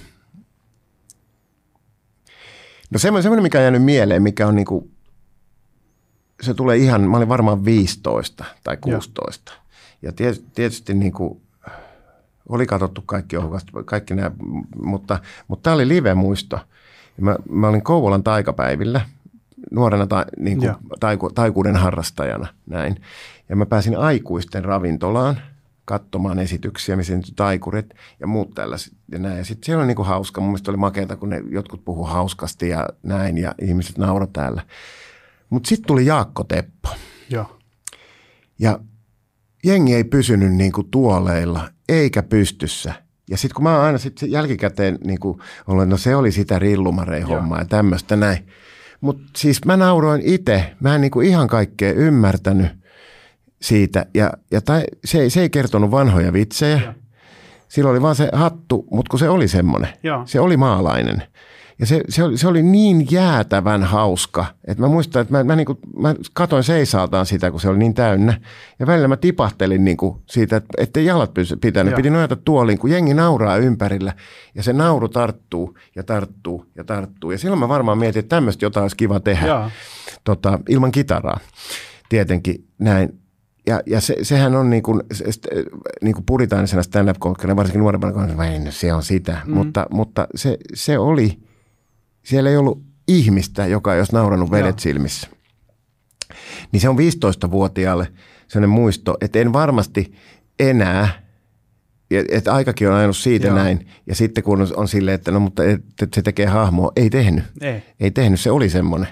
no semmoinen, mikä on jäänyt mieleen, mikä on niin kuin, se tulee ihan, mä olin varmaan viisitoista tai kuusitoista. Joo. Ja tietysti niin kuin, oli katsottu kaikki ohukasta, kaikki nämä, mutta, mutta tämä oli live-muisto. Mä, mä olin Kouvolan taikapäivillä nuorena ta, niin kuin, taiku, taikuuden harrastajana näin. Ja mä pääsin aikuisten ravintolaan katsomaan esityksiä, missä nyt taikurit ja muut tällaiset ja näin. Ja sitten siellä oli niinku hauska. Mun mielestä oli makeata, kun ne jotkut puhuu hauskasti ja näin ja ihmiset naura täällä. Mutta sitten tuli Jaakko Teppo. Joo. Ja jengi ei pysynyt niinku tuoleilla eikä pystyssä. Ja sitten kun mä aina sit jälkikäteen niinku olen, no se oli sitä rillumareen hommaa ja tämmöistä näin. Mutta siis mä nauroin itse. Mä en niinku ihan kaikkea ymmärtänyt siitä. Ja, ja tai, se, se ei kertonut vanhoja vitsejä. Ja. Sillä oli vaan se hattu, mutta kun se oli semmoinen. Ja. Se oli maalainen. Ja se, se, oli, se oli niin jäätävän hauska, että mä muistan, että mä, mä, niinku, mä katoin seisaaltaan sitä, kun se oli niin täynnä. Ja välillä mä tipahtelin niinku siitä, että jalat pitänyt. Ja. Piti nojata tuoliin, kun jengi nauraa ympärillä. Ja se nauru tarttuu ja tarttuu ja tarttuu. Ja silloin mä varmaan mietin, että tämmöistä jotain olisi kiva tehdä tota, ilman kitaraa. Tietenkin näin. Ja, ja se, sehän on niin kuin, niin kuin puritaanisena stand-up-komikkana, varsinkin nuorempana komikkana, se on sitä. Mm-hmm. Mutta, mutta se, se oli, siellä ei ollut ihmistä, joka ei olisi nauranut vedet Joo. silmissä. Niin se on viisitoistavuotiaalle sellainen muisto, että en varmasti enää, että aikakin on ajanut siitä Joo. näin. Ja sitten kun on, on silleen, että no mutta et, et se tekee hahmoa, ei tehnyt. Ei, ei tehnyt, se oli semmoinen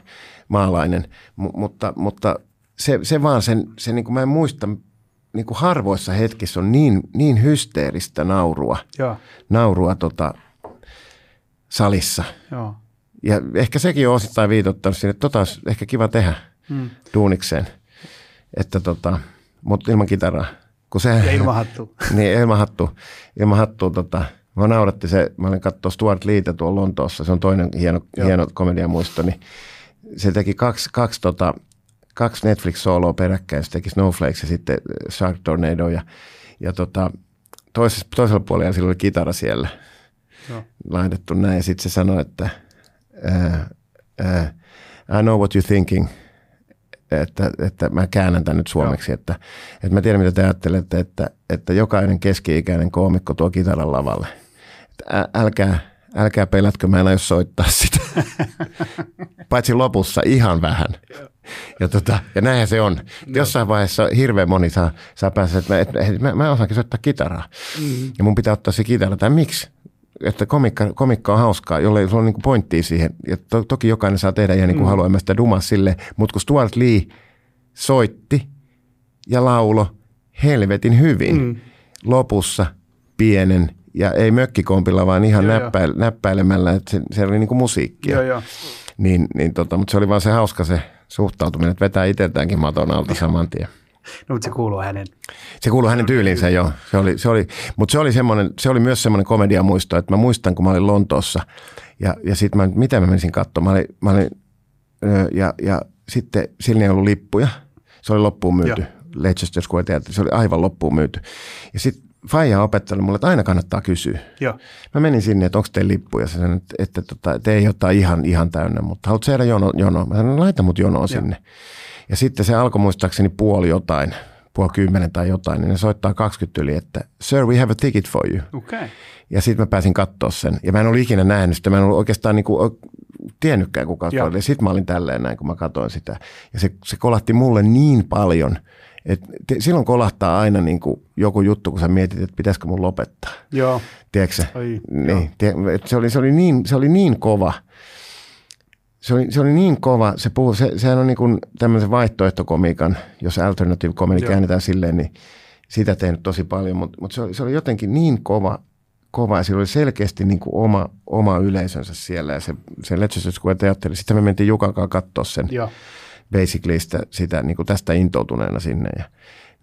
maalainen, M- mutta... mutta Se, se vaan, sen, se niin kuin mä en muista, niin kuin harvoissa hetkissä on niin, niin hysteeristä naurua, Joo. naurua tota, salissa. Joo. Ja ehkä sekin on osittain viitottanut sinne, että tota olisi ehkä kiva tehdä hmm. duunikseen, että tota, mutta ilman kitaraa. Kun se, ja ilman hattua. Niin, ilman hattua. Ilman hattua tota, Mä nauratti se, mä olin katsoa Stuart Leeta tuolla Lontoossa, se on toinen hieno, hieno komediamuisto, niin se teki kaksi, kaksi, tota, kaksi Netflix-sooloa peräkkäin, se teki Snowflakes ja sitten Shark Tornado, ja, ja tota, toisessa, toisella puolella sillä oli kitara siellä no. laitettu näin, ja sitten se sanoi, että ää, ää, I know what you're thinking, että, että mä käännän tämän nyt suomeksi, että, että mä tiedän mitä te ajattelette, että, että jokainen keski-ikäinen koomikko tuo kitaran lavalle. Että älkää, älkää pelätkö, mä en aio soittaa sitä. Paitsi lopussa ihan vähän. Ja, tota, ja näinhän se on. Jossain vaiheessa hirveän moni saa, saa päästä, että mä, et, mä, mä osaankin soittaa kitaraa. Mm-hmm. Ja mun pitää ottaa se kitara. Tai miksi? Että komikka, komikka on hauskaa, jollei sulla on niinku pointtia siihen. Ja to, toki jokainen saa tehdä ja niin kuin mm. haluaa, en mä sitä dumaa silleen. Mutta kun Stuart Lee soitti ja laulo helvetin hyvin mm. lopussa pienen, ja ei mökkikompilla, vaan ihan joo, näppäil, jo. näppäilemällä, että se, se oli niinku musiikkia. Joo, jo. Niin, niin tota, mutta se oli vaan se hauska se suhtautuminen, että vetää itseltäänkin maton alta saman tien. No, mutta se kuuluu hänen. Se kuuluu hänen tyylinsä, joo. Se oli, se oli, mutta se oli, se oli myös semmoinen komediamuisto, että mä muistan, kun mä olin Lontoossa. Ja, ja sitten mä, mitä mä menisin katsomaan? Mä olin, mä olin, ja, ja sitten sillä ei ollut lippuja. Se oli loppuun myyty. Leicester Square-teatteri. Se oli aivan loppuun myyty. Ja sitten faija on opettanut mulle, että aina kannattaa kysyä. Joo. Mä menin sinne, että onko teillä lippuja. Se sanoi, että, että, että, että ei ottaa ihan, ihan täynnä, mutta haluatko sehdä jono, jonoon? Mä sanoin, laita mut jonoon sinne. Ja sitten se alkoi muistaakseni puoli jotain, puoli kymmenen tai jotain, niin ne soittaa kaksikymmentä yli, että sir, we have a ticket for you. Okay. Ja sitten mä pääsin katsoa sen. Ja mä en ollut ikinä nähnyt sitä, mä en ollut oikeastaan niinku tiennytkään kukaan. Ja sitten mä olin tälleen näin, kun mä katsoin sitä. Ja se, se kolahti mulle niin paljon, että te, silloin kolahtaa aina niinku joku juttu, kun sä mietit, että pitäisikö mun lopettaa. Joo. Tiedätkö sä? Ai, niin. Tie, se, oli, se, oli niin, se oli niin kova. Se oli, se oli niin kova, se puhu, se, sehän on niin kuin tämmöisen vaihtoehtokomiikan, jos alternative comedy käännetään silleen, niin sitä tehnyt tosi paljon, mutta mut se, se oli jotenkin niin kova, kova ja sillä oli selkeästi niin kuin oma, oma yleisönsä siellä ja se, se Leicester Square-teatteri. Sitten me mentiin Jukankaan katsoa sen ja. basically sitä, sitä niin kuin tästä intoutuneena sinne ja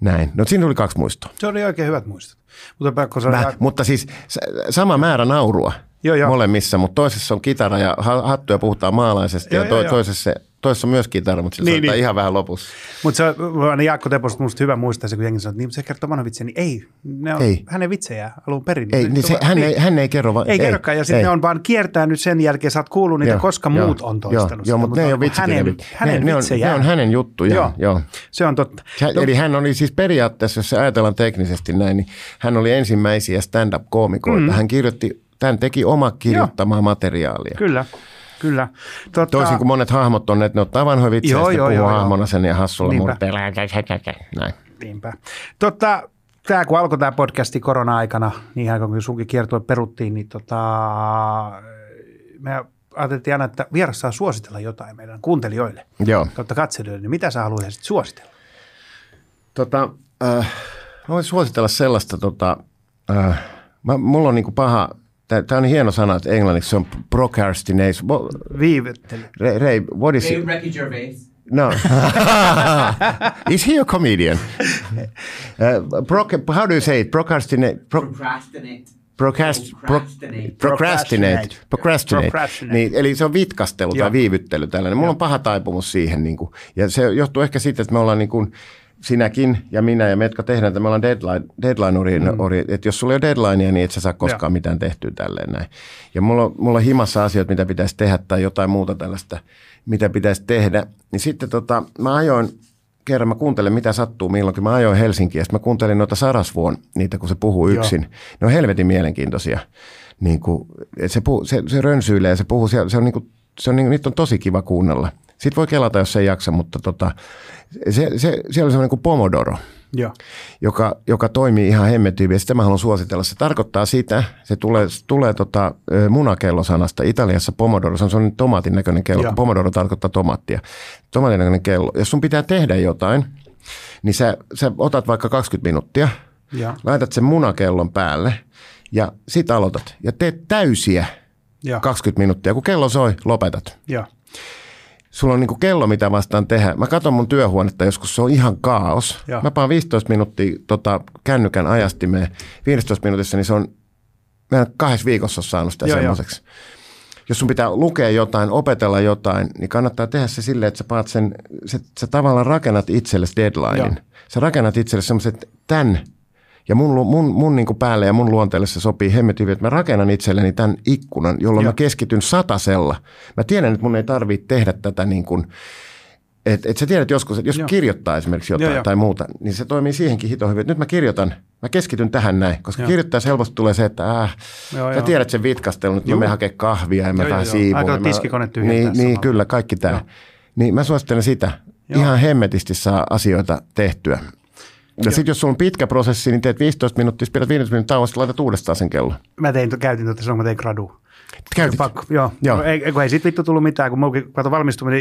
näin. No siinä oli kaksi muistoa. Se oli oikein hyvät muistot. Mutta, Mä, mutta siis sama määrä naurua. Joo, joo. Molemmissa, mutta toisessa on kitara ja hattuja puhutaan maalaisesti joo, ja to- joo, toisessa, toisessa on myös kitara, mutta sillä niin, soittaa niin. ihan vähän lopussa. Mutta se on Jaakko Teposta musta hyvä muistaa se, kun jengi sanoo, että niin, se kertoo vanha vitsi, niin ei, ne on ei. hänen vitsejään alun perin. Ei, niin se, hän, niin, ei, hän ei kerro. Va- ei, ei kerrokaan ja sitten ne on vaan kiertää nyt sen jälkeen, sä oot kuullut niitä, joo, koska joo, muut on toistanut. Joo, mutta ne ei ole hänen, hänen ne, vitsejään. Ne on, ne on hänen juttuja. Joo, joo. Se on totta. Hän, eli hän oli siis periaatteessa, jos se ajatellaan teknisesti näin, niin hän oli ensimmäisiä stand-up-koomikoita. Hän kirjoitti Tämän teki oma kirjoittamaa joo. materiaalia. Kyllä, kyllä. Totta, toisin kuin monet hahmot on, että ne ottaa vanhoja vitsejä ja sitten puhuu hahmona sen ja hassulla murteella. Näin. Niinpä. Totta, tämä kun alkoi tämä podcasti korona-aikana, niin kun sunkin kiertue peruttiin, niin tota, me ajateltiin aina, että vieras saa suositella jotain meidän kuuntelijoille. Joo. Totta katselijoille, niin mitä sä haluaisit suositella? Tota, äh, mä voin suositella sellaista, tota, äh, mä, mulla on niinku paha... Tämä on hieno sana, että englanniksi se on procrastination. Viivettely. Ray, Ray, what is Ray, Ricky Gervais. No. Is he a comedian? Uh, proc- how do you say it? Procrastina- pro- procrastinate. Procrast- procrastinate. Procrastinate. Procrastinate. Procrastinate. Procrastinate. Niin, eli se on vitkastelu tai viivyttely tällainen. Mulla on paha taipumus siihen. Niin kuin, ja se johtuu ehkä siitä, että me ollaan niin kuin, sinäkin ja minä ja me, jotka tehdään, että me ollaan deadline, deadline ori, mm. ori, että jos sulla ei ole deadlinea, niin et sä saa koskaan ja. mitään tehtyä tälleen näin. Ja mulla on, mulla on himassa asioita, mitä pitäisi tehdä tai jotain muuta tällaista, mitä pitäisi tehdä. Niin sitten tota, mä ajoin, kerran mä kuuntelen, mitä sattuu milloinkin, mä ajoin Helsinkiin ja sitten mä kuuntelin noita Sarasvuon, niitä kun se puhuu yksin. Ja. Ne on helvetin mielenkiintoisia. Niin kuin, se, puhuu, se, se rönsyilee ja se puhuu, se, se on niin kuin, se on, niitä on tosi kiva kuunnella. Sitten voi kelata, jos ei jaksa, mutta tota, se, se, siellä on semmoinen kuin pomodoro, ja. Joka, joka toimii ihan hemmetin hyvin. Sitä mä haluan suositella. Se tarkoittaa sitä, se tulee, tulee tota, munakellosanasta. Italiassa pomodoro, se on semmoinen tomaatin näköinen kello. Ja. Pomodoro tarkoittaa tomaattia. Tomaatin näköinen kello. Jos sun pitää tehdä jotain, niin sä, sä otat vaikka kaksikymmentä minuuttia, ja. laitat sen munakellon päälle ja sit aloitat. Ja teet täysiä ja. kaksikymmentä minuuttia. Kun kello soi, lopetat. Joo. Sulla on niinku kello, mitä vastaan tehdä. Mä katson mun työhuonetta, joskus se on ihan kaos. Joo. Mä paan viisitoista minuuttia tota, kännykän ajastimeen. viisitoista minuutissa niin se on mä en kahdessa viikossa ole saanut sitä semmoiseksi. Jos sun pitää lukea jotain, opetella jotain, niin kannattaa tehdä se silleen, että sä, paat sen, sä, sä tavallaan rakennat itsellesi deadlinein. Sä rakennat itsellesi semmoiset tämän, ja mun, mun, mun niin kuin päälle ja mun luonteelle se sopii hemmetin hyvin, että mä rakennan itselleni tämän ikkunan, jolloin Joo. mä keskityn satasella. Mä tiedän, että mun ei tarvitse tehdä tätä niin kuin, että et sä tiedät joskus, että jos Joo. kirjoittaa esimerkiksi jotain Joo, tai jo. muuta, niin se toimii siihenkin hito hyvin. Nyt mä kirjoitan, mä keskityn tähän näin, koska Joo. kirjoittaessa helposti tulee se, että äh, Joo, sä jo. tiedät sen vitkastelun, että Joo. mä menen hakemaan kahvia ja mä vähän siivoon. Aika mä, tiskikone tyhjentää niin, niin, kyllä, kaikki tämä. Niin mä suosittelen sitä. Joo. Ihan hemmetisti saa asioita tehtyä. Ja sitten jos sulla on pitkä prosessi, niin teet viisitoista minuuttia, pidät viisitoista minuuttia tauon, sitten laitat uudestaan sen kello. Mä tein, käytin tuota silloin, kun mä tein gradua. Käytit? Pakko, joo. joo. Ei, ei, ei siitä vittu tullut mitään, kun minunkin kato valmistuminen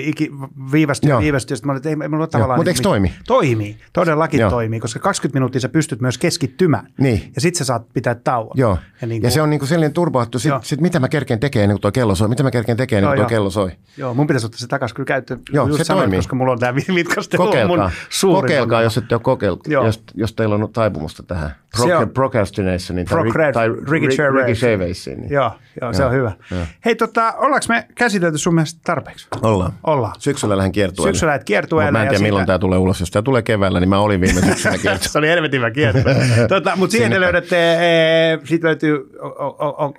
viivästyi ja viivästyi, ja sitten mä olin, että ei minulla tavallaan... Mutta eikö toimi? Toimii, todellakin joo. toimii, koska kaksikymmentä minuuttia sä pystyt myös keskittymään, niin. ja sitten sä saat pitää tauon. Joo, ja, niin kuin, ja se on niin kuin sellainen turvaattu, sit, sit mitä mä kerkeen tekemään, niin kuin tuo kello soi, mitä mä kerkeen tekemään, niin kuin tuo kello soi. Joo, mun pitäisi ottaa se takaisin kyllä käyttöön, koska mulla on tämä vitkastelu mun suurin. Kokeilkaa, jos ette ole kokeillut, jos, jos teillä on taipumusta tähän. Procrastinationin tai Ricky Gervaisiin. Joo, joo, se on hyvä. Ja. Hei, tota, ollaanko me käsitelty sun mielestä tarpeeksi? Ollaan. Ollaan. Syksyllä lähden kiertueelle. Syksyllä lähdet kiertueelle. Mä en tiedä, siitä... milloin tämä tulee ulos. Jos tämä tulee keväällä, niin mä olin viime syksynä kiertueelle. Se oli helvetin hyvä kiertueelle. Tota, mutta siihen te löydätte, ee, siitä löytyy,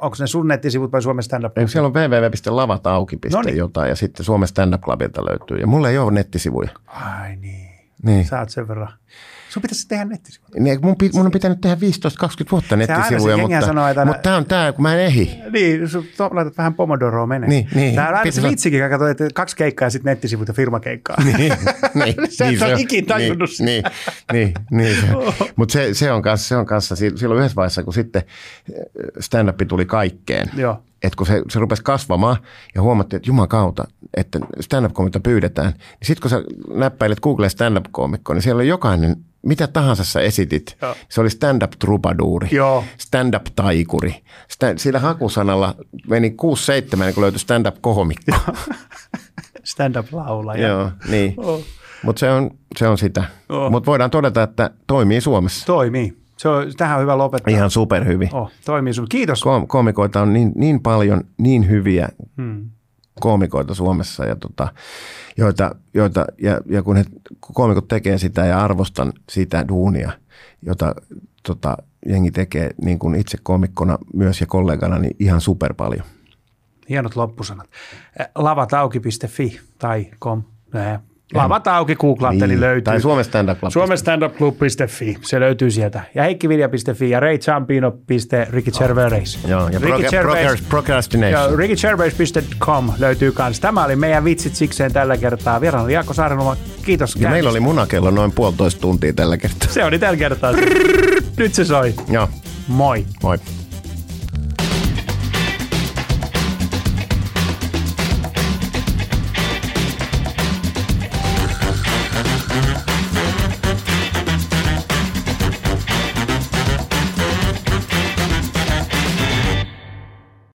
onko ne sun nettisivut vai Suomen Stand Up Club? Siellä on www piste lavat auki piste jotain ja sitten Suomen Stand Up Clubilta löytyy. Ja mulla ei ole nettisivuja. Ai niin. niin. Sä oot sen verran. Sun pitäisi tehdä nettisivuja. Niin, mun, mun on pitänyt tehdä viisitoista kaksikymmentä vuotta nettisivuja, mutta, sanoo, että mutta tämä on tämä, kun mä en ehdi. Niin, sun laitat vähän pomodoroa menee. Niin, niin. Tämä on aina se vitsikin, kun katsoit, että kaksi keikkaa ja sitten nettisivut ja firmakeikkaa. Niin, niin. Sä et ole ikin tajunnut sitä. Niin, niin, niin. Mutta se, se on kanssa, se on kanssa, silloin yhdessä vaiheessa, kun sitten stand-up tuli kaikkeen. Joo. Että kun se, se rupesi kasvamaan ja huomattiin, että jumakauta, että stand-up-koomikkoa pyydetään. Niin sitten kun sä näppäilet Googleen stand-up-koomikkoa, niin siellä on jokainen, mitä tahansa sä esitit. Joo. Se oli stand-up-trubaduuri, stand-up-taikuri. Stand- sillä hakusanalla meni kuusi seitsemän, kun löytyi stand-up-koomikko. Stand-up-laulaja. Joo, niin. Oh. Mutta se on, se on sitä. Oh. Mutta voidaan todeta, että toimii Suomessa. Toimii. Se on, tähän on hyvä lopettaa. Ihan superhyvin. Oh, toimii sun. Kiitos. Ko- koomikoita on niin, niin paljon, niin hyviä hmm. koomikoita Suomessa, ja, tota, joita, joita, ja, ja kun he, koomikot tekee sitä ja arvostan sitä duunia, jota tota, jengi tekee niin kuin itse koomikkona myös ja kollegana, niin ihan super paljon. Hienot loppusanat. lavat auki piste fi tai com. Lavat auki, googlaatte, niin löytyy. Tai Suomen Stand-up Club. Suomen Stand-up Club.fi, se löytyy sieltä. Ja heikkivilja piste fi ja raychampino piste ricky gervais. Joo, ja procrastination. ricky gervais piste com löytyy kans. Tämä oli meidän Vitsit Sikseen tällä kertaa. Vieraana oli Jaakko Saariluoma. Kiitos. Ja meillä oli munakello noin puolitoista tuntia tällä kertaa. Se oli tällä kertaa. Nyt se soi. Joo. Moi. Moi.